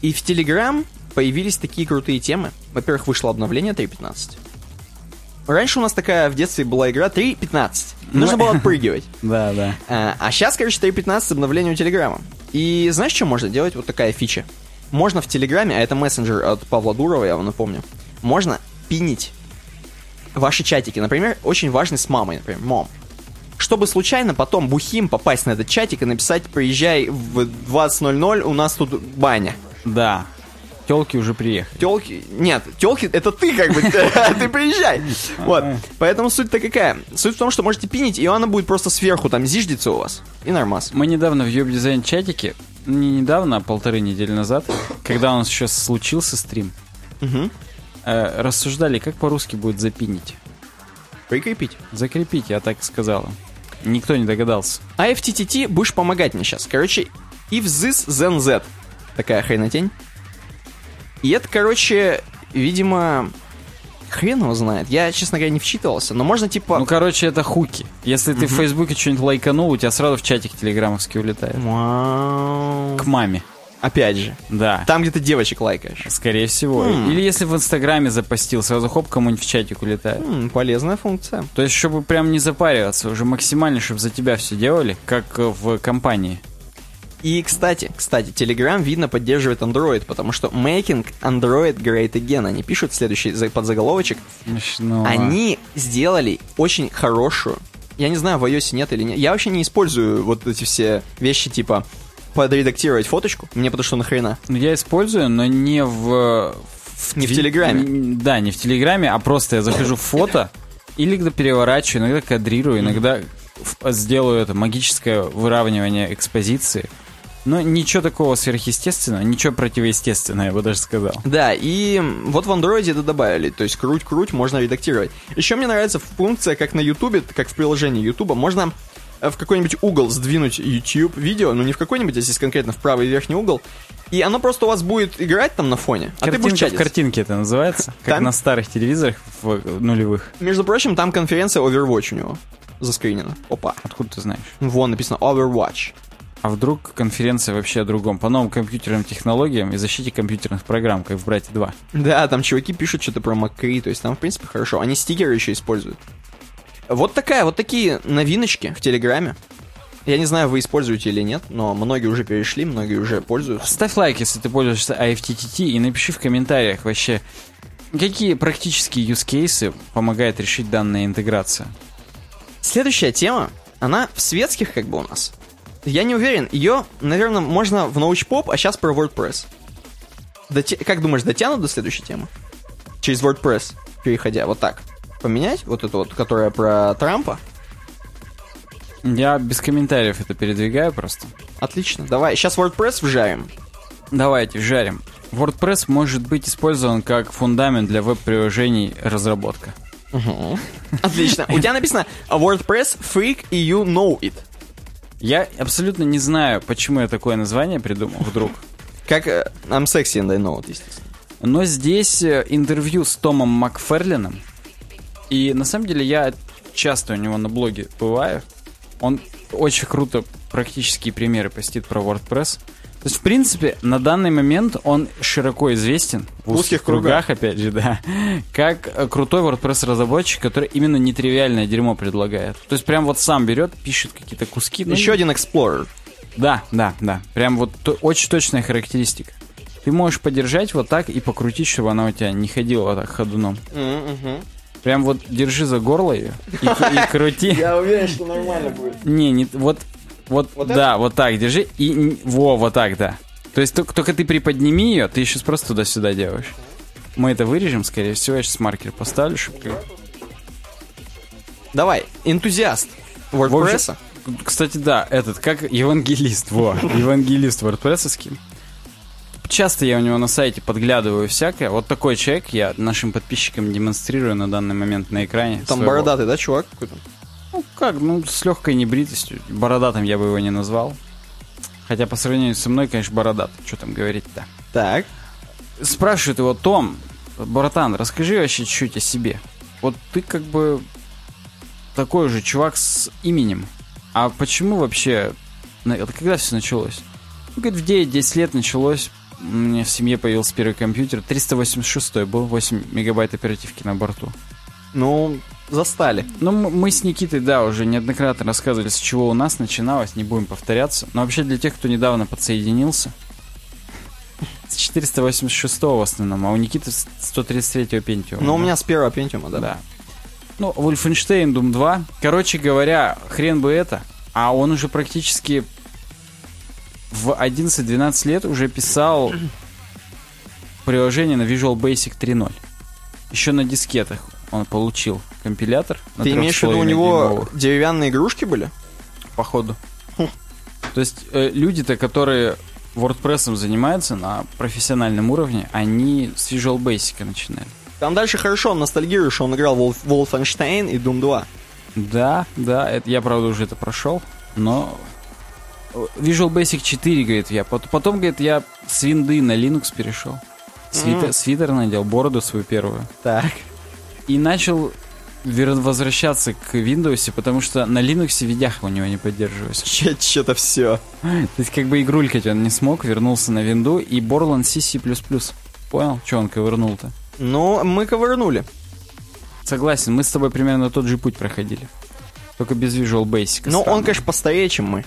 И в Телеграм появились такие крутые темы. Во-первых, вышло обновление три точка пятнадцать. Раньше у нас такая в детстве была игра три точка пятнадцать. Нужно было отпрыгивать. Да, да. А сейчас, короче, три точка пятнадцать обновление у Телеграма. И знаешь, что можно делать? Вот такая фича. Можно в Телеграме, а это мессенджер от Павла Дурова, я вам напомню, можно пинить ваши чатики. Например, очень важный с мамой, например, мам. Чтобы случайно потом бухим попасть на этот чатик и написать, приезжай в двадцать ноль ноль, у нас тут баня. Да. Телки уже приехали. Телки... Нет, телки... Это ты как бы, ты приезжай. Вот. Поэтому суть-то какая? Суть в том, что можете пинить, и она будет просто сверху там зиждется у вас. И нормас. Мы недавно в YouWebDesign чатике, не недавно, а полторы недели назад, когда у нас еще случился стрим, рассуждали, как по-русски будет запинить. Прикрепить. Закрепить, я так и сказал. Никто не догадался. А эф ти ти ти будешь помогать мне сейчас. Короче, if this, then that. Такая хренотень. И это, короче, видимо, хрен его знает. Я, честно говоря, не вчитывался, но можно типа... Ну, короче, это хуки. Если mm-hmm. ты в Фейсбуке что-нибудь лайканул, у тебя сразу в чатик телеграммовский улетает. Wow. К маме. Опять же. Да. Там, где ты девочек лайкаешь. Скорее всего. Mm. Или если в Инстаграме запостил, сразу хоп, кому-нибудь в чатик улетает. Mm, полезная функция. То есть, чтобы прям не запариваться, уже максимально, чтобы за тебя все делали, как в компании. И, кстати, кстати, Telegram, видно, поддерживает Android, потому что Making Android Great Again, они пишут следующий подзаголовочек. Смешно. Они сделали очень хорошую, я не знаю, в iOS нет или нет, я вообще не использую вот эти все вещи типа подредактировать фоточку, мне потому что нахрена. Я использую, но не в... в не в Телеграме. Да, не в Телеграме, а просто я захожу в фото, иногда переворачиваю, иногда кадрирую, иногда сделаю это магическое выравнивание экспозиции. Но ничего такого сверхъестественного, ничего противоестественного, я бы даже сказал. Да, и вот в Android это добавили, то есть круть-круть, можно редактировать. Еще мне нравится функция, как на YouTube, как в приложении YouTube, можно в какой-нибудь угол сдвинуть YouTube видео, но не в какой-нибудь, а здесь конкретно в правый верхний угол, и оно просто у вас будет играть там на фоне, а картинки ты будешь чадиться. Картинки это называется, как там? На старых телевизорах в нулевых. Между прочим, там конференция Overwatch у него заскринена. Опа. Откуда ты знаешь? Вон написано Overwatch. А вдруг конференция вообще о другом? По новым компьютерным технологиям и защите компьютерных программ, как в «Брате два». Да, там чуваки пишут что-то про Макри, то есть там, в принципе, хорошо. Они стикеры еще используют. Вот такая, вот такие новиночки в Телеграме. Я не знаю, вы используете или нет, но многие уже перешли, многие уже пользуются. Ставь лайк, если ты пользуешься ай эф ти ти ти, и напиши в комментариях вообще, какие практические юзкейсы помогает решить данная интеграция. Следующая тема, она в светских как бы у нас. Я не уверен, ее, наверное, можно в научпоп, а сейчас про WordPress. Доти... Как думаешь, дотянут до следующей темы? Через WordPress, переходя вот так. Поменять вот эту вот, которая про Трампа? Я без комментариев это передвигаю просто. Отлично, давай. Сейчас WordPress вжарим. Давайте, вжарим. WordPress может быть использован как фундамент для веб-приложений разработка. Угу. Отлично. У тебя написано WordPress freak и you know it. Я абсолютно не знаю, почему я такое название придумал вдруг. Как I'm sexy and I know it, естественно. Но здесь интервью с Томом Макферлином. И на самом деле я часто у него на блоге бываю. Он очень круто практические примеры постит про WordPress. То есть, в принципе, на данный момент он широко известен в узких, узких кругах, кругах, опять же, да, как крутой WordPress-разработчик, который именно нетривиальное дерьмо предлагает. То есть прям вот сам берет, пишет какие-то куски. Еще ну, один Explorer. Да, да, да. Прям вот то, очень точная характеристика. Ты можешь подержать вот так и покрутить, чтобы она у тебя не ходила вот так ходуном. Mm-hmm. Прям вот держи за горло ее и, и крути. Я уверен, что нормально будет. Не, не, вот... Вот, вот да, это? Вот так держи. И во, вот так, да. То есть только, только ты приподними ее, ты сейчас просто туда-сюда делаешь. Мы это вырежем, скорее всего, я сейчас маркер поставлю, чтобы... Давай, энтузиаст WordPress. Кстати, да, этот, как евангелист, во, евангелист WordPress-овский. Часто я у него на сайте подглядываю всякое. Вот такой человек я нашим подписчикам демонстрирую на данный момент на экране. Там своего. Бородатый, да, чувак какой-то? Ну как, ну с легкой небритостью. Бородатым я бы его не назвал. Хотя по сравнению со мной, конечно, бородат. Что там говорить-то? Так. Спрашивает его Том: братан, расскажи вообще чуть-чуть о себе. Вот ты как бы такой же чувак с именем. А почему вообще... Это когда все началось? Ну, говорит, в девять-десять лет началось. У меня в семье появился первый компьютер. триста восемьдесят шестой был, восемь мегабайт оперативки на борту. Ну... Застали. Ну, мы с Никитой, да, уже неоднократно рассказывали, с чего у нас начиналось, не будем повторяться. Но вообще для тех, кто недавно подсоединился, с четыреста восемьдесят шестого в основном, а у Никиты с сто тридцать третьего Pentium. Ну, да. У меня с первого Pentium, да. да. Ну, Wolfenstein, Doom два. Короче говоря, хрен бы это, а он уже практически в одиннадцать-двенадцать лет уже писал приложение на Visual Basic три ноль. Еще на дискетах. Он получил компилятор. Ты имеешь в виду, у него деревянные игрушки были? Походу. Хм. То есть э, люди-то, которые WordPress-ом занимаются на профессиональном уровне, они с Visual Basic начинали. Там дальше хорошо, он ностальгирует, что он играл в Wolf- Wolfenstein и Doom два. Да, да, это, я, правда, уже это прошел, но... Visual Basic четыре, говорит, я. Потом, говорит, я с винды на Linux перешел. Свитер, mm. свитер надел, бороду свою первую. Так... И начал возвращаться к Windows, потому что на Linux видях у него не поддерживалось. Че-то все. То есть как бы игрулькать он не смог, вернулся на Windows и Borland си си плюс плюс. Понял, что он ковырнул-то? Ну, мы ковырнули. Согласен, мы с тобой примерно тот же путь проходили. Только без Visual Basic. Ну, он, конечно, постарее, чем мы.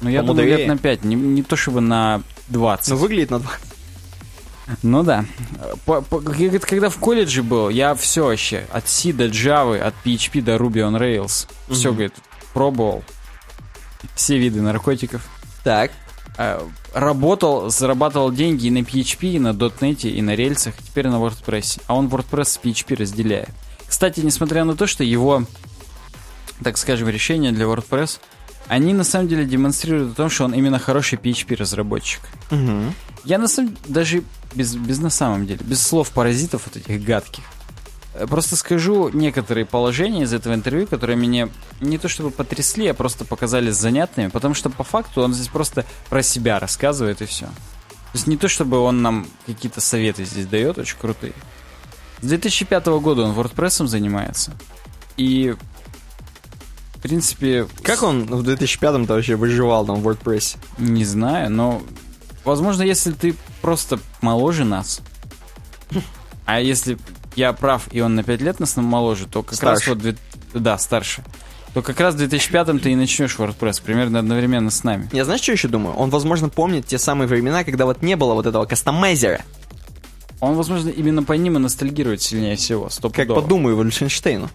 Ну, я думаю, лет на пять, не, не то чтобы на двадцать. Ну, выглядит на двадцать. Ну да. По, по, когда в колледже был, я все вообще, от C до Java, от пи эйч пи до Ruby on Rails, mm-hmm. все, говорит, пробовал. Все виды наркотиков. Так. Работал, зарабатывал деньги и на пи эйч пи, и на .дот нет, и на рельсах, и теперь на WordPress. А он WordPress с пи эйч пи разделяет. Кстати, несмотря на то, что его, так скажем, решения для WordPress, они на самом деле демонстрируют о том, что он именно хороший пи эйч пи-разработчик. Угу. Я на самом деле, даже без, без на самом деле, без слов паразитов вот этих гадких, просто скажу некоторые положения из этого интервью, которые меня не то чтобы потрясли, а просто показались занятными, потому что по факту он здесь просто про себя рассказывает и все. То есть не то чтобы он нам какие-то советы здесь дает, очень крутые. С две тысячи пятого года он WordPress занимается. И, в принципе... Как он в две тысячи пятом-то вообще выживал там в WordPress? Не знаю, но... Возможно, если ты просто моложе нас, а если... я прав, и он на пять лет нас моложе, то как старше. раз вот... Да, старше. То как раз в две тысячи пятом ты и начнешь WordPress, примерно одновременно с нами. Я знаешь, что еще думаю? Он, возможно, помнит те самые времена, когда вот не было вот этого кастомайзера. Он, возможно, именно по ним и ностальгирует сильнее всего, стопудово. Как подумаю его Лишенштейну.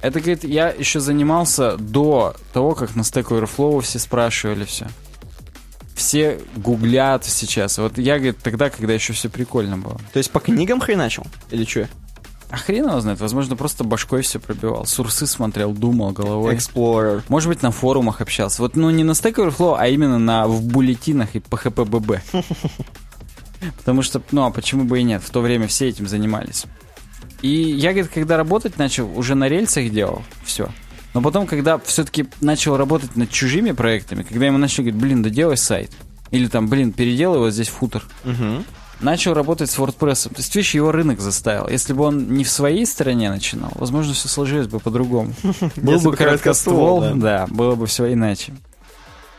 Это, говорит, я еще занимался до того, как на Stack Overflow все спрашивали все. Все гуглят сейчас. Вот я, говорит, тогда, когда еще все прикольно было. То есть по книгам хреначил? Или что? А хрен его знает, возможно, просто башкой все пробивал. Сурсы смотрел, думал головой. Explorer. Может быть, на форумах общался. Вот, ну, не на Stack Overflow, а именно на, в буллетинах и пэ хэ пэ бэ бэ. Потому что, ну, а почему бы и нет? В то время все этим занимались. И я, говорит, когда работать начал, уже на рельсах делал все. Но потом, когда все-таки начал работать над чужими проектами, когда ему начали говорить, блин, да делай сайт. Или там, блин, переделай вот здесь футер. Угу. Начал работать с WordPress. То есть, видишь, его рынок заставил. Если бы он не в своей стороне начинал, возможно, все сложилось бы по-другому. Был бы короткоствол, да, было бы все иначе.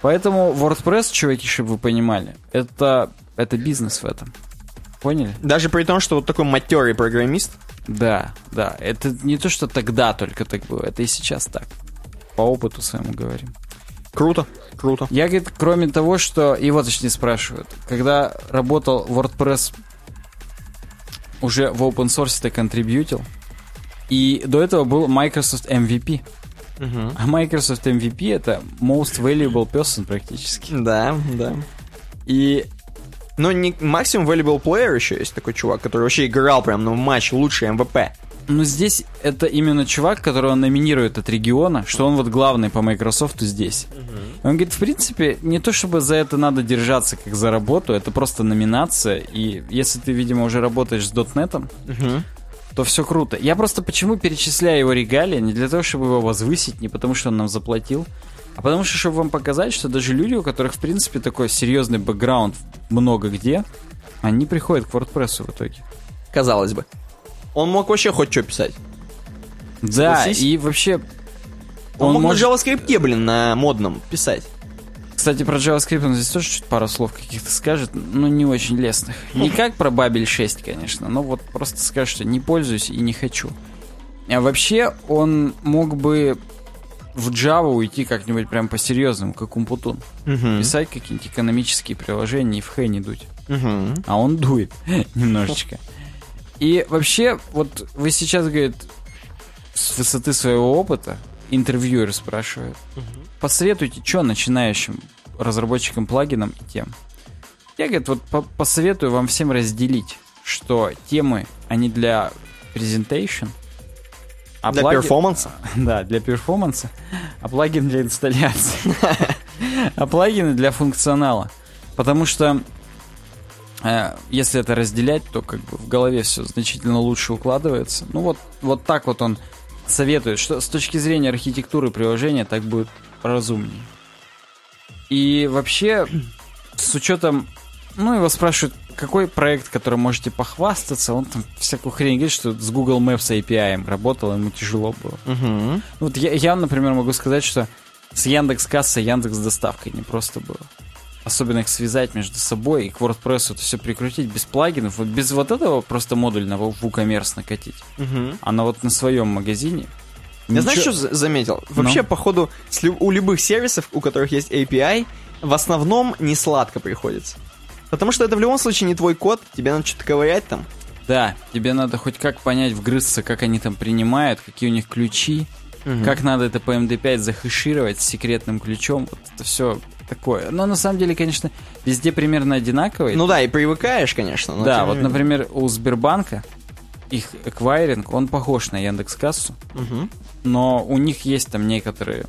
Поэтому WordPress, чуваки, чтобы вы понимали, это бизнес в этом. Поняли? Даже при том, что вот такой матерый программист. Да, да. Это не то, что тогда только так было. Это и сейчас так. По опыту своему говорим. Круто, круто. Я, говорит, кроме того, что... Его, точнее, спрашивают. Когда работал WordPress, уже в open source ты контрибьютил, и до этого был Microsoft эм ви пи. Угу. А Microsoft эм ви пи — это Most Valuable Person практически. Да, да. И... Но не Maximum Valuable Player еще есть такой чувак, который вообще играл прям на матч лучший эм вэ пэ. Ну, здесь это именно чувак, которого номинирует от региона, что он вот главный по Microsoft здесь. Uh-huh. Он говорит, в принципе, не то чтобы за это надо держаться как за работу, это просто номинация, и если ты, видимо, уже работаешь с .дот нет, uh-huh. то все круто. Я просто почему перечисляю его регалии, не для того, чтобы его возвысить, не потому, что он нам заплатил, а потому что, чтобы вам показать, что даже люди, у которых, в принципе, такой серьезный бэкграунд много где, они приходят к WordPress в итоге. Казалось бы. Он мог вообще хоть что писать. Да, Согласись? И вообще... Он, он мог может... на JavaScript, блин, на модном писать. Кстати, про JavaScript он здесь тоже чуть пару слов каких-то скажет, но не очень лестных. Не как про Babel шесть, конечно, но вот просто скажет, что не пользуюсь и не хочу. А вообще он мог бы... в Java уйти как-нибудь прям по-серьезному, как Умпутун. Uh-huh. Писать какие-нибудь экономические приложения и в хэ не дуть. Uh-huh. А он дует немножечко. И вообще, вот вы сейчас, говорит, с высоты своего опыта, интервьюер спрашивает, uh-huh. посоветуйте, что начинающим разработчикам плагинам и тем. Я, говорит, вот посоветую вам всем разделить, что темы, они для presentation, А для плагин... перформанса? Да, для перформанса. А плагин для инсталляции. А плагины для функционала. Потому что э, если это разделять, то как бы в голове все значительно лучше укладывается. Ну вот, вот так вот он советует, что с точки зрения архитектуры приложения так будет разумнее. И вообще, с учетом... Ну, его спрашивают, какой проект, которым можете похвастаться, он там всякую хрень говорит, что с Google Maps эй пи ай работал, ему тяжело было. Uh-huh. Вот я, я, например, могу сказать, что с Яндекс.Кассой, Яндекс.Доставкой не просто было. Особенно их связать между собой и к WordPress это все прикрутить без плагинов. Вот без вот этого просто модульного WooCommerce накатить. Uh-huh. А на вот на своем магазине... Я ничего... знаешь, что заметил? Вообще, no. походу, у любых сервисов, у которых есть эй пи ай... в основном не сладко приходится. Потому что это в любом случае не твой код, тебе надо что-то ковырять там. Да, тебе надо хоть как понять, вгрызться, как они там принимают, какие у них ключи, угу. как надо это по эм ди пять захэшировать с секретным ключом, вот это все такое. Но на самом деле, конечно, везде примерно одинаковые. Ну да, и привыкаешь, конечно. Но да, вот, менее. Например, у Сбербанка их эквайринг, он похож на Яндекс.Кассу, угу. но у них есть там некоторые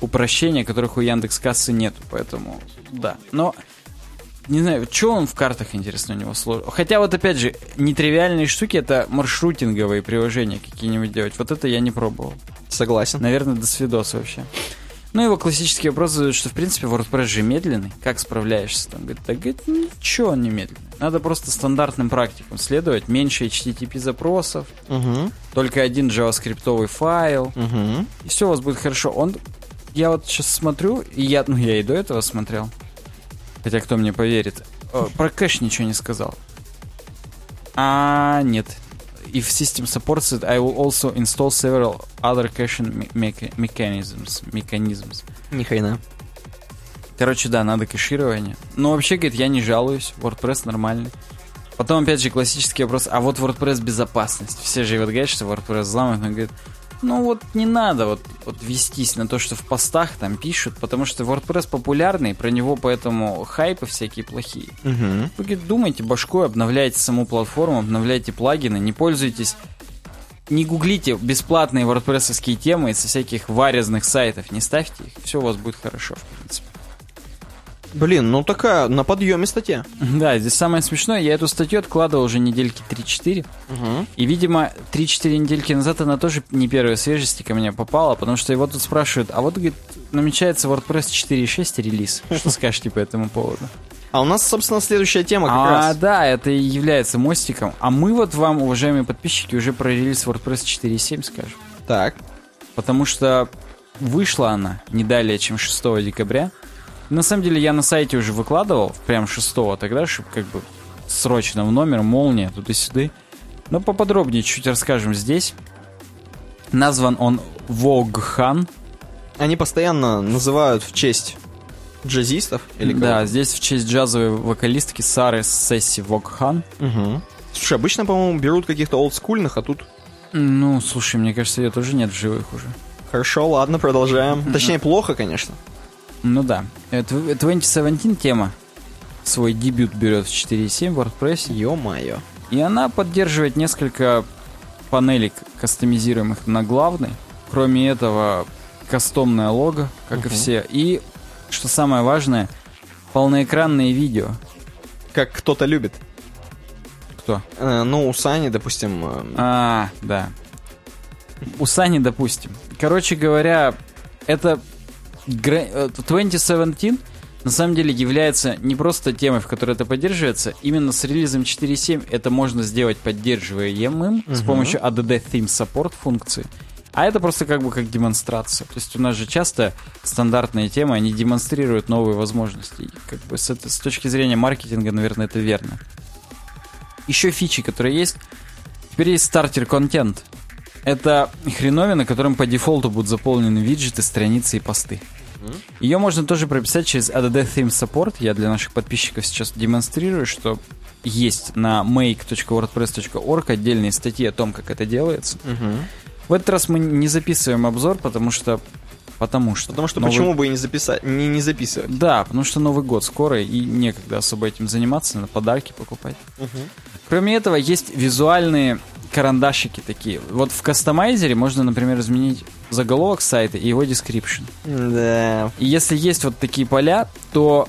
упрощения, которых у Яндекс.Кассы нету, поэтому да. Но не знаю, что он в картах, интересно, у него сложно. Хотя вот опять же, нетривиальные штуки — это маршрутинговые приложения какие-нибудь делать. Вот это я не пробовал. Согласен. Наверное, до свидос вообще. Ну, его классический вопрос задают, что в принципе WordPress же медленный. Как справляешься? Там говорит, так говорит, ничего он не медленный. Надо просто стандартным практикам следовать. Меньше эйч ти ти пи запросов, угу. только один JavaScript-овый файл. Угу. И все у вас будет хорошо. Он... Я вот сейчас смотрю, и я... ну я и до этого смотрел. Хотя кто мне поверит. Про кэш ничего не сказал. А нет. If system supports it, I will also install several other caching mechanisms. mechanisms. Ни хрена. Короче, да, надо кэширование. Но вообще, говорит, я не жалуюсь. WordPress нормальный. Потом, опять же, классический вопрос. А вот WordPress безопасность. Все же говорят, что WordPress взламывает. Но говорит, ну вот не надо вот, вот вестись на то, что в постах там пишут, потому что WordPress популярный, про него поэтому хайпы всякие плохие. Угу. Вы, говорит, думайте башкой, обновляйте саму платформу, обновляйте плагины, не пользуйтесь, не гуглите бесплатные WordPress-овские темы со всяких варезных сайтов, не ставьте их, все у вас будет хорошо, в принципе. Блин, ну такая на подъеме статья. Да, здесь самое смешное, я эту статью откладывал уже недельки три-четыре. Угу. И, видимо, три-четыре недельки назад она тоже не первой свежести ко мне попала, потому что его тут спрашивают, а вот, говорит, намечается WordPress четыре шесть релиз. Что скажете по этому поводу? А у нас, собственно, следующая тема как а, раз. А, да, это и является мостиком. А мы вот вам, уважаемые подписчики, уже про релиз WordPress четыре семь скажем. Так. Потому что вышла она не далее, чем шестого декабря. На самом деле я на сайте уже выкладывал прям шестого тогда, чтобы как бы срочно в номер, молния, тут и сюда. Но поподробнее чуть расскажем здесь. Назван он Вогхан. Они постоянно называют в честь джазистов или как? Да, здесь в честь джазовой вокалистки Сары Сесси Вогхан. Угу. Слушай, обычно, по-моему, берут каких-то олдскульных, а тут... Ну, слушай, мне кажется, ее тоже нет в живых уже. Хорошо, ладно, продолжаем. Точнее, плохо, конечно. Ну да, двадцать семнадцать тема свой дебют берет в четыре семь в WordPress. Ё-моё. И она поддерживает несколько панелек, кастомизируемых на главной. Кроме этого, кастомное лого, как uh-huh. и все. И, что самое важное, полноэкранные видео. Как кто-то любит. Кто? Э, ну, у Сани, допустим... Э... А, да. У Сани, допустим. Короче говоря, это... двадцать семнадцать на самом деле является не просто темой, в которой это поддерживается. Именно с релизом четыре семь это можно сделать поддерживаемым uh-huh. с помощью add theme support функции. А это просто как бы как демонстрация. То есть у нас же часто стандартные темы, они демонстрируют новые возможности. И как бы с, это, с точки зрения маркетинга, наверное, это верно. Еще фичи, которые есть. Теперь есть стартер-контент. Это хреновина, которым по дефолту будут заполнены виджеты, страницы и посты. Ее можно тоже прописать через add theme support. Я для наших подписчиков сейчас демонстрирую, что есть на make.wordpress точка org отдельные статьи о том, как это делается. Uh-huh. В этот раз мы не записываем обзор, потому что... Потому что, потому что новый... почему бы и не, записа... не, не записывать? Да, потому что Новый год скоро, и некогда особо этим заниматься, надо подарки покупать. Uh-huh. Кроме этого, есть визуальные... карандашики такие. Вот в кастомайзере можно, например, изменить заголовок сайта и его description. Да. И если есть вот такие поля, то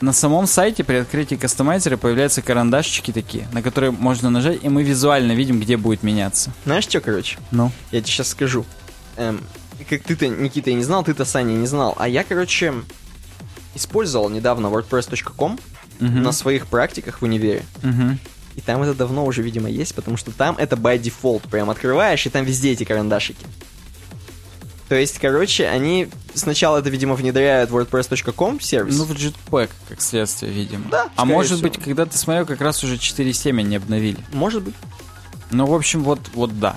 на самом сайте при открытии кастомайзера появляются карандашчики такие, на которые можно нажать, и мы визуально видим, где будет меняться. Знаешь что, короче? Ну? Я тебе сейчас скажу. Эм, как ты-то, Никита, не знал, ты-то, Саня, не знал. А я, короче, использовал недавно WordPress точка ком uh-huh. на своих практиках в универе. Uh-huh. И там это давно уже, видимо, есть, потому что там это by default. Прям открываешь, и там везде эти карандашики. То есть, короче, они сначала это, видимо, внедряют в WordPress точка ком сервис. Ну, в Jetpack, как следствие, видимо. Да, а может всего. Быть, когда ты смотрел, как раз уже четыре семь они обновили. Может быть. Ну, в общем, вот, вот да.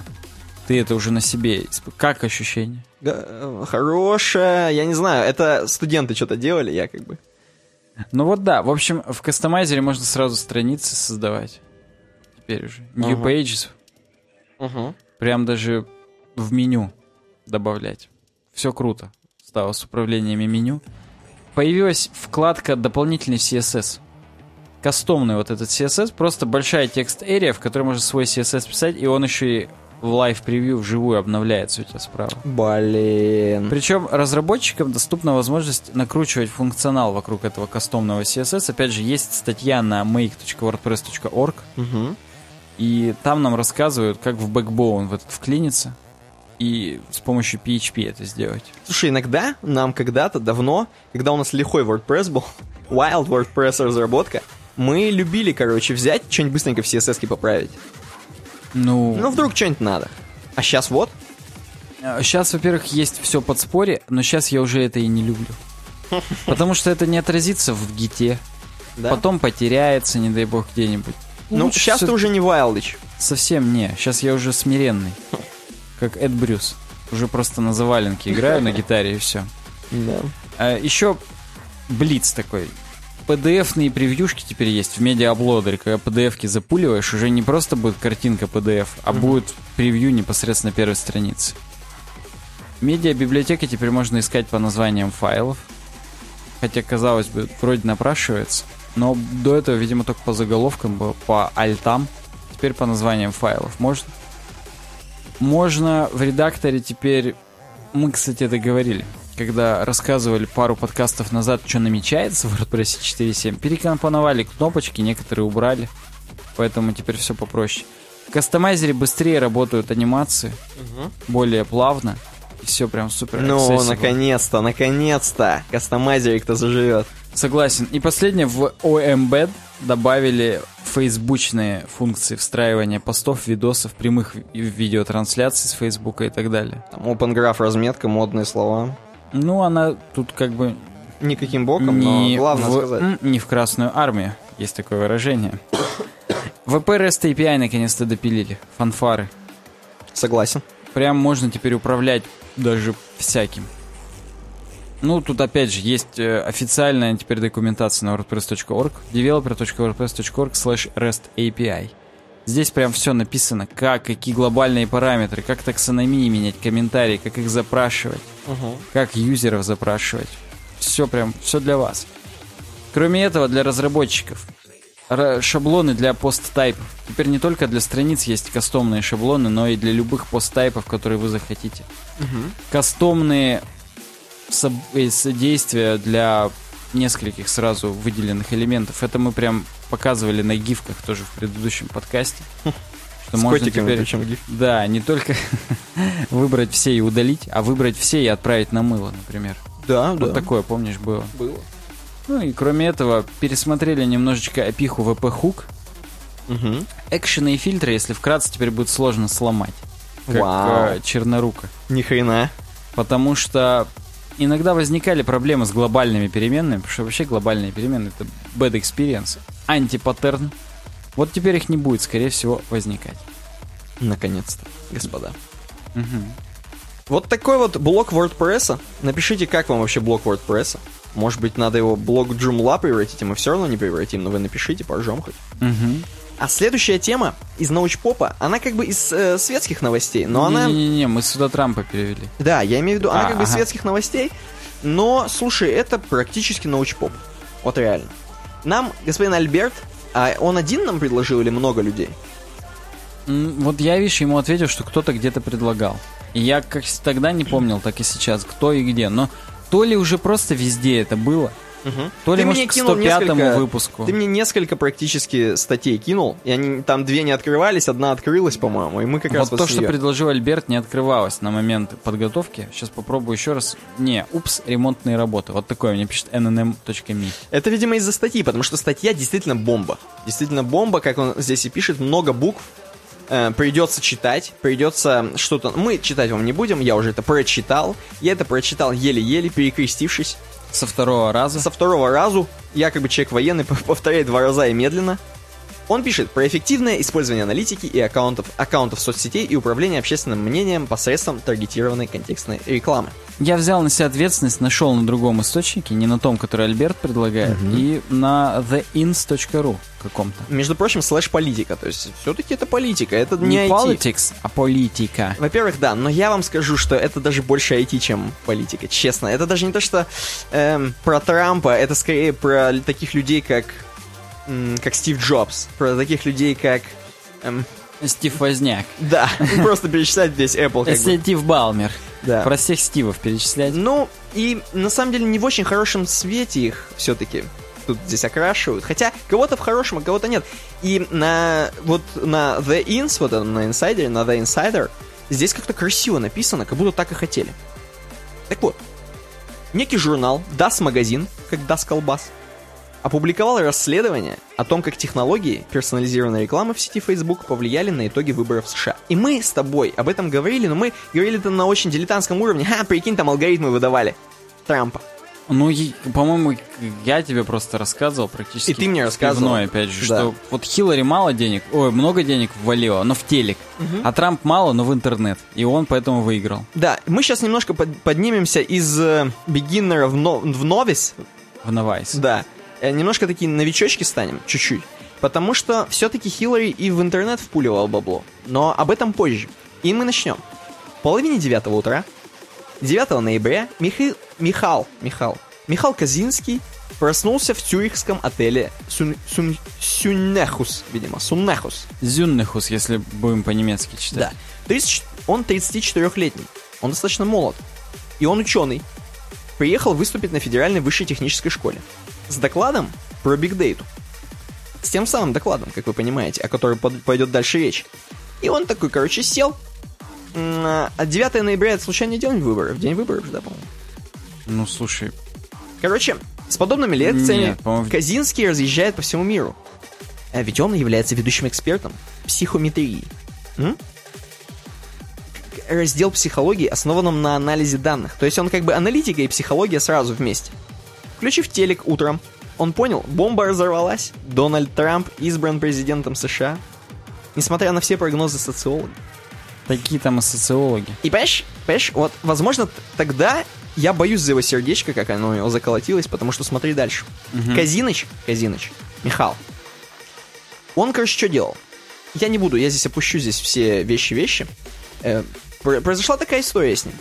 Ты это уже на себе. Как ощущение? Хорошее. Я не знаю. Это студенты что-то делали, я как бы. Ну вот да. В общем, в кастомайзере можно сразу страницы создавать. Теперь уже. New ага. pages. Ага. Прям даже в меню добавлять. Все круто. Стало с управлениями меню. Появилась вкладка дополнительный си эс эс. Кастомный вот этот си эс эс. Просто большая текст-эрия, в которой можно свой си эс эс писать. И он еще и в лайв-превью вживую обновляется у тебя справа. Блин. Причем разработчикам доступна возможность накручивать функционал вокруг этого кастомного си эс эс. Опять же, есть статья на make.wordpress точка org. Угу. И там нам рассказывают, как в бэкбоун в этот вклиниться. И с помощью пи эйч пи это сделать. Слушай, иногда нам когда-то, давно, когда у нас лихой WordPress был, Wild WordPress разработка, мы любили, короче, взять, что-нибудь быстренько в си эс эс-ке поправить. Ну... Ну, вдруг что-нибудь надо. А сейчас вот? Сейчас, во-первых, есть все подспорье, но сейчас я уже это и не люблю. Потому что это не отразится в гите. Да? Потом потеряется, не дай бог, где-нибудь. Ну, лучше сейчас ты уже не Вайлдыч. Совсем не. Сейчас я уже смиренный. Как Эд Брюс. Уже просто на заваленке играю на гитаре и все. Да. А, еще блиц такой. пи ди эф-ные превьюшки теперь есть в медиа-аплодере. Когда пи ди эф-ки запуливаешь, уже не просто будет картинка пи ди эф, а mm-hmm. будет превью непосредственно первой страницы. Медиа-библиотеки теперь можно искать по названиям файлов. Хотя, казалось бы, вроде напрашивается. Но до этого, видимо, только по заголовкам было, по альтам. Теперь по названиям файлов можно. Можно в редакторе теперь... Мы, кстати, это говорили, когда рассказывали пару подкастов назад, что намечается в WordPress четыре точка семь. Перекомпоновали кнопочки, некоторые убрали. Поэтому теперь все попроще. В кастомайзере быстрее работают анимации. Угу. Более плавно. И все прям супер. Ну, наконец-то, наконец-то. Кастомайзерик-то заживет. Согласен. И последнее, в о эм бэд добавили фейсбучные функции встраивания постов, видосов, прямых видеотрансляций с Фейсбука и так далее. Там OpenGraph, разметка, модные слова. Ну, она тут как бы... Никаким боком, не но главное в... сказать. Не в Красную Армию. Есть такое выражение. ви пи рест эй пи ай наконец-то допилили. Фанфары. Согласен. Прям можно теперь управлять даже всяким. Ну, тут опять же есть э, официальная теперь документация на wordpress точка org, developer точка wordpress точка org слэш rest эй пи ай. Здесь прям все написано, как, какие глобальные параметры, как таксономии менять, комментарии, как их запрашивать, uh-huh. как юзеров запрашивать. Все прям, все для вас. Кроме этого, для разработчиков р- шаблоны для посттайпов. Теперь не только для страниц есть кастомные шаблоны, но и для любых посттайпов, которые вы захотите. Uh-huh. Кастомные действия для нескольких сразу выделенных элементов. Это мы прям показывали на гифках тоже в предыдущем подкасте. Что с можно теперь, причем гиф. Да, не только выбрать все и удалить, а выбрать все и отправить на мыло, например. Да, вот да. Вот такое, помнишь, было? Было. Ну и кроме этого, пересмотрели немножечко опиху ви пи-хук. Угу. Экшены и фильтры, если вкратце, теперь будет сложно сломать. Как Вау. Чернорука. Ни хрена. Потому что... Иногда возникали проблемы с глобальными переменными, потому что вообще глобальные переменные — это bad experience, антипаттерн. Вот теперь их не будет, скорее всего, возникать. Наконец-то, господа. Угу. Вот такой вот блок WordPress. Напишите, как вам вообще блок WordPress. Может быть, надо его блок Joomla превратить, и мы все равно не превратим, но вы напишите, поржем хоть. Угу. А следующая тема из научпопа, она как бы из э, светских новостей, но не, она... Не-не-не, мы сюда Трампа перевели. Да, я имею в виду, а, она как ага. бы из светских новостей, но, слушай, это практически научпоп. Вот реально. Нам, господин Альберт, а он один нам предложил или много людей? Вот я, видишь, ему ответил, что кто-то где-то предлагал. И я как тогда не помнил, так и сейчас, кто и где. Но то ли уже просто везде это было... Угу. То ли, ты может, к сто пятому выпуску. Ты мне несколько практически статей кинул, и они там две не открывались, одна открылась, по-моему, и мы как вот раз... Вот то, что ее. Предложил Альберт, не открывалось на момент подготовки. Сейчас попробую еще раз. Не, упс, ремонтные работы. Вот такое мне пишет эн эн эм точка ми. Это, видимо, из-за статьи, потому что статья действительно бомба. Действительно бомба, как он здесь и пишет, много букв. Э, придется читать, придется что-то... Мы читать вам не будем, я уже это прочитал. Я это прочитал еле-еле, перекрестившись. Со второго раза? Со второго раза. Я как бы человек военный, повторяю два раза и медленно. Он пишет про эффективное использование аналитики и аккаунтов, аккаунтов соцсетей и управление общественным мнением посредством таргетированной контекстной рекламы. Я взял на себя ответственность, нашел на другом источнике, не на том, который Альберт предлагает, угу. и на the ins dot ru каком-то. Между прочим, слэш-политика, то есть все-таки это политика, это не, не politics, а политика. Во-первых, да, но я вам скажу, что это даже больше ай ти, чем политика, честно. Это даже не то, что эм, про Трампа, это скорее про таких людей, как эм, как Стив Джобс, про таких людей, как... Эм, Стив Возняк. Да, просто перечислять здесь Apple. Стив Балмер. Да. Про всех Стивов перечислять. Ну, и на самом деле не в очень хорошем свете их все-таки тут здесь окрашивают. Хотя кого-то в хорошем, а кого-то нет. И на вот на The Ins, вот на Insider, на The Insider, здесь как-то красиво написано, как будто так и хотели. Так вот, некий журнал Das Magazine, как Das Колбас, опубликовал расследование о том, как технологии персонализированной рекламы в сети Facebook повлияли на итоги выборов в США. И мы с тобой об этом говорили, но мы говорили это на очень дилетантском уровне. Ха, прикинь, там алгоритмы выдавали Трампа. Ну, по-моему, я тебе просто рассказывал практически. И ты мне рассказывал. Спивной, опять же, да. Что вот Хиллари мало денег, ой, много денег ввалило, но в телек. Угу. А Трамп мало, но в интернет. И он поэтому выиграл. Да, мы сейчас немножко под, поднимемся из э, beginner в, но, в новис. В новайс. Да. Немножко такие новичочки станем, чуть-чуть. Потому что все-таки Хиллари и в интернет впуливал бабло. Но об этом позже. И мы начнем. В половине девятого утра, девятого ноября, Михаил, Михал, Михал, Михал Казинский проснулся в тюрихском отеле Сун, Сун, Сюннехус, видимо, Суннехус. Зюннехус, если будем по-немецки читать. Да. тридцать, он тридцатичетырёхлетний, он достаточно молод. И он ученый. Приехал выступить на Федеральной высшей технической школе. С докладом про бигдейту. С тем самым докладом, как вы понимаете, о котором пойдет дальше речь. И он такой, короче, сел. А девятого ноября это случайно не день выборов? День выборов, да, по-моему? Ну, слушай. Короче, с подобными лекциями Нет, Казинский разъезжает по всему миру. А ведь он является ведущим экспертом психометрии. М? Раздел психологии, основанном на анализе данных. То есть он как бы аналитика и психология сразу вместе. Включив телек утром, он понял, бомба разорвалась. Дональд Трамп избран президентом США. Несмотря на все прогнозы социологов. Такие там и социологи. И понимаешь, понимаешь, вот, возможно, тогда я боюсь за его сердечко, как оно у него заколотилось, потому что смотри дальше. Угу. Казиныч, Казиныч, Михал. Он, короче, что делал? Я не буду, я здесь опущу здесь все вещи-вещи. Э, произошла такая история с ним.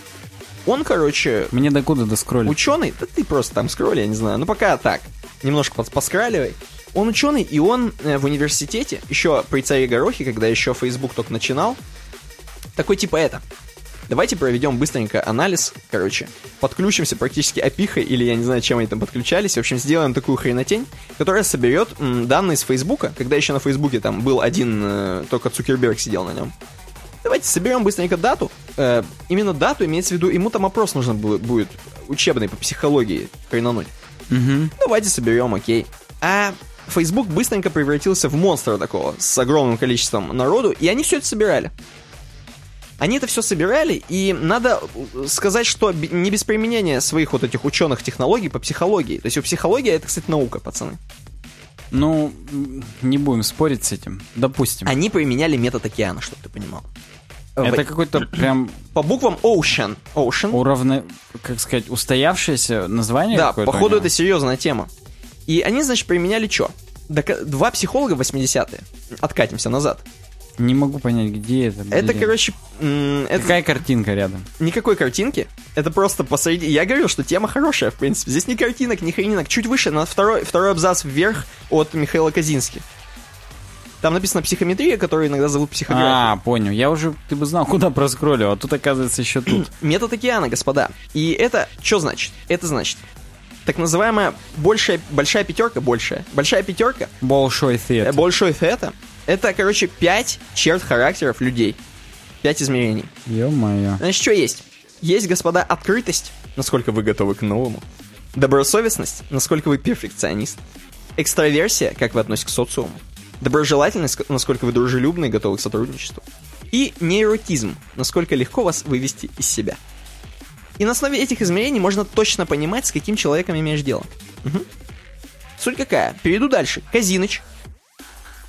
Он, короче... Мне докуда доскроллить? Ученый? Да ты просто там скролли, я не знаю. Ну, пока так. Немножко поскраливай. Он ученый, и он э, в университете, еще при царе Горохе, когда еще Facebook только начинал, такой типа это. Давайте проведем быстренько анализ, короче. Подключимся практически опихой, или я не знаю, чем они там подключались. В общем, сделаем такую хренотень, которая соберет м, данные с Facebook, когда еще на Facebook там был один, э, только Цукерберг сидел на нем. Давайте соберем быстренько дату. Э, именно дату имеется в виду, ему там опрос нужно будет, будет учебный по психологии хренануть. Угу. Давайте соберем, окей. А Facebook быстренько превратился в монстра такого с огромным количеством народу, и они все это собирали. Они это все собирали, и надо сказать, что не без применения своих вот этих ученых технологий по психологии. То есть у психологии это, кстати, наука, пацаны. Ну, не будем спорить с этим. Допустим. Они применяли метод океана, чтобы ты понимал. Это в... какой-то прям... По буквам Ocean. Ocean. Уравно... Как сказать, устоявшееся название да, какое-то. Да, походу это серьезная тема. И они, значит, применяли что? Дока... Два психолога в восьмидесятые. Откатимся назад. Не могу понять, где это. Блин. Это, короче... М- это... Какая картинка рядом? Никакой картинки. Это просто посреди... Я говорил, что тема хорошая, в принципе. Здесь ни картинок, ни хренинок. Чуть выше, на второй, второй абзац вверх от Михаила Казински. Там написано психометрия, которую иногда зовут психографией. А, понял. Я уже, ты бы знал, куда проскроллил, а тут, оказывается, еще тут. Метод океана, господа. И это что значит? Это значит так называемая большая, большая пятерка, большая, большая пятерка. Большой фета. Большой фета. Это, короче, пять черт характеров людей. Пять измерений. Ё-моё. Значит, что есть? Есть, господа, открытость, насколько вы готовы к новому. Добросовестность, насколько вы перфекционист. Экстраверсия, как вы относитесь к социуму. Доброжелательность, насколько вы дружелюбны и готовы к сотрудничеству. И нейротизм, насколько легко вас вывести из себя. И на основе этих измерений можно точно понимать, с каким человеком имеешь дело. Угу. Суть какая? Перейду дальше. Казиныч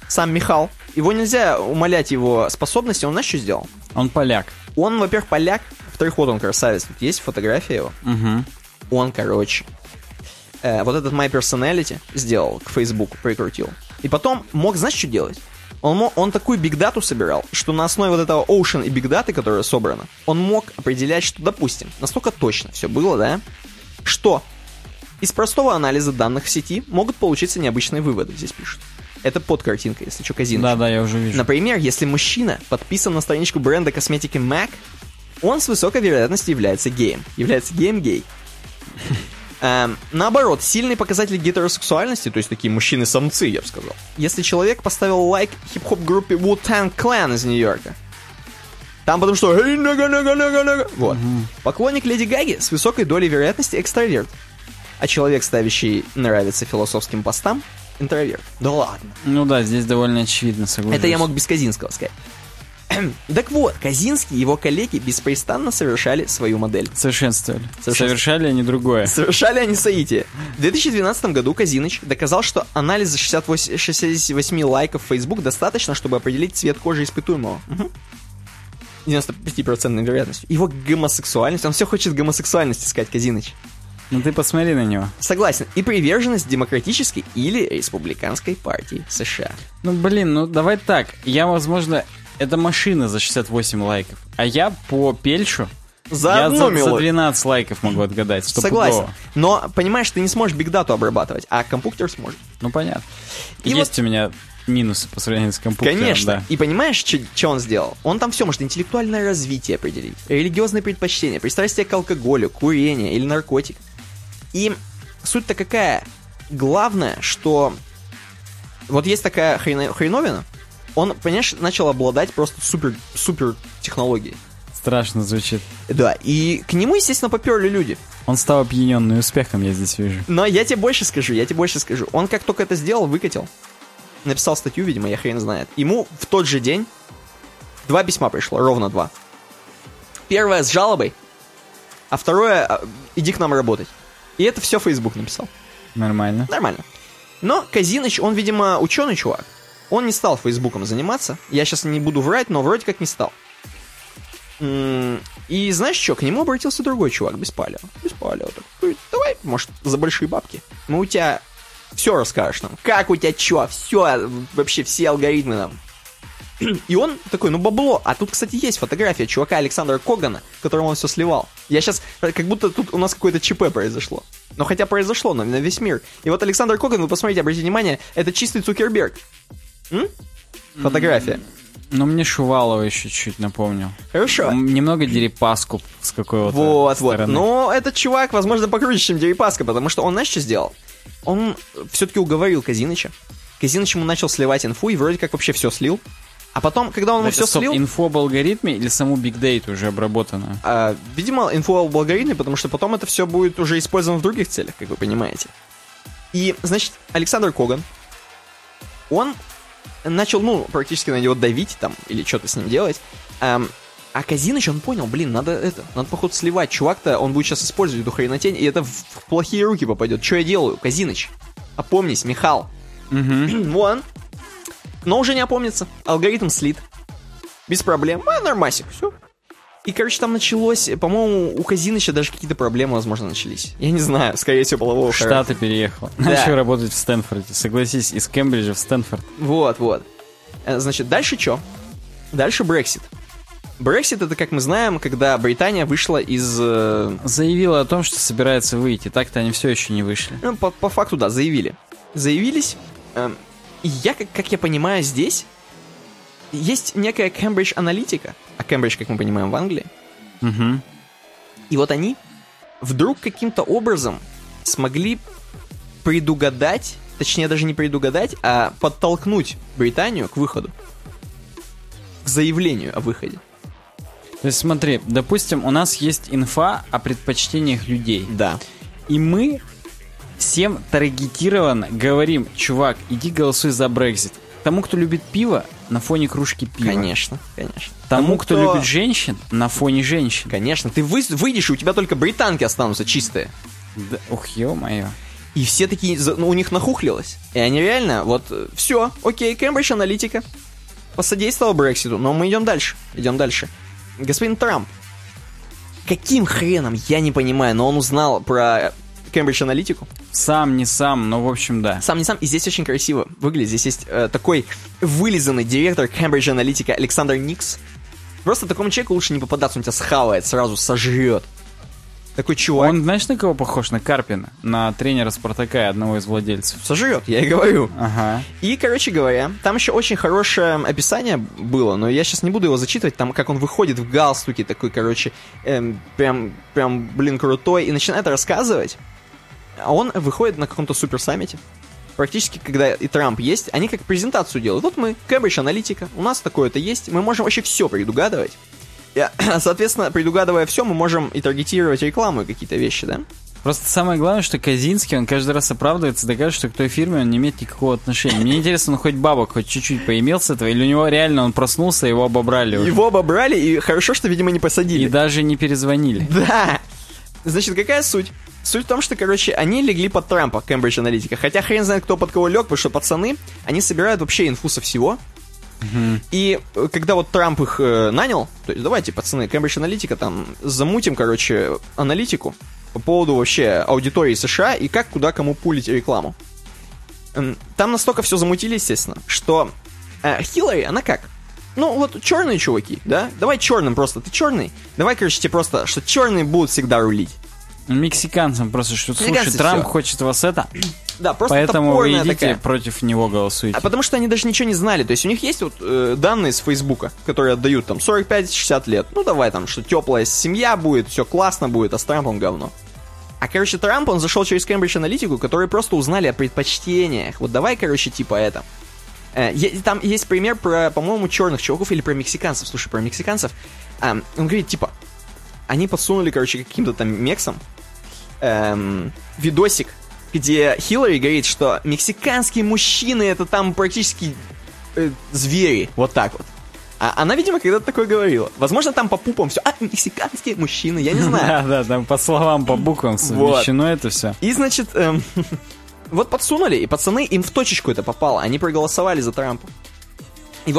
сам Михал. Его нельзя умалять его способности. Он знаешь, что сделал? Он поляк. Он, во-первых, поляк. Во-вторых, вот он красавец. Тут есть фотография его. Угу. Он, короче, э, вот этот My Personality сделал, к Фейсбуку прикрутил. И потом мог, знаешь, что делать? Он, мог, он такую бигдату собирал, что на основе вот этого Ocean и бигдаты, которая собрана, он мог определять, что, допустим, настолько точно все было, да, что из простого анализа данных в сети могут получиться необычные выводы, здесь пишут. Это под картинкой, если что, казиночка. Да-да, я уже вижу. Например, если мужчина подписан на страничку бренда косметики Mac, он с высокой вероятностью является геем. Является геем-гей. Эм, наоборот, сильные показатели гетеросексуальности, то есть такие мужчины-самцы, я бы сказал. Если человек поставил лайк хип-хоп-группе Wu-Tang Clan из Нью-Йорка, там потому что... Вот. Угу. Поклонник Леди Гаги с высокой долей вероятности экстраверт. А человек, ставящий нравится философским постам, интроверт. Да ладно. Ну да, здесь довольно очевидно, согласен. Это я мог без Казинского сказать. Так вот, Казинский и его коллеги беспрестанно совершали свою модель. Совершенствовали. Совершенствовали. Совершали они другое. Совершали они соитие. В две тысячи двенадцатом году Казиныч доказал, что анализа шестьдесят восемь лайков в Facebook достаточно, чтобы определить цвет кожи испытуемого. Угу. девяносто пять процентов вероятность. Его гомосексуальность. Он все хочет гомосексуальность искать, Казиныч. Ну ты посмотри на него. Согласен. И приверженность демократической или республиканской партии США. Ну блин, ну давай так. Я, возможно, это машина за шестьдесят восемь лайков. А я по Пельшу за, я за, за двенадцать лайков могу отгадать. Согласен. Пудово. Но понимаешь, ты не сможешь бигдату обрабатывать, а компьютер сможет. Ну понятно. И есть вот... у меня минусы по сравнению с компьютером. Конечно. Да. И понимаешь, что он сделал? Он там все может интеллектуальное развитие определить, религиозные предпочтения, пристрастие к алкоголю, курению или наркотик. И суть-то какая? Главное, что вот есть такая хрено... хреновина, он, понимаешь, начал обладать просто супер-супер технологией. Страшно звучит. Да, и к нему, естественно, поперли люди. Он стал опьяненный успехом, я здесь вижу. Но я тебе больше скажу, я тебе больше скажу. Он как только это сделал, выкатил, написал статью, видимо, я хрен знает. Ему в тот же день два письма пришло, ровно два. Первое с жалобой, а второе «иди к нам работать». И это все Facebook написал. Нормально. Нормально. Но Казиныч, он, видимо, ученый чувак. Он не стал Фейсбуком заниматься. Я сейчас не буду врать, но вроде как не стал. И знаешь что? К нему обратился другой чувак, Беспалево. Беспалево. Говорит, давай, может, за большие бабки. Мы у тебя все расскажешь нам. Как у тебя что? Все, вообще все алгоритмы нам. И он такой, ну бабло. А тут, кстати, есть фотография чувака Александра Когана, которому он все сливал. Я сейчас, как будто тут у нас какое-то ЧП произошло. Но хотя произошло, но на весь мир. И вот Александр Коган, вы посмотрите, обратите внимание, это чистый Цукерберг. М? Фотография. Ну, мне Шувалова еще чуть напомнил. Хорошо. Немного Дерипаску с какой-то вот, стороны. Вот, вот. Но этот чувак, возможно, покруче, чем Дерипаска, потому что он, знаешь, что сделал? Он все-таки уговорил Казиныча. Казиныч ему начал сливать инфу и вроде как вообще все слил. А потом, когда он ему все стоп, слил... инфо об алгоритме или саму Big Data уже обработана? А, видимо, инфо об алгоритме, потому что потом это все будет уже использовано в других целях, как вы понимаете. И, значит, Александр Коган, он начал, ну, практически на него давить там, или что-то с ним делать. Эм, а Казиныч, он понял, блин, надо это, надо, походу, сливать. Чувак-то, он будет сейчас использовать эту хренотень, и это в, в плохие руки попадет. Что я делаю, Казиныч? Опомнись, Михал. Угу. Вон. Но уже не опомнится. Алгоритм слит. Без проблем. А, нормасик, все. И, короче, там началось... По-моему, у Казиныча даже какие-то проблемы, возможно, начались. Я не знаю. Скорее всего, полового характера. Штаты переехал. Да. Начал работать в Стэнфорде. Согласись, из Кембриджа в Стэнфорд. Вот, вот. Значит, дальше что? Дальше Брексит. Брексит — это, как мы знаем, когда Британия вышла из... Заявила о том, что собирается выйти. Так-то они все еще не вышли. Ну, по, по факту, да, заявили. Заявились... Э- И я, как, как я понимаю, здесь есть некая Кембридж-аналитика. А Кембридж, как мы понимаем, в Англии. Угу. И вот они вдруг каким-то образом смогли предугадать, точнее даже не предугадать, а подтолкнуть Британию к выходу. К заявлению о выходе. То есть смотри, допустим, у нас есть инфа о предпочтениях людей. Да. И мы... Всем таргетированно говорим, чувак, иди голосуй за Брексит. Тому, кто любит пиво, на фоне кружки пива. Конечно, конечно. Тому, Тому кто... кто любит женщин, на фоне женщин. Конечно, ты вы... выйдешь, и у тебя только британки останутся чистые. Да, ух, ё-моё. И все такие, ну, у них нахухлилось. И они реально, вот, все, окей, Кембридж Аналитика посодействовала Брекситу, но мы идем дальше, идем дальше. Господин Трамп, каким хреном, я не понимаю, но он узнал про Кембридж Аналитику. Сам не сам, но в общем да. Сам не сам, и здесь очень красиво выглядит. Здесь есть э, такой вылизанный директор Кембридж Аналитика Александр Никс. Просто такому человеку лучше не попадаться, он тебя схавает, сразу сожрет. Такой чувак. Он, знаешь, на кого похож? На Карпина, на тренера Спартака, одного из владельцев. Сожрет, я и говорю. Ага. И, короче говоря, там еще очень хорошее описание было, но я сейчас не буду его зачитывать. Там, как он выходит в галстуке такой, короче, эм, прям, прям, блин, крутой, и начинает рассказывать. А он выходит на каком-то суперсаммите. Практически, когда и Трамп есть, они как презентацию делают. Вот мы, Кембридж Аналитика, у нас такое-то есть, мы можем вообще все предугадывать. Соответственно, предугадывая все, мы можем и таргетировать рекламу и какие-то вещи, да? Просто самое главное, что Казинский, он каждый раз оправдывается, доказывает, что к той фирме он не имеет никакого отношения. Мне интересно, он хоть бабок хоть чуть-чуть поимел с этого, или у него реально он проснулся, его обобрали уже. Его обобрали, и хорошо, что, видимо, не посадили. И даже не перезвонили. Да! Значит, какая суть? Суть в том, что, короче, они легли под Трампа, Кембридж Аналитика. Хотя хрен знает, кто под кого лег, потому что пацаны, они собирают вообще инфу со всего. Mm-hmm. И когда вот Трамп их э, нанял, то есть давайте, пацаны, Кембридж Аналитика, там замутим, короче, аналитику по поводу вообще аудитории США и как, куда, кому пулить рекламу. Там настолько все замутили, естественно, что э, Хиллари, она как? Ну вот черные чуваки, да? Давай черным просто, ты черный? Давай, короче, тебе просто, что черные будут всегда рулить. Мексиканцам просто, что слушай, Трамп все. Хочет вас это, да, просто поэтому вы идите такая. Против него голосуете. А потому что они даже ничего не знали, то есть у них есть вот э, данные с Фейсбука, которые отдают там сорок пять шестьдесят лет, ну давай там, что теплая семья будет, все классно будет, а с Трампом говно. А короче Трамп, он зашел через Кембридж Аналитику, которые просто узнали о предпочтениях, вот давай короче типа это. Э, там есть пример про, по-моему, черных чуваков или про мексиканцев, слушай, про мексиканцев, э, он говорит типа, они подсунули короче каким-то там мексам Эм, видосик, где Хиллари говорит, что мексиканские мужчины это там практически э, звери, вот так вот. А она, видимо, когда-то такое говорила. Возможно, там по пупам все. А, мексиканские мужчины, я не знаю. Да, да, там по словам, по буквам совмещено это все. И, значит, вот подсунули, и пацаны, им в точечку это попало. Они проголосовали за Трампа.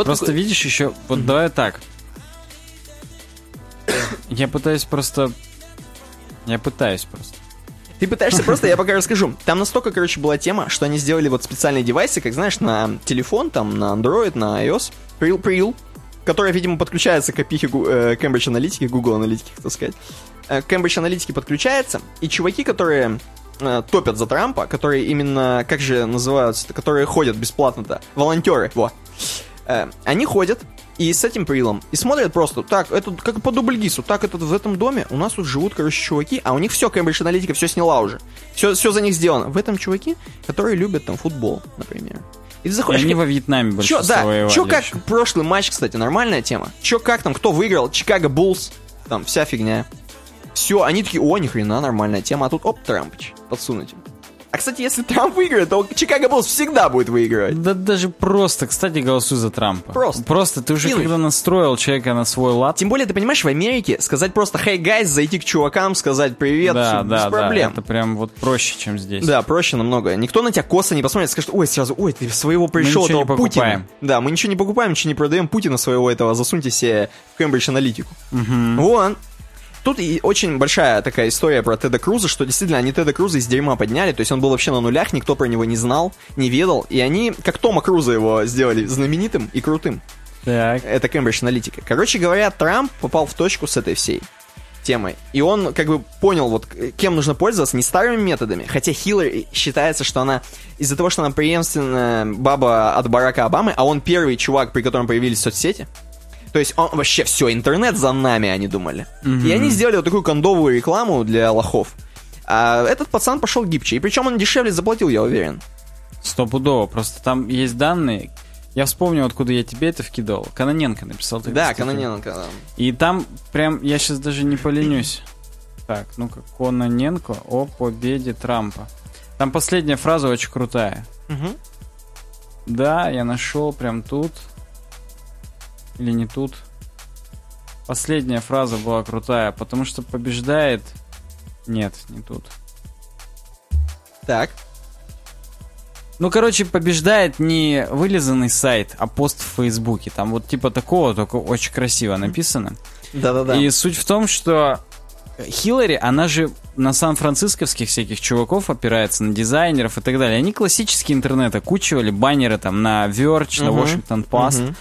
Просто видишь еще, вот давай так. Я пытаюсь просто... Я пытаюсь просто. Ты пытаешься просто, я пока расскажу. Там настолько, короче, была тема, что они сделали вот специальные девайсы, как, знаешь, на телефон, там, на Android, на iOS, Pril, Pril, которая, видимо, подключается к опихе Cambridge Analytica, Google Analytica, так сказать. Cambridge Analytica подключается, и чуваки, которые э, топят за Трампа, которые именно, как же называются, которые ходят бесплатно-то, волонтеры, во, э, они ходят, и с этим прилом. И смотрят просто, так, это как по дубльгису, так, это в этом доме у нас тут живут, короче, чуваки, а у них все, Кембридж Аналитика все сняла уже. Все, все за них сделано. В этом чуваки, которые любят там футбол, например. И ты заходишь... И они как... во Вьетнаме большинство чё, да, воевали. Чё как, еще. Прошлый матч, кстати, нормальная тема. Чё как там, кто выиграл, Чикаго Буллс, там, вся фигня. Все, они такие, о, ни хрена, нормальная тема, а тут, оп, Трампыч, подсунуть. А, кстати, если Трамп выиграет, то Чикаго Буллс всегда будет выигрывать. Да даже просто, кстати, голосуй за Трампа. Просто. Просто, ты уже Филы. Когда настроил человека на свой лад. Тем более, ты понимаешь, в Америке сказать просто «Hey, guys», зайти к чувакам, сказать «Привет», да, все, да, без да, проблем. Да, это прям вот проще, чем здесь. Да, проще намного. Никто на тебя косо не посмотрит, скажет «Ой, сразу, ой, ты своего пришел, этого Путина». Мы ничего не покупаем. Да, мы ничего не покупаем, ничего не продаем. Путина своего этого засуньте себе в Кембридж Аналитику. Угу. Вон. Тут и очень большая такая история про Теда Круза, что действительно они Теда Круза из дерьма подняли, то есть он был вообще на нулях, никто про него не знал, не ведал, и они, как Тома Круза его сделали знаменитым и крутым. Так. Это Кембридж Аналитика. Короче говоря, Трамп попал в точку с этой всей темой, и он как бы понял, вот кем нужно пользоваться, не старыми методами, хотя Хиллари считается, что она, из-за того, что она преемственная баба от Барака Обамы, а он первый чувак, при котором появились соцсети... То есть он вообще все, интернет за нами, они думали. Mm-hmm. И они сделали вот такую кондовую рекламу для лохов. А этот пацан пошел гибче. И причем он дешевле заплатил, я уверен. Стопудово. Просто там есть данные. Я вспомнил, откуда я тебе это вкидывал. Каноненко написал. Да, Каноненко. Да. И там прям, я сейчас даже не поленюсь. Так, ну-ка, Каноненко о победе Трампа. Там последняя фраза очень крутая. Mm-hmm. Да, я нашел прям тут... Или не тут. Последняя фраза была крутая, потому что побеждает... Нет, не тут. Так. Ну, короче, побеждает не вылизанный сайт, а пост в Фейсбуке. Там вот типа такого, только очень красиво написано. Да-да-да. И суть в том, что Хиллари, она же на сан-францисковских всяких чуваков опирается, на дизайнеров и так далее. Они классический интернет окучивали, баннеры там на Verge, uh-huh. на Washington Post. Uh-huh.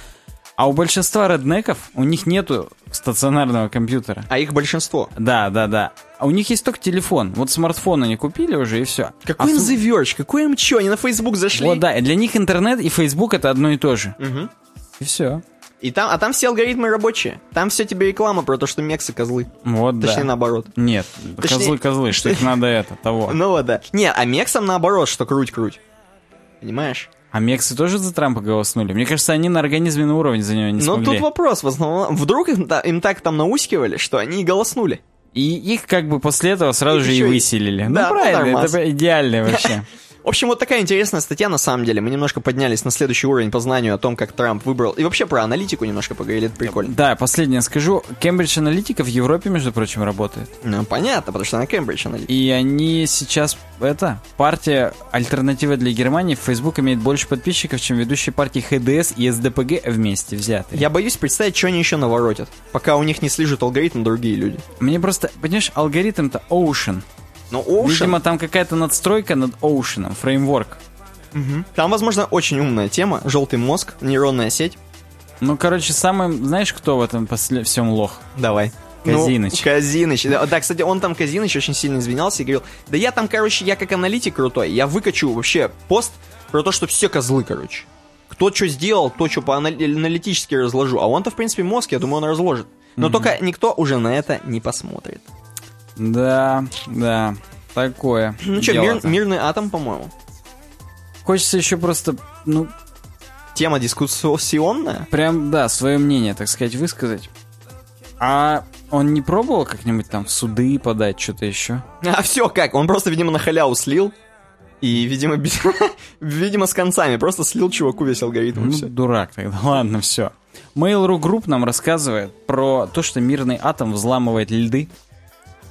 А у большинства реднеков, у них нету стационарного компьютера. А их большинство. Да, да, да. А у них есть только телефон. Вот смартфон они купили уже, и все. Какой а им The Verge? Какой им чё? Они на Facebook зашли? Вот, да. Для них интернет и Facebook — это одно и то же. Угу. И все. И там, а там все алгоритмы рабочие. Там все тебе реклама про то, что мексы козлы. Вот. Точнее, да. наоборот. Нет, козлы-козлы, что их надо это, того. Ну вот, да. Не, а мексам наоборот, что круть-круть. Понимаешь? А мексы тоже за Трампа голоснули? Мне кажется, они на организме на уровень за него не смогли. Ну тут вопрос, в основном. Вдруг им, да, им так там наускивали, что они и голоснули. И их как бы после этого сразу и же и выселили. Да, ну правильно, ну, это идеально вообще. В общем, вот такая интересная статья на самом деле. Мы немножко поднялись на следующий уровень по знанию о том, как Трамп выбрал. И вообще про аналитику немножко поговорили, это прикольно. Да, последнее скажу. Кембридж Аналитика в Европе, между прочим, работает. Ну, понятно, потому что она Кембридж Аналитика. И они сейчас, это, партия «Альтернатива для Германии» в Facebook имеет больше подписчиков, чем ведущие партии ХДС и СДПГ вместе взятые. Я боюсь представить, что они еще наворотят, пока у них не слежит алгоритм другие люди. Мне просто, понимаешь, алгоритм-то Ocean. Но Ocean... Видимо, там какая-то надстройка над Ocean, фреймворк. Угу. Там, возможно, очень умная тема. Желтый мозг, нейронная сеть. Ну, короче, самый... Знаешь, кто в этом после... всем лох? Давай. Казиныч. Ну, Казиныч. Да, да, кстати, он там, Казиныч, очень сильно извинялся и говорил, да я там, короче, я как аналитик крутой, я выкачу вообще пост про то, что все козлы, короче. Кто что сделал, то что по-аналитически разложу. А он-то, в принципе, мозг, я думаю, он разложит. Но угу. только никто уже на это не посмотрит. Да, да, такое. Ну что, мир, мирный атом, по-моему. Хочется еще просто, ну... Тема дискуссионная? Прям, да, свое мнение, так сказать, высказать. А он не пробовал как-нибудь там в суды подать, что-то еще? А все как, он просто, видимо, на халяву слил. И, видимо, без... видимо, с концами, просто слил чуваку весь алгоритм. Ну, все. Дурак тогда, ладно, все. Mail.ru Group нам рассказывает про то, что мирный атом взламывает льды.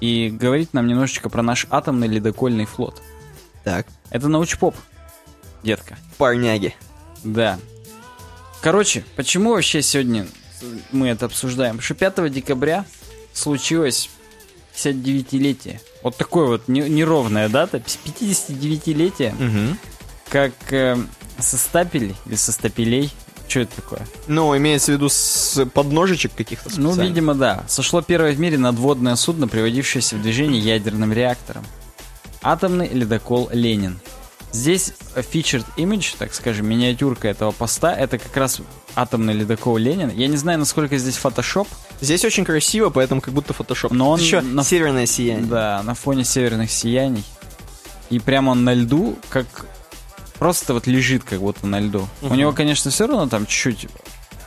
И говорит нам немножечко про наш атомный ледокольный флот. Так. Это научпоп, детка. Парняги. Да. Короче, почему вообще сегодня мы это обсуждаем? Что пятого декабря случилось пятьдесят девятилетие. Вот такой вот неровная дата. пятидесятидевятилетие. Угу. Как э, со стапелей или со стапелей. Что это такое? Ну, имеется в виду с подножечек каких-то специальных. Ну, видимо, да. Сошло первое в мире надводное судно, приводившееся в движение ядерным реактором. Атомный ледокол «Ленин». Здесь featured image, так скажем, миниатюрка этого поста, это как раз атомный ледокол «Ленин». Я не знаю, насколько здесь фотошоп. Здесь очень красиво, поэтому как будто фотошоп. Но он еще на... северное сияние. Да, на фоне северных сияний. И прямо он на льду, как... Просто вот лежит как будто на льду. Uh-huh. У него, конечно, все равно там чуть-чуть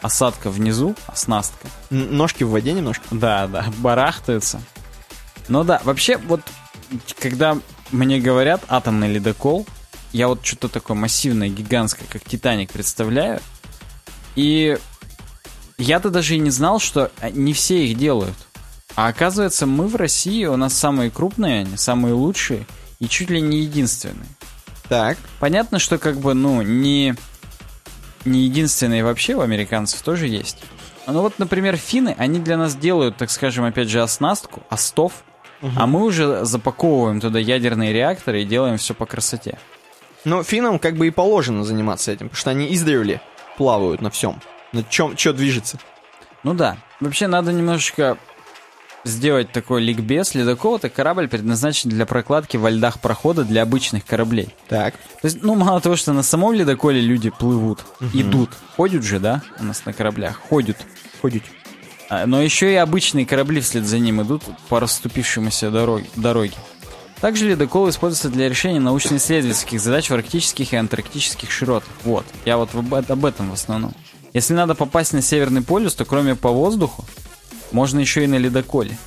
осадка внизу, оснастка. Н- ножки в воде немножко. Да, да, барахтаются. Но да, вообще вот, когда мне говорят атомный ледокол, я вот что-то такое массивное, гигантское, как Титаник, представляю. И я-то даже и не знал, что не все их делают. А оказывается, мы в России, у нас самые крупные, они самые лучшие и чуть ли не единственные. Так. Понятно, что как бы, ну, не, не единственные вообще у американцев тоже есть. Ну вот, например, финны, они для нас делают, так скажем, опять же, оснастку, остов, угу. а мы уже запаковываем туда ядерные реакторы и делаем все по красоте. Но финнам как бы и положено заниматься этим, потому что они издревле плавают на всем, на чем, что движется. Ну да, вообще надо немножечко... сделать такой ликбез. Ледокол — это корабль, предназначен для прокладки во льдах прохода для обычных кораблей. Так. То есть, ну, мало того, что на самом ледоколе люди плывут, угу. идут, ходят же, да, у нас на кораблях, ходят. Ходят. А, но еще и обычные корабли вслед за ним идут по расступившемуся дороге. дороге. Также ледокол используется для решения научно-исследовательских задач в арктических и антарктических широтах. Вот, я вот об этом в основном. Если надо попасть на Северный полюс, то кроме по воздуху, можно еще и на ледоколе.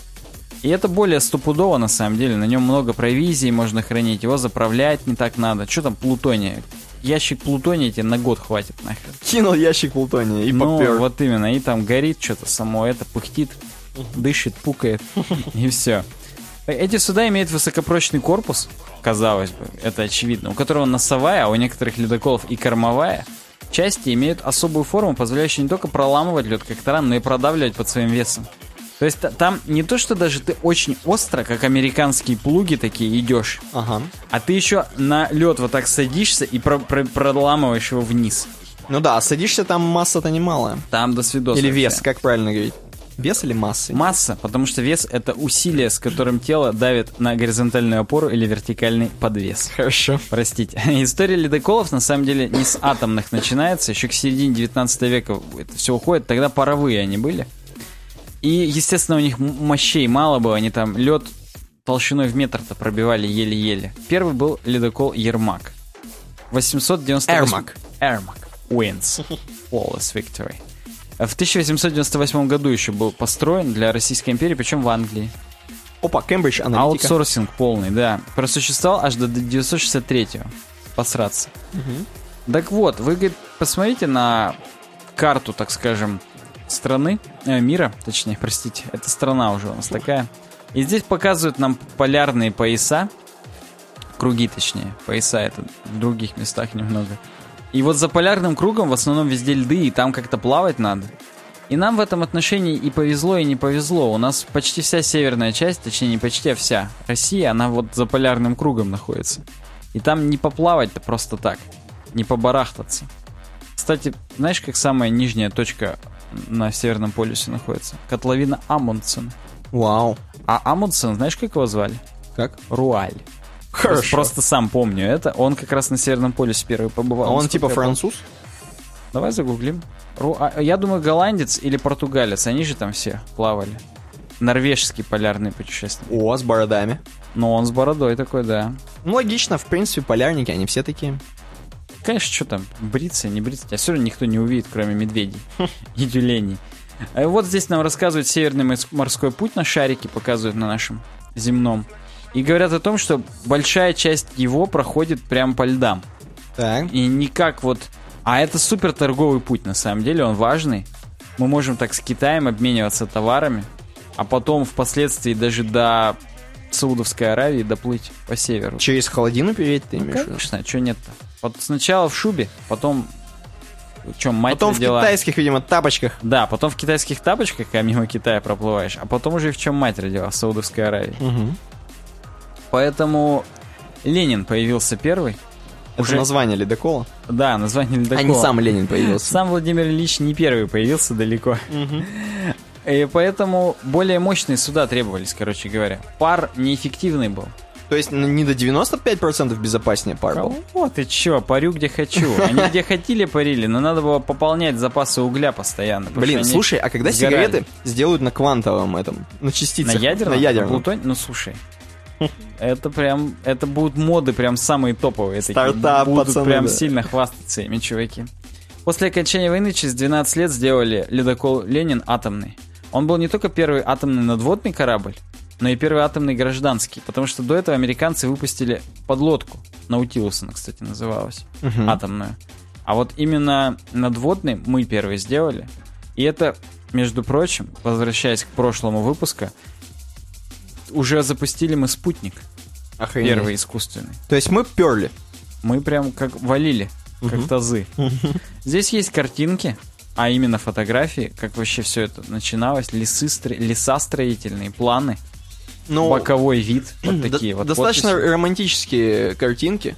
И это более стопудово, на самом деле. На нем много провизии можно хранить. Его заправлять не так надо. Что там плутония? Ящик плутония тебе на год хватит нахрен. Кинул ящик плутония и ну, попер. Ну, вот именно. И там горит что-то само. Это пыхтит, дышит, пукает. И все. Эти суда имеют высокопрочный корпус, казалось бы, это очевидно, у которого носовая, а у некоторых ледоколов и кормовая части имеют особую форму, позволяющую не только проламывать лед как таран, но и продавливать под своим весом. То есть там не то, что даже ты очень остро, как американские плуги такие, идешь, ага. а ты еще на лед вот так садишься и про- про- проламываешь его вниз. Ну да, а садишься там масса-то немалая. Там до свидос. Или вес, тебя. Как правильно говорить? Вес или масса? Масса, потому что вес — это усилие, с которым тело давит на горизонтальную опору или вертикальный подвес. Хорошо. Простите. История ледоколов, на самом деле, не с атомных начинается. Еще к середине девятнадцатого века это все уходит. Тогда паровые они были. И, естественно, у них мощей мало было. Они там лед толщиной в метр-то пробивали еле-еле. Первый был ледокол «Ермак». восемьсот девяносто восемь... «Ермак». «Ермак». «Wins». «Flawless Victory». В тысяча восемьсот девяносто восьмом году еще был построен для Российской империи, причем в Англии. Опа, Кембридж аналитика. Аутсорсинг полный, да. Просуществовал аж до девятьсот шестьдесят третьего. Посраться. Угу. Так вот, вы, говорит, посмотрите на карту, так скажем, страны, э, мира, точнее, простите, это страна уже у нас такая. И здесь показывают нам полярные пояса, круги, точнее, пояса это в других местах немного. И вот за полярным кругом в основном везде льды, и там как-то плавать надо. И нам в этом отношении и повезло, и не повезло. У нас почти вся северная часть, точнее не почти, а вся Россия, она вот за полярным кругом находится. И там не поплавать-то просто так, не побарахтаться. Кстати, знаешь, как самая нижняя точка на Северном полюсе находится? Котловина Амундсен. Вау. А Амундсен, знаешь, как его звали? Как? Руаль. Хорошо. Просто сам помню это. Он как раз на Северном полюсе первый побывал. А он типа француз? Давай загуглим. Ру... Я думаю, голландец или португалец. Они же там все плавали. Норвежский полярный путешественник. О, с бородами. Ну, он с бородой такой, да. Ну, логично, в принципе, полярники, они все такие. Конечно, что там, бриться, не бриться. А все равно никто не увидит, кроме медведей и тюленей. Вот здесь нам рассказывают северный морской путь на шарике, показывают на нашем земном. И говорят о том, что большая часть его проходит прямо по льдам. Так. И никак вот... А это супер торговый путь, на самом деле, он важный. Мы можем так с Китаем обмениваться товарами, а потом впоследствии даже до Саудовской Аравии доплыть по северу. Через холодину переедет, ты имеешь в виду? Конечно, а что нет-то? Вот сначала в шубе, потом... Чем, мать потом в родила... китайских, видимо, тапочках. Да, потом в китайских тапочках, когда мимо Китая проплываешь, а потом уже и в чем мать родила, в Саудовской Аравии. Угу. Поэтому Ленин появился первый. Это уже... название ледокола? Да, название ледокола. А не сам Ленин появился. Сам Владимир Ильич не первый появился далеко. Угу. И поэтому более мощные суда требовались, короче говоря. Пар неэффективный был. То есть не до девяносто пять процентов безопаснее пар был? О, ты чё, парю где хочу. Они где хотели парили, но надо было пополнять запасы угля постоянно. Блин, слушай, а когда сигареты сделают на квантовом этом? На частицах? На ядерном? На ядерном. На плутоне? Ну, слушай... Это прям, это будут моды прям самые топовые. Стартап, будут пацаны, прям да. Сильно хвастаться ими, чуваки. После окончания войны через двенадцать лет сделали ледокол «Ленин» атомный. Он был не только первый атомный надводный корабль, но и первый атомный гражданский, потому что до этого американцы выпустили подлодку. «Наутилус» она, кстати, называлась. Угу. Атомную. А вот именно надводный мы первые сделали. И это, между прочим, возвращаясь к прошлому выпуску, уже запустили мы спутник. Охренеть. Первый искусственный. То есть мы перли. Мы прям как валили, угу. Как тазы. Угу. Здесь есть картинки, а именно фотографии, как вообще все это начиналось. Лесы, леса строительные, планы, но... боковой вид. Вот такие вот достаточно подписи. Романтические картинки.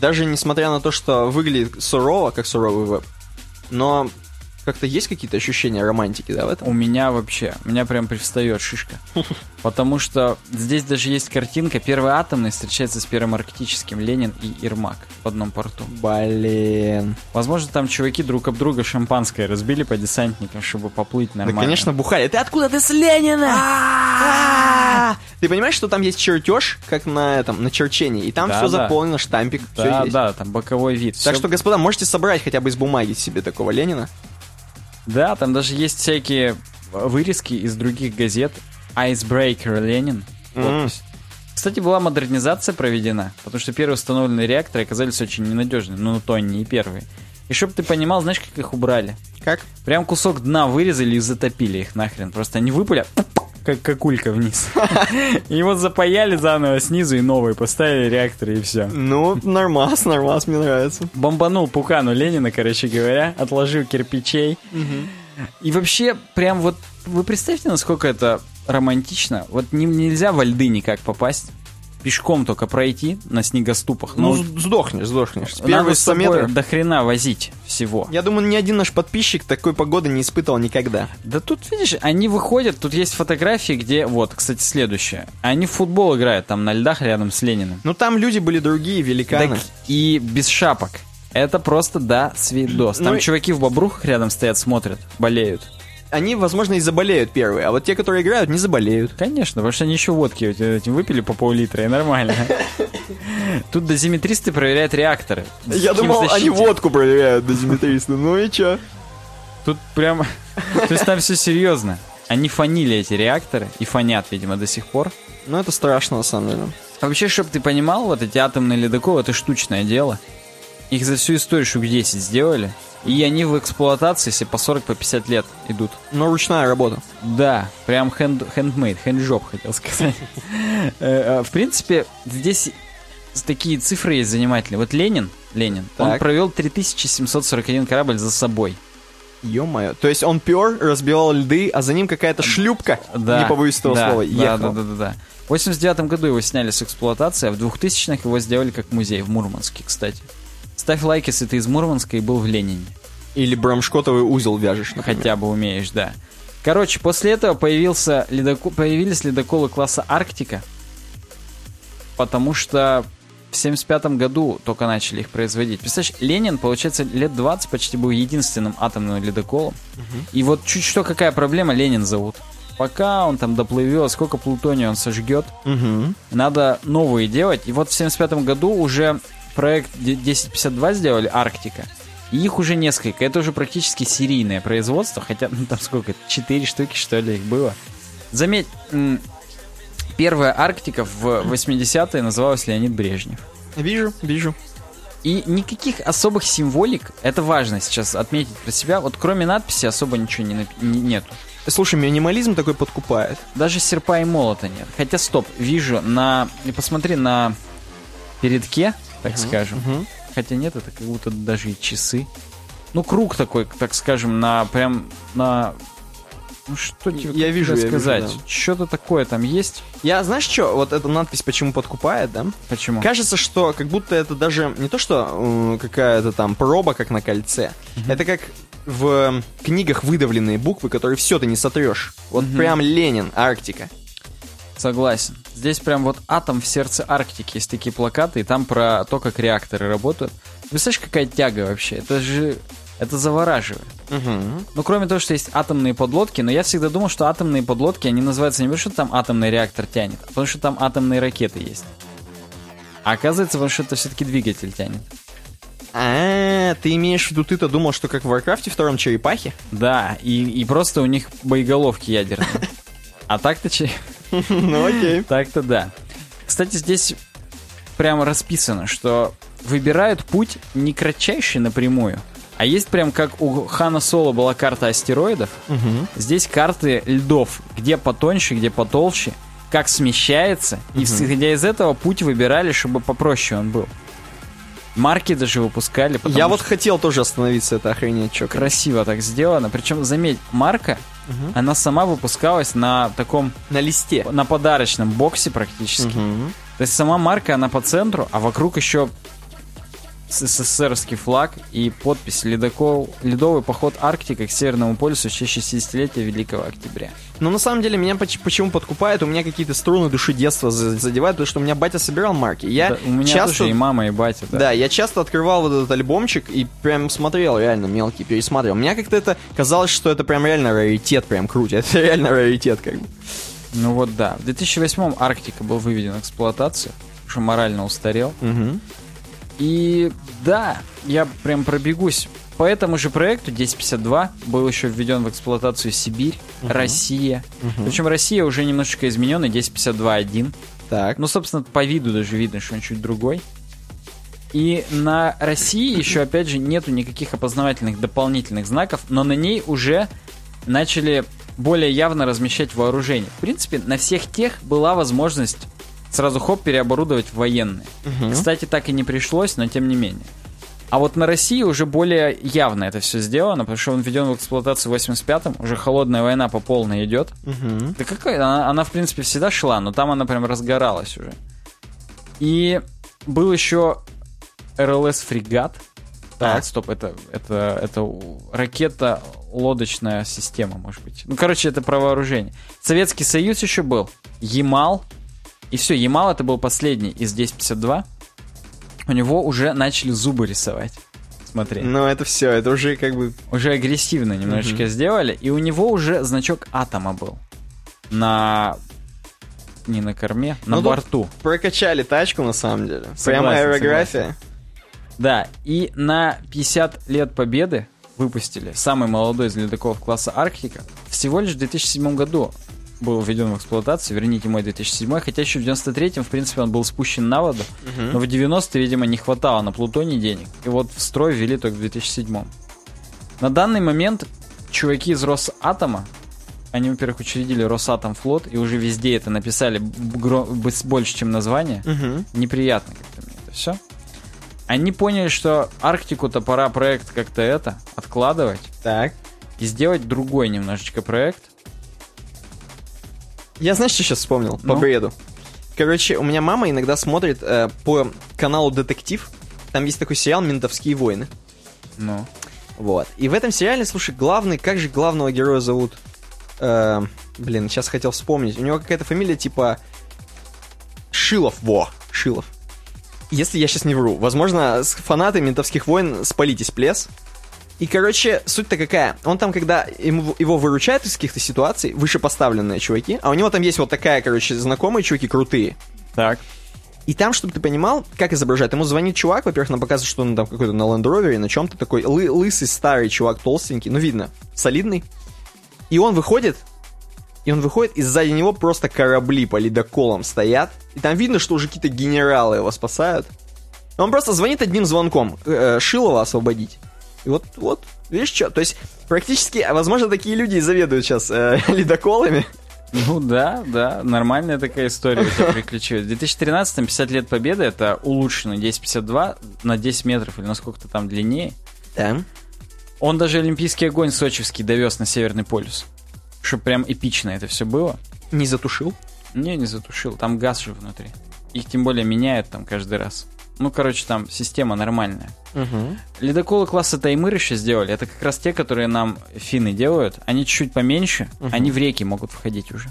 Даже несмотря на то, что выглядит сурово, как суровый веб. Но как-то есть какие-то ощущения романтики, да, в этом? У меня вообще, у меня прям привстает шишка. Потому что здесь даже есть картинка. Первый атомный встречается с первым арктическим, Ленин и Ермак в одном порту. Блин. Возможно, там чуваки друг об друга шампанское разбили по десантникам, чтобы поплыть нормально. Да, конечно, бухали. Ты откуда ты с Ленина? Ты понимаешь, что там есть чертеж, как на этом, на черчении, и там все заполнено, штампик. Да, да, там боковой вид. Так что, господа, можете собрать хотя бы из бумаги себе такого Ленина. Да, там даже есть всякие вырезки из других газет. Icebreaker Ленин. Mm. Вот. Кстати, была модернизация проведена, потому что первые установленные реакторы оказались очень ненадежными. Ну, то они не первые. И чтоб ты понимал, знаешь, как их убрали? Как? Прям кусок дна вырезали и затопили их нахрен. Просто они выпали, как, как кулька вниз. И вот запаяли заново снизу и новые поставили реакторы, и все. Ну, нормас, нормас, мне нравится. Бомбанул пукану Ленина, короче говоря, отложил кирпичей. Угу. И вообще, прям вот, вы представьте, насколько это романтично. Вот не, нельзя во льды никак попасть. Пешком только пройти на снегоступах. Ну, ну сдохнешь, сдохнешь. Первый сто метров до хрена возить всего. Я думаю, ни один наш подписчик такой погоды не испытывал никогда. Да тут, видишь, они выходят, тут есть фотографии, где... Вот, кстати, следующее. Они в футбол играют там на льдах рядом с Лениным. Ну, там люди были другие, великаны. Так и без шапок. Это просто, да, свидос. Там ну, чуваки в бобрухах рядом стоят, смотрят, болеют. Они, возможно, и заболеют первые, а вот те, которые играют, не заболеют. Конечно, потому что они еще водки этим выпили по пол-литра, и нормально. Тут дозиметристы проверяют реакторы. Я думал, они водку проверяют, дозиметристы, ну и че? Тут прям... То есть там все серьезно. Они фанили эти реакторы, и фанят, видимо, до сих пор. Ну это страшно, на самом деле. Вообще, чтоб ты понимал, вот эти атомные ледоколы, это штучное дело. Их за всю историю штук десять сделали. И они в эксплуатации все по сорок, по пятьдесят лет идут. Но ручная работа. Да, прям handmade, handjob, хотел сказать. В принципе, здесь такие цифры есть занимательные. Вот Ленин, Ленин, он провел три тысячи семьсот сорок один корабль за собой. Ё-моё. То есть он пёр, разбивал льды, а за ним какая-то шлюпка, не побоюсь этого слова, ехала. Да-да-да. В восемьдесят девятом году его сняли с эксплуатации, а в двухтысячных его сделали как музей в Мурманске, кстати. Ставь лайк, если ты из Мурманска и был в Ленине. Или брамшкотовый узел вяжешь, например. Хотя бы умеешь, да. Короче, после этого появился ледоко... появились ледоколы класса Арктика, потому что в семьдесят пятом году только начали их производить. Представляешь, Ленин, получается, лет двадцать почти был единственным атомным ледоколом. Угу. И вот чуть что какая проблема, Ленин зовут. Пока он там доплывет, сколько плутония он сожгет, угу. Надо новые делать. И вот в семьдесят пятом году уже... Проект тысяча пятьдесят два сделали, Арктика. И их уже несколько. Это уже практически серийное производство. Хотя, ну там сколько? четыре штуки, что ли, их было. Заметь, первая Арктика в восьмидесятые называлась Леонид Брежнев. Вижу, вижу. И никаких особых символик, это важно сейчас отметить про себя, вот кроме надписи особо ничего не, не, нету. Слушай, минимализм такой подкупает. Даже серпа и молота нет. Хотя, стоп, вижу, на... Посмотри на передке... Так uh-huh, скажем. Uh-huh. Хотя нет, это как будто даже и часы. Ну, круг такой, так скажем, на прям на. Ну что тебе я вижу, сказать? Я вижу, да. Что-то такое там есть. Я знаешь что? Вот эта надпись почему подкупает, да? Почему? Кажется, что как будто это даже не то, что э, какая-то там проба, как на кольце. Uh-huh. Это как в книгах выдавленные буквы, которые все ты не сотрешь. Вот uh-huh. Прям Ленин, Арктика. Согласен. Здесь прям вот атом в сердце Арктики. Есть такие плакаты, и там про то, как реакторы работают. Представляешь, какая тяга вообще? Это же... Это завораживает. Угу. Ну, кроме того, что есть атомные подлодки, но я всегда думал, что атомные подлодки, они называются не потому, что там атомный реактор тянет, а потому, что там атомные ракеты есть. А оказывается, потому что это все-таки двигатель тянет. А, ты имеешь в виду, ты-то думал, что как в Варкрафте втором черепахи? Да, и, и просто у них боеголовки ядерные. А так-то че... Ну окей. Так-то да. Кстати, здесь прямо расписано, что выбирают путь не кратчайший напрямую, а есть прям как у Хана Соло была карта астероидов, угу. Здесь карты льдов, где потоньше, где потолще, как смещается, угу. И исходя из этого путь выбирали, чтобы попроще он был. Марки даже выпускали. Я вот хотел тоже остановиться, это охренеть, что красиво так сделано. Причем, заметь, марка, угу. Она сама выпускалась на таком... На листе. На подарочном боксе практически. Угу. То есть сама марка, она по центру, а вокруг еще эс эс эс эр-ский флаг и подпись «Ледокол, ледовый поход Арктика к Северному полюсу в честь шестидесятилетия Великого Октября». Ну, на самом деле, меня почему подкупает? У меня какие-то струны души детства задевают, потому что у меня батя собирал марки. Я да, у меня часто... тоже и мама, и батя. Да. Да, я часто открывал вот этот альбомчик и прям смотрел, реально мелкий, пересматривал. Мне как-то это казалось, что это прям реально раритет, прям круть. Это реально раритет как бы. Ну вот да. В две тысячи восьмом Арктика был выведен в эксплуатацию, потому что морально устарел. Угу. И да, я прям пробегусь. По этому же проекту тысяча пятьдесят два был еще введен в эксплуатацию Сибирь, uh-huh. Россия. Uh-huh. Причем Россия уже немножечко измененная, тысяча пятьдесят два один. Так. Ну, собственно, по виду даже видно, что он чуть другой. И на России еще, опять же, нету никаких опознавательных дополнительных знаков, но на ней уже начали более явно размещать вооружение. В принципе, на всех тех была возможность сразу хоп переоборудовать в военные. Угу. Кстати, так и не пришлось, но тем не менее. А вот на России уже более явно это все сделано, потому что он введен в эксплуатацию в восемьдесят пятом, уже холодная война по полной идет. Угу. Да какая? Она, она, в принципе, всегда шла, но там она прям разгоралась уже. И был еще эр эл эс-фрегат. Так, а, стоп, это, это, это ракета-лодочная система, может быть. Ну, короче, это про вооружение. Советский Союз еще был, Ямал. И все, Ямал это был последний из десять пятьдесят два. У него уже начали зубы рисовать. Смотри. Ну, это все, это уже как бы... Уже агрессивно немножечко uh-huh. сделали. И у него уже значок атома был. На... Не на корме, на ну, борту. Прокачали тачку, на самом деле. Согласен, прямо аэрография. Согласен. Да, и на пятьдесят лет Победы выпустили самый молодой из ледоколов класса Арктика. Всего лишь в две тысячи седьмом году был введен в эксплуатацию, верните мой две тысячи седьмой, хотя еще в девяносто третьем, в принципе, он был спущен на воду, uh-huh. но в девяностые, видимо, не хватало на Плутоне денег, и вот в строй ввели только в две тысячи седьмом. На данный момент чуваки из Росатома, они, во-первых, учредили Росатомфлот, и уже везде это написали б- б- больше, чем название, uh-huh. неприятно как-то мне это все. Они поняли, что Арктику-то пора проект как-то это, откладывать, так. и сделать другой немножечко проект. Я, знаешь, что сейчас вспомнил? Ну? По бреду. Короче, у меня мама иногда смотрит э, по каналу «Детектив». Там есть такой сериал «Ментовские войны». Ну. Вот. И в этом сериале, слушай, главный... Как же главного героя зовут? Э, блин, сейчас хотел вспомнить. У него какая-то фамилия типа... Шилов. Во. Шилов. Если я сейчас не вру. Возможно, фанаты «Ментовских войн» спалитесь, плес. И, короче, суть-то какая? Он там, когда ему, его выручают из каких-то ситуаций, вышепоставленные чуваки, а у него там есть вот такая, короче, знакомые чуваки крутые. Так. И там, чтобы ты понимал, как изображать. Ему звонит чувак, во-первых, нам показывает, что он там какой-то на лендровере, на чем-то такой лы- лысый, старый чувак, толстенький, ну, видно, солидный. И он выходит, и он выходит, и сзади него просто корабли по ледоколам стоят. И там видно, что уже какие-то генералы его спасают. Он просто звонит одним звонком. Шилова освободить. И вот, вот, видишь, что? То есть, практически, возможно, такие люди и заведуют сейчас э, ледоколами. Ну да, да, нормальная такая история у тебя приключилась. В две тысячи тринадцатом пятьдесят лет Победы, это улучшенный десять пятьдесят два на десять метров или на сколько-то там длиннее. Да. Он даже олимпийский огонь сочевский довез на Северный полюс. Чтобы прям эпично это все было. Не затушил? Не, не затушил, там газ же внутри. Их тем более меняют там каждый раз. Ну, короче, там система нормальная. Угу. Ледоколы класса Таймыр еще сделали. Это как раз те, которые нам финны делают. Они чуть-чуть поменьше, угу. они в реки могут входить уже.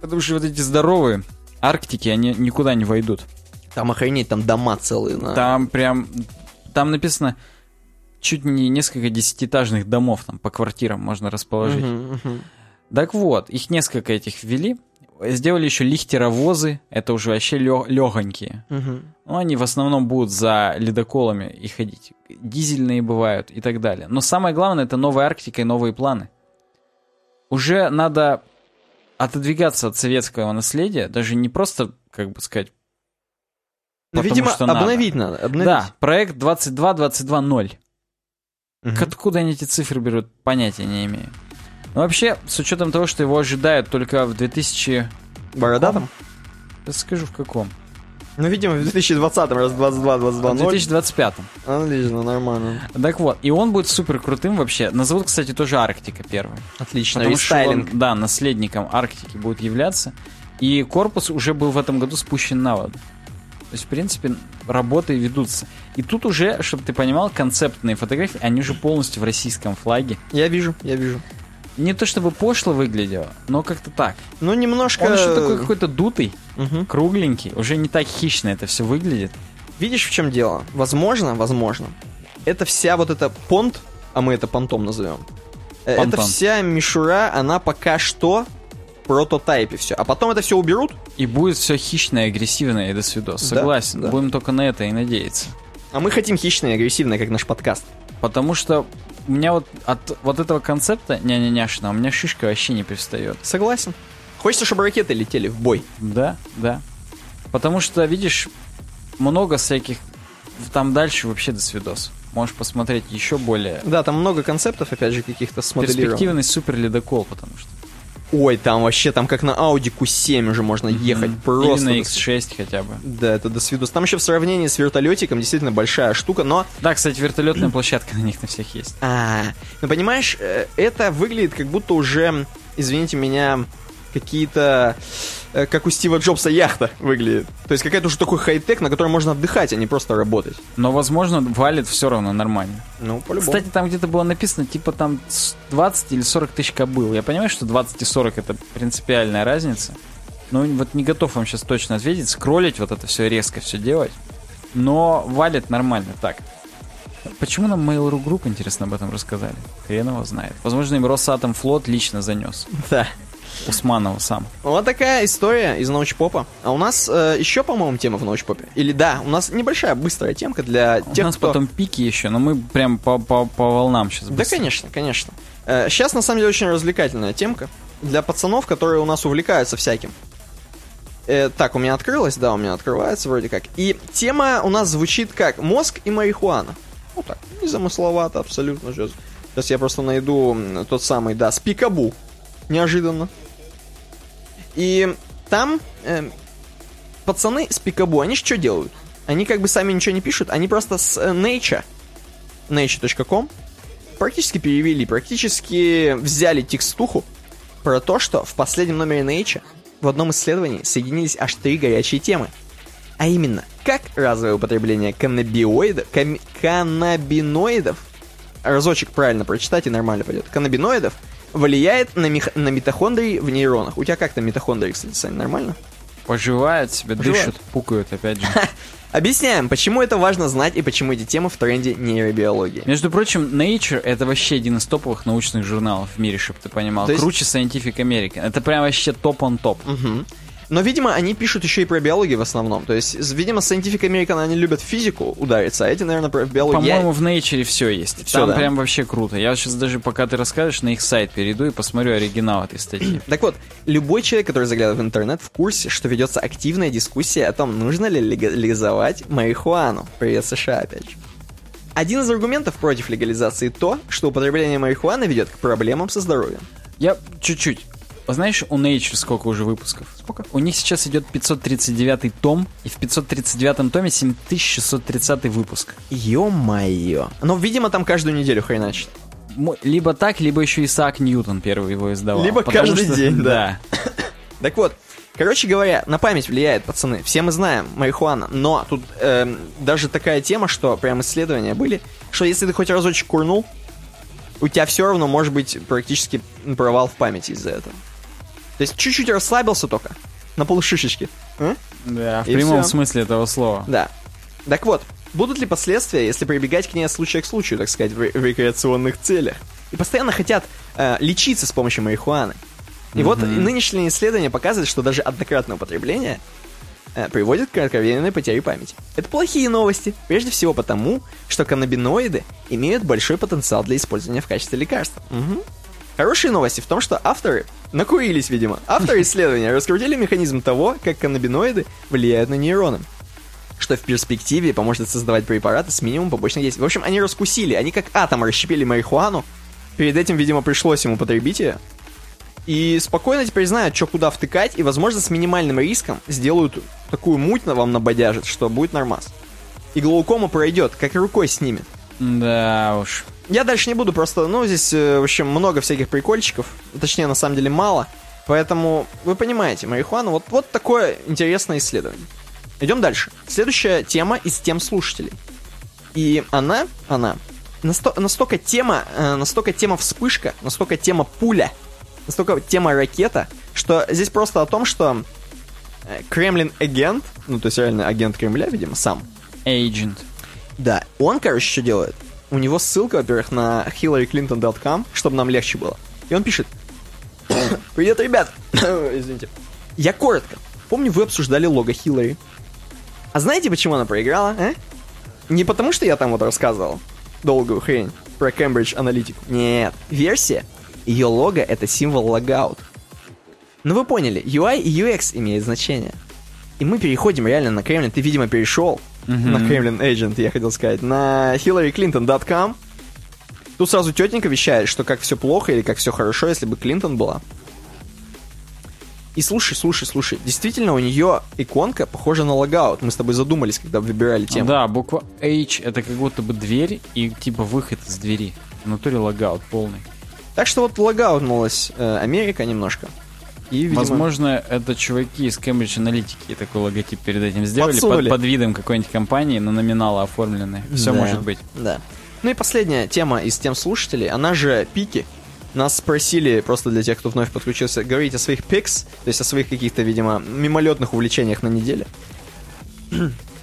Потому что вот эти здоровые Арктики, они никуда не войдут. Там охренеть, там дома целые. Да? Там прям, там написано чуть не несколько десятиэтажных домов там по квартирам можно расположить. Угу, угу. Так вот, их несколько этих ввели. Сделали еще лихтеровозы, это уже вообще лё- легонькие. Угу. Ну, они в основном будут за ледоколами и ходить. Дизельные бывают и так далее. Но самое главное, это новая Арктика и новые планы. Уже надо отодвигаться от советского наследия, даже не просто, как бы сказать, ну, видимо, что обновить надо. надо обновить. Да, проект двадцать два двадцать два ноль. Угу. Откуда они эти цифры берут, понятия не имею. Но вообще, с учетом того, что его ожидают только в две тысячи... Бородатом? Я скажу, в каком. Ну, видимо, в две тысячи двадцатом, раз двадцать два двадцать два ноль. В две тысячи двадцать пятом. Отлично, нормально. Так вот, и он будет супер крутым вообще. Назовут, кстати, тоже Арктика первым. Отлично, рестайлинг. Да, наследником Арктики будет являться. И корпус уже был в этом году спущен на воду. То есть, в принципе, работы ведутся. И тут уже, чтобы ты понимал, концептные фотографии, они уже полностью в российском флаге. Я вижу, я вижу. Не то чтобы пошло выглядело, но как-то так. Ну, немножко... Он еще такой какой-то дутый, угу. кругленький. Уже не так хищно это все выглядит. Видишь, в чем дело? Возможно, возможно. Это вся вот эта понт, а мы это понтом назовем. Понтон. Это вся мишура, она пока что в прототайпе все. А потом это все уберут. И будет все хищное, агрессивное и до свидос. Согласен, да, да. Будем только на это и надеяться. А мы хотим хищное и агрессивное, как наш подкаст. Потому что... У меня вот от вот этого концепта ня-ня-няшного, у меня шишка вообще не пристает. Согласен. Хочется, чтобы ракеты летели в бой. Да, да. Потому что, видишь, много всяких... Там дальше вообще досвидос. можешь посмотреть еще более... Да, там много концептов, опять же, каких-то смоделированных. Перспективность супер ледокол, потому что... Ой, там вообще, там как на Audi кью семь уже можно ехать mm-hmm. просто. Или на икс шесть хотя бы. Да, это досвидос. Там еще в сравнении с вертолетиком действительно большая штука, но... Да, кстати, вертолетная площадка на них на всех есть. А, ну понимаешь, это выглядит как будто уже, извините меня, какие-то... Как у Стива Джобса яхта выглядит. То есть какая-то уже такой хай-тек, на котором можно отдыхать, а не просто работать. Но, возможно, валит все равно нормально. Ну, по-любому. Кстати, там где-то было написано, типа там двадцать или сорок тысяч кобыл. Я понимаю, что двадцать и сорок это принципиальная разница. Но вот не готов вам сейчас точно ответить, скроллить вот это все резко, все делать. Но валит нормально. Так. Почему нам Mail.ru Group, интересно, об этом рассказали? Хрен его знает. Возможно, им Росатомфлот лично занес. Да. Усманова сам. Вот такая история из научпопа. А у нас э, еще, по-моему, тема в научпопе. Или да, у нас небольшая быстрая темка для тех, кто... У нас кто... потом пики еще, но мы прям по, по, по волнам сейчас быстро. Да, конечно, конечно. Э, сейчас, на самом деле, очень развлекательная темка для пацанов, которые у нас увлекаются всяким. Э, так, у меня открылось, да, у меня открывается вроде как. И тема у нас звучит как «Мозг и марихуана». Ну так, незамысловато абсолютно. Сейчас, сейчас я просто найду тот самый, да, спикабу. Неожиданно. И там э, пацаны с Пикабу, они что делают? Они как бы сами ничего не пишут, они просто с э, Nature, nature точка ком практически перевели, практически взяли текстуху про то, что в последнем номере Nature в одном исследовании соединились аж три горячие темы. А именно, как разовое употребление каннабиоидов, кам, каннабиноидов, разочек правильно прочитать и нормально пойдет, каннабиноидов, влияет на, мех... на митохондрии в нейронах. У тебя как там митохондрии, кстати, Сань, нормально? Поживают себе, Поживают. дышат, пукают, опять же. Объясняем, почему это важно знать и почему эти темы в тренде нейробиологии. Между прочим, Nature — это вообще один из топовых научных журналов в мире, чтобы ты понимал. Есть... Круче Scientific American. Это прям вообще топ-он-топ. Угу. Но, видимо, они пишут еще и про биологию в основном. То есть, видимо, Scientific American, они любят физику удариться, а эти, наверное, про биологию. По-моему, я... в Nature все есть. Все, там да. Прям вообще круто. Я сейчас даже, пока ты расскажешь, на их сайт перейду и посмотрю оригинал этой статьи. Так вот, любой человек, который заглядывает в интернет, в курсе, что ведется активная дискуссия о том, нужно ли легализовать марихуану. Привет, США, опять же. Один из аргументов против легализации то, что употребление марихуаны ведет к проблемам со здоровьем. Я чуть-чуть... Знаешь, у Nature сколько уже выпусков? Сколько? У них сейчас идет пятьсот тридцать девятый том, и в пятьсот тридцать девятом томе семь тысяч шестьсот тридцатый выпуск. Ё-моё. Ну, видимо, там каждую неделю хреначит. Либо так, либо еще Исаак Ньютон первый его издавал. Либо каждый что... день, да. Так вот, короче говоря, на память влияет, пацаны. Все мы знаем, марихуана. Но тут э, даже такая тема, что прям исследования были, что если ты хоть разочек курнул, у тебя все равно может быть практически провал в памяти из-за этого. То есть чуть-чуть расслабился только на полушишечке. А? Да, в и прямом все. Смысле этого слова. Да. Так вот, будут ли последствия, если прибегать к ней от случая к случаю, так сказать, в, ре- в рекреационных целях? И постоянно хотят э, лечиться с помощью марихуаны. И mm-hmm. вот нынешнее исследование показывает, что даже однократное употребление э, приводит к кратковременной потере памяти. Это плохие новости, прежде всего потому, что каннабиноиды имеют большой потенциал для использования в качестве лекарства. Угу. Хорошие новости в том, что авторы накурились, видимо. Авторы исследования раскрутили механизм того, как каннабиноиды влияют на нейроны, что в перспективе поможет создавать препараты с минимумом побочных действий. В общем, они раскусили, они как атом расщепили марихуану. Перед этим, видимо, пришлось им употребить ее. И спокойно теперь знают, что куда втыкать, и, возможно, с минимальным риском сделают такую муть на вам набодяжит, что будет нормас. И глаукома пройдет, как рукой снимет. Да уж. Я дальше не буду, просто, ну, здесь, в общем, много всяких прикольчиков. Точнее, на самом деле, мало. Поэтому, вы понимаете, марихуана, вот, вот такое интересное исследование. Идем дальше. Следующая тема из тем слушателей. И она, она, настолько, настолько тема, настолько тема вспышка, настолько тема пуля, настолько тема ракета, что здесь просто о том, что Кремлин-агент, ну, то есть реально агент Кремля, видимо, сам. Agent. Да, он, короче, что делает? У него ссылка, во-первых, на хиллари клинтон точка ком, чтобы нам легче было. И он пишет: «Привет, ребят!» Извините. «Я коротко. Помню, вы обсуждали лого Хиллари. А знаете, почему она проиграла, а? Не потому, что я там вот рассказывал долгую хрень про Кембридж Аналитику. Нет. Версия. Ее лого — это символ логаут. Но вы поняли, ю ай и ю экс имеет значение. И мы переходим реально на Кремль. Ты, видимо, перешел. Mm-hmm. На Kremlin Agent, я хотел сказать. На хиллари клинтон точка ком. Тут сразу тетенька вещает, что как все плохо или как все хорошо, если бы Клинтон была. И слушай, слушай, слушай. Действительно, у нее иконка похожа на логаут. Мы с тобой задумались, когда выбирали тему. Да, буква H — это как будто бы дверь и типа выход из двери. В натуре логаут полный. Так что вот логаутнулась э, Америка немножко. И, видимо... Возможно, это чуваки из Cambridge Analytica такой логотип перед этим сделали. Под, под видом какой-нибудь компании, на номиналы оформлены. Все да, может быть. Да. Ну и последняя тема из тем слушателей, она же пики. Нас спросили, просто для тех, кто вновь подключился, говорить о своих пикс, то есть о своих каких-то, видимо, мимолетных увлечениях на неделе.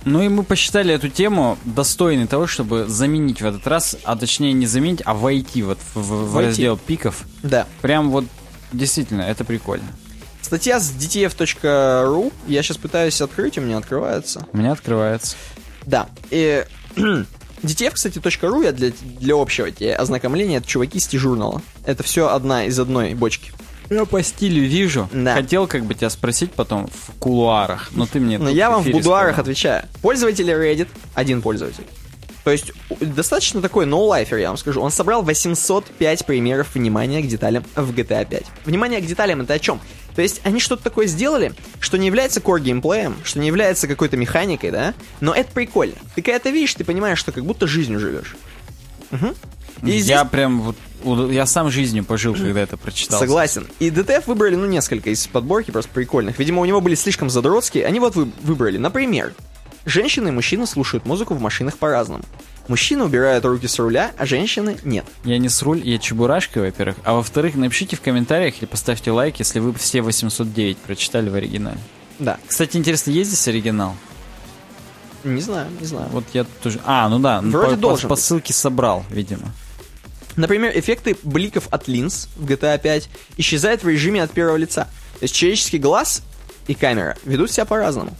Ну и мы посчитали эту тему достойной того, чтобы заменить в этот раз, а точнее не заменить, а войти вот в, в, в раздел пиков. Да. Прям вот действительно, это прикольно. Статья с ди ти эф точка ру, я сейчас пытаюсь открыть, у меня открывается. У меня открывается. Да. И... ди ти эф, кстати, .ru, я для, для общего тебе ознакомления, это чуваки с T-журнала. Это все одна из одной бочки. Я по стилю вижу. Да. Хотел как бы тебя спросить потом в кулуарах, но ты мне... Но я вам в будуарах сказал. Отвечаю. Пользователи Reddit, один пользователь. То есть достаточно такой ноу-лайфер, я вам скажу. Он собрал восемьсот пять примеров внимания к деталям в джи ти эй пять. Внимание к деталям — это о чем? То есть они что-то такое сделали, что не является кор-геймплеем, что не является какой-то механикой, да? Но это прикольно. Ты когда это видишь, ты понимаешь, что как будто жизнью живешь. Угу. Я здесь... прям вот... Я сам жизнью пожил, когда это прочитал. Согласен. И ди ти эф выбрали, ну, несколько из подборки просто прикольных. Видимо, у него были слишком задротские. Они вот выбрали. Например... Женщины и мужчины слушают музыку в машинах по-разному. Мужчины убирают руки с руля, а женщины нет. Я не с руль, я чебурашка, во-первых. А во-вторых, напишите в комментариях или поставьте лайк, если вы все восемьсот девять прочитали в оригинале. Да. Кстати, интересно, есть здесь оригинал? Не знаю, не знаю. Вот я тоже... А, ну да, вроде по, должен по, по ссылке собрал, видимо. Например, эффекты бликов от линз в джи ти эй пять исчезают в режиме от первого лица. То есть человеческий глаз... и камера ведут себя по-разному.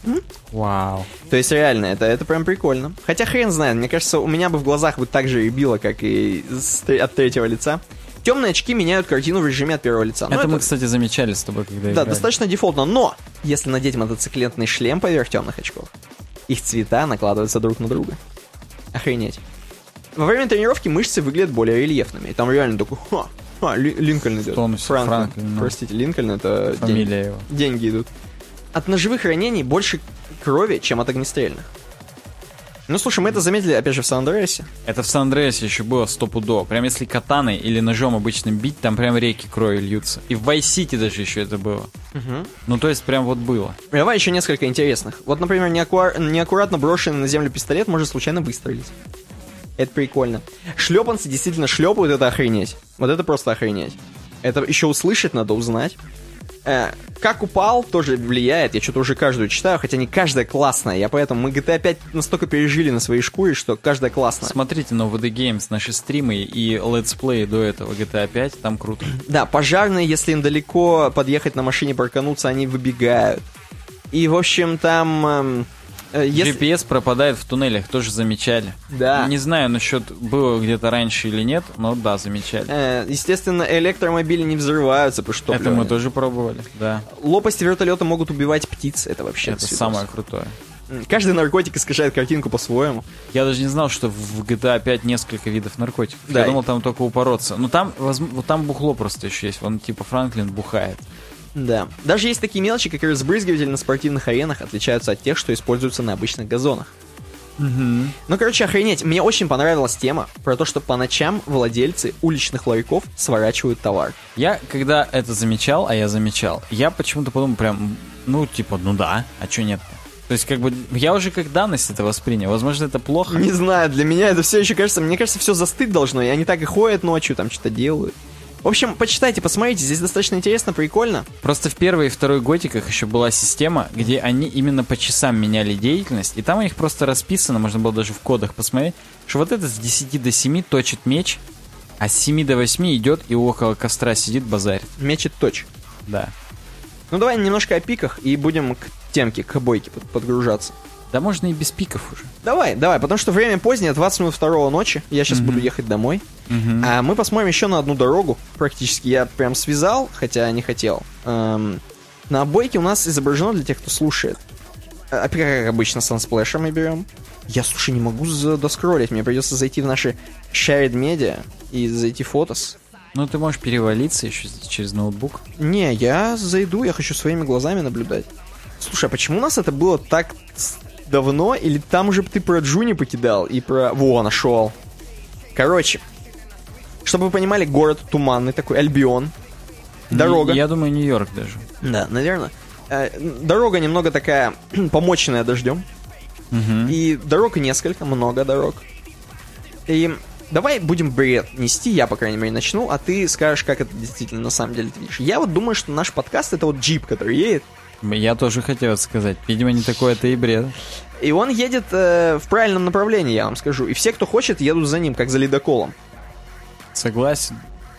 Вау. То есть реально, это, это прям прикольно. Хотя хрен знает, мне кажется, у меня бы в глазах вот так же рябило, как и с, от третьего лица. Темные очки меняют картину в режиме от первого лица. Это, это мы, кстати, замечали с тобой, когда да, играли. Достаточно дефолтно, но если надеть мотоциклетный шлем поверх темных очков, их цвета накладываются друг на друга. Охренеть. Во время тренировки мышцы выглядят более рельефными. И там реально такой... Ха! А, Ли- Линкольн идет. Франклин. Франклин. Простите, Линкольн — это фамилия деньги. Его. Деньги идут. От ножевых ранений больше крови, чем от огнестрельных. Ну, слушай, мы это заметили, опять же, в Сан-Андреасе. Это в Сан-Андреасе еще было стопудово. Прям если катаной или ножом обычным бить, там прям реки крови льются. И в Вайс-Сити даже еще это было. Угу. Ну, то есть прям вот было. Давай еще несколько интересных. Вот, например, неаккуар... неаккуратно брошенный на землю пистолет может случайно выстрелить. Это прикольно. Шлепанцы действительно шлепают, это охренеть. Вот это просто охренеть. Это еще услышать надо, узнать. Э, как упал, тоже влияет. Я что-то уже каждую читаю, хотя не каждая классная. Я поэтому... Мы джи ти эй пять настолько пережили на своей шкуре, что каждая классная. Смотрите на ви ди Games, наши стримы и летсплеи до этого джи ти эй пять, там круто. Да, пожарные, если им далеко подъехать на машине, паркануться, они выбегают. И, в общем, там... Эм... Если... джи пи эс пропадает в туннелях, тоже замечали. Да. Не знаю, насчет было где-то раньше или нет, но да, замечали. Э, естественно, электромобили не взрываются, потому что... Это мы тоже пробовали, да. Лопасти вертолета могут убивать птиц, это вообще... Это самое крутое. Каждый наркотик искажает картинку по-своему. Я даже не знал, что в джи ти эй пять несколько видов наркотиков. Да. Я думал, там только упороться. Но там, вот там бухло просто еще есть. Вон типа Франклин бухает. Да. Даже есть такие мелочи, как разбрызгиватели на спортивных аренах отличаются от тех, что используются на обычных газонах. Mm-hmm. Ну, короче, охренеть. Мне очень понравилась тема про то, что по ночам владельцы уличных ларьков сворачивают товар. Я, когда это замечал, а я замечал, я почему-то подумал прям, ну, типа, ну да, а чё нет? То есть, как бы, я уже как данность это воспринял. Возможно, это плохо. Не знаю, для меня это все еще кажется... Мне кажется, все застыть должно, и они так и ходят ночью, там что-то делают. В общем, почитайте, посмотрите, здесь достаточно интересно, прикольно. Просто в первой и второй готиках еще была система, где они именно по часам меняли деятельность, и там у них просто расписано, можно было даже в кодах посмотреть, что вот этот с десяти до семи точит меч, а с семи до восьми идет и около костра сидит, базарит. Мечет точь. Да. Ну давай немножко о пиках и будем к темке, к бойке подгружаться. Да можно и без пиков уже. Давай, давай, потому что время позднее, двадцать минут второго ночи. Я сейчас mm-hmm. буду ехать домой. Mm-hmm. А мы посмотрим еще на одну дорогу. Практически я прям связал, хотя не хотел. Эм, на обойке у нас изображено, для тех, кто слушает. Опять, как обычно, сансплэшер мы берем. Я, слушай, не могу задоскролить. Мне придется зайти в наши shared media и зайти в Photos. Ну, ты можешь перевалиться еще через ноутбук. Не, я зайду, я хочу своими глазами наблюдать. Слушай, а почему у нас это было так давно? Или там уже ты про Джуни покидал и про... Во, нашел. Короче, чтобы вы понимали, город туманный такой, Альбион. Дорога. Я думаю, Нью-Йорк даже. Да, наверное. Дорога немного такая помоченная дождем. Угу. И дорог несколько, много дорог. И давай будем бред нести, я, по крайней мере, начну, а ты скажешь, как это действительно на самом деле ты видишь. Я вот думаю, что наш подкаст — это вот джип, который едет. Я тоже хотел сказать. Видимо, не такой это и бред. И он едет э, в правильном направлении, я вам скажу. И все, кто хочет, едут за ним, как за ледоколом. Согласен.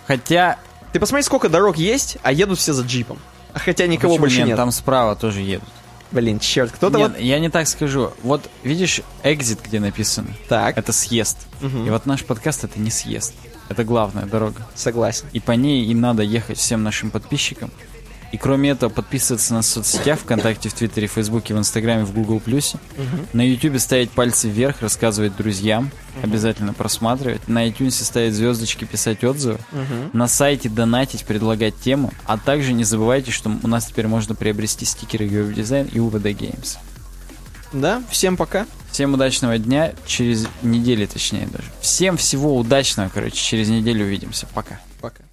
Хотя... Ты посмотри, сколько дорог есть, а едут все за джипом. Хотя никого больше нет. Там справа тоже едут. Блин, черт, кто-то нет, вот... я не так скажу. Вот, видишь, экзит, где написано? Так. Это съезд. Угу. И вот наш подкаст — это не съезд. Это главная дорога. Согласен. И по ней им надо ехать всем нашим подписчикам. И кроме этого, подписываться на соцсетях ВКонтакте, в Твиттере, в Фейсбуке, в Инстаграме, в Гугл Плюсе. Угу. На Ютубе ставить пальцы вверх, рассказывать друзьям, угу. обязательно просматривать. На iTunes ставить звездочки, писать отзывы. Угу. На сайте донатить, предлагать темы. А также не забывайте, что у нас теперь можно приобрести стикеры YouWebDesign и UVDGames. Да, всем пока. Всем удачного дня, через неделю точнее даже. Всем всего удачного, короче, через неделю увидимся. Пока. Пока.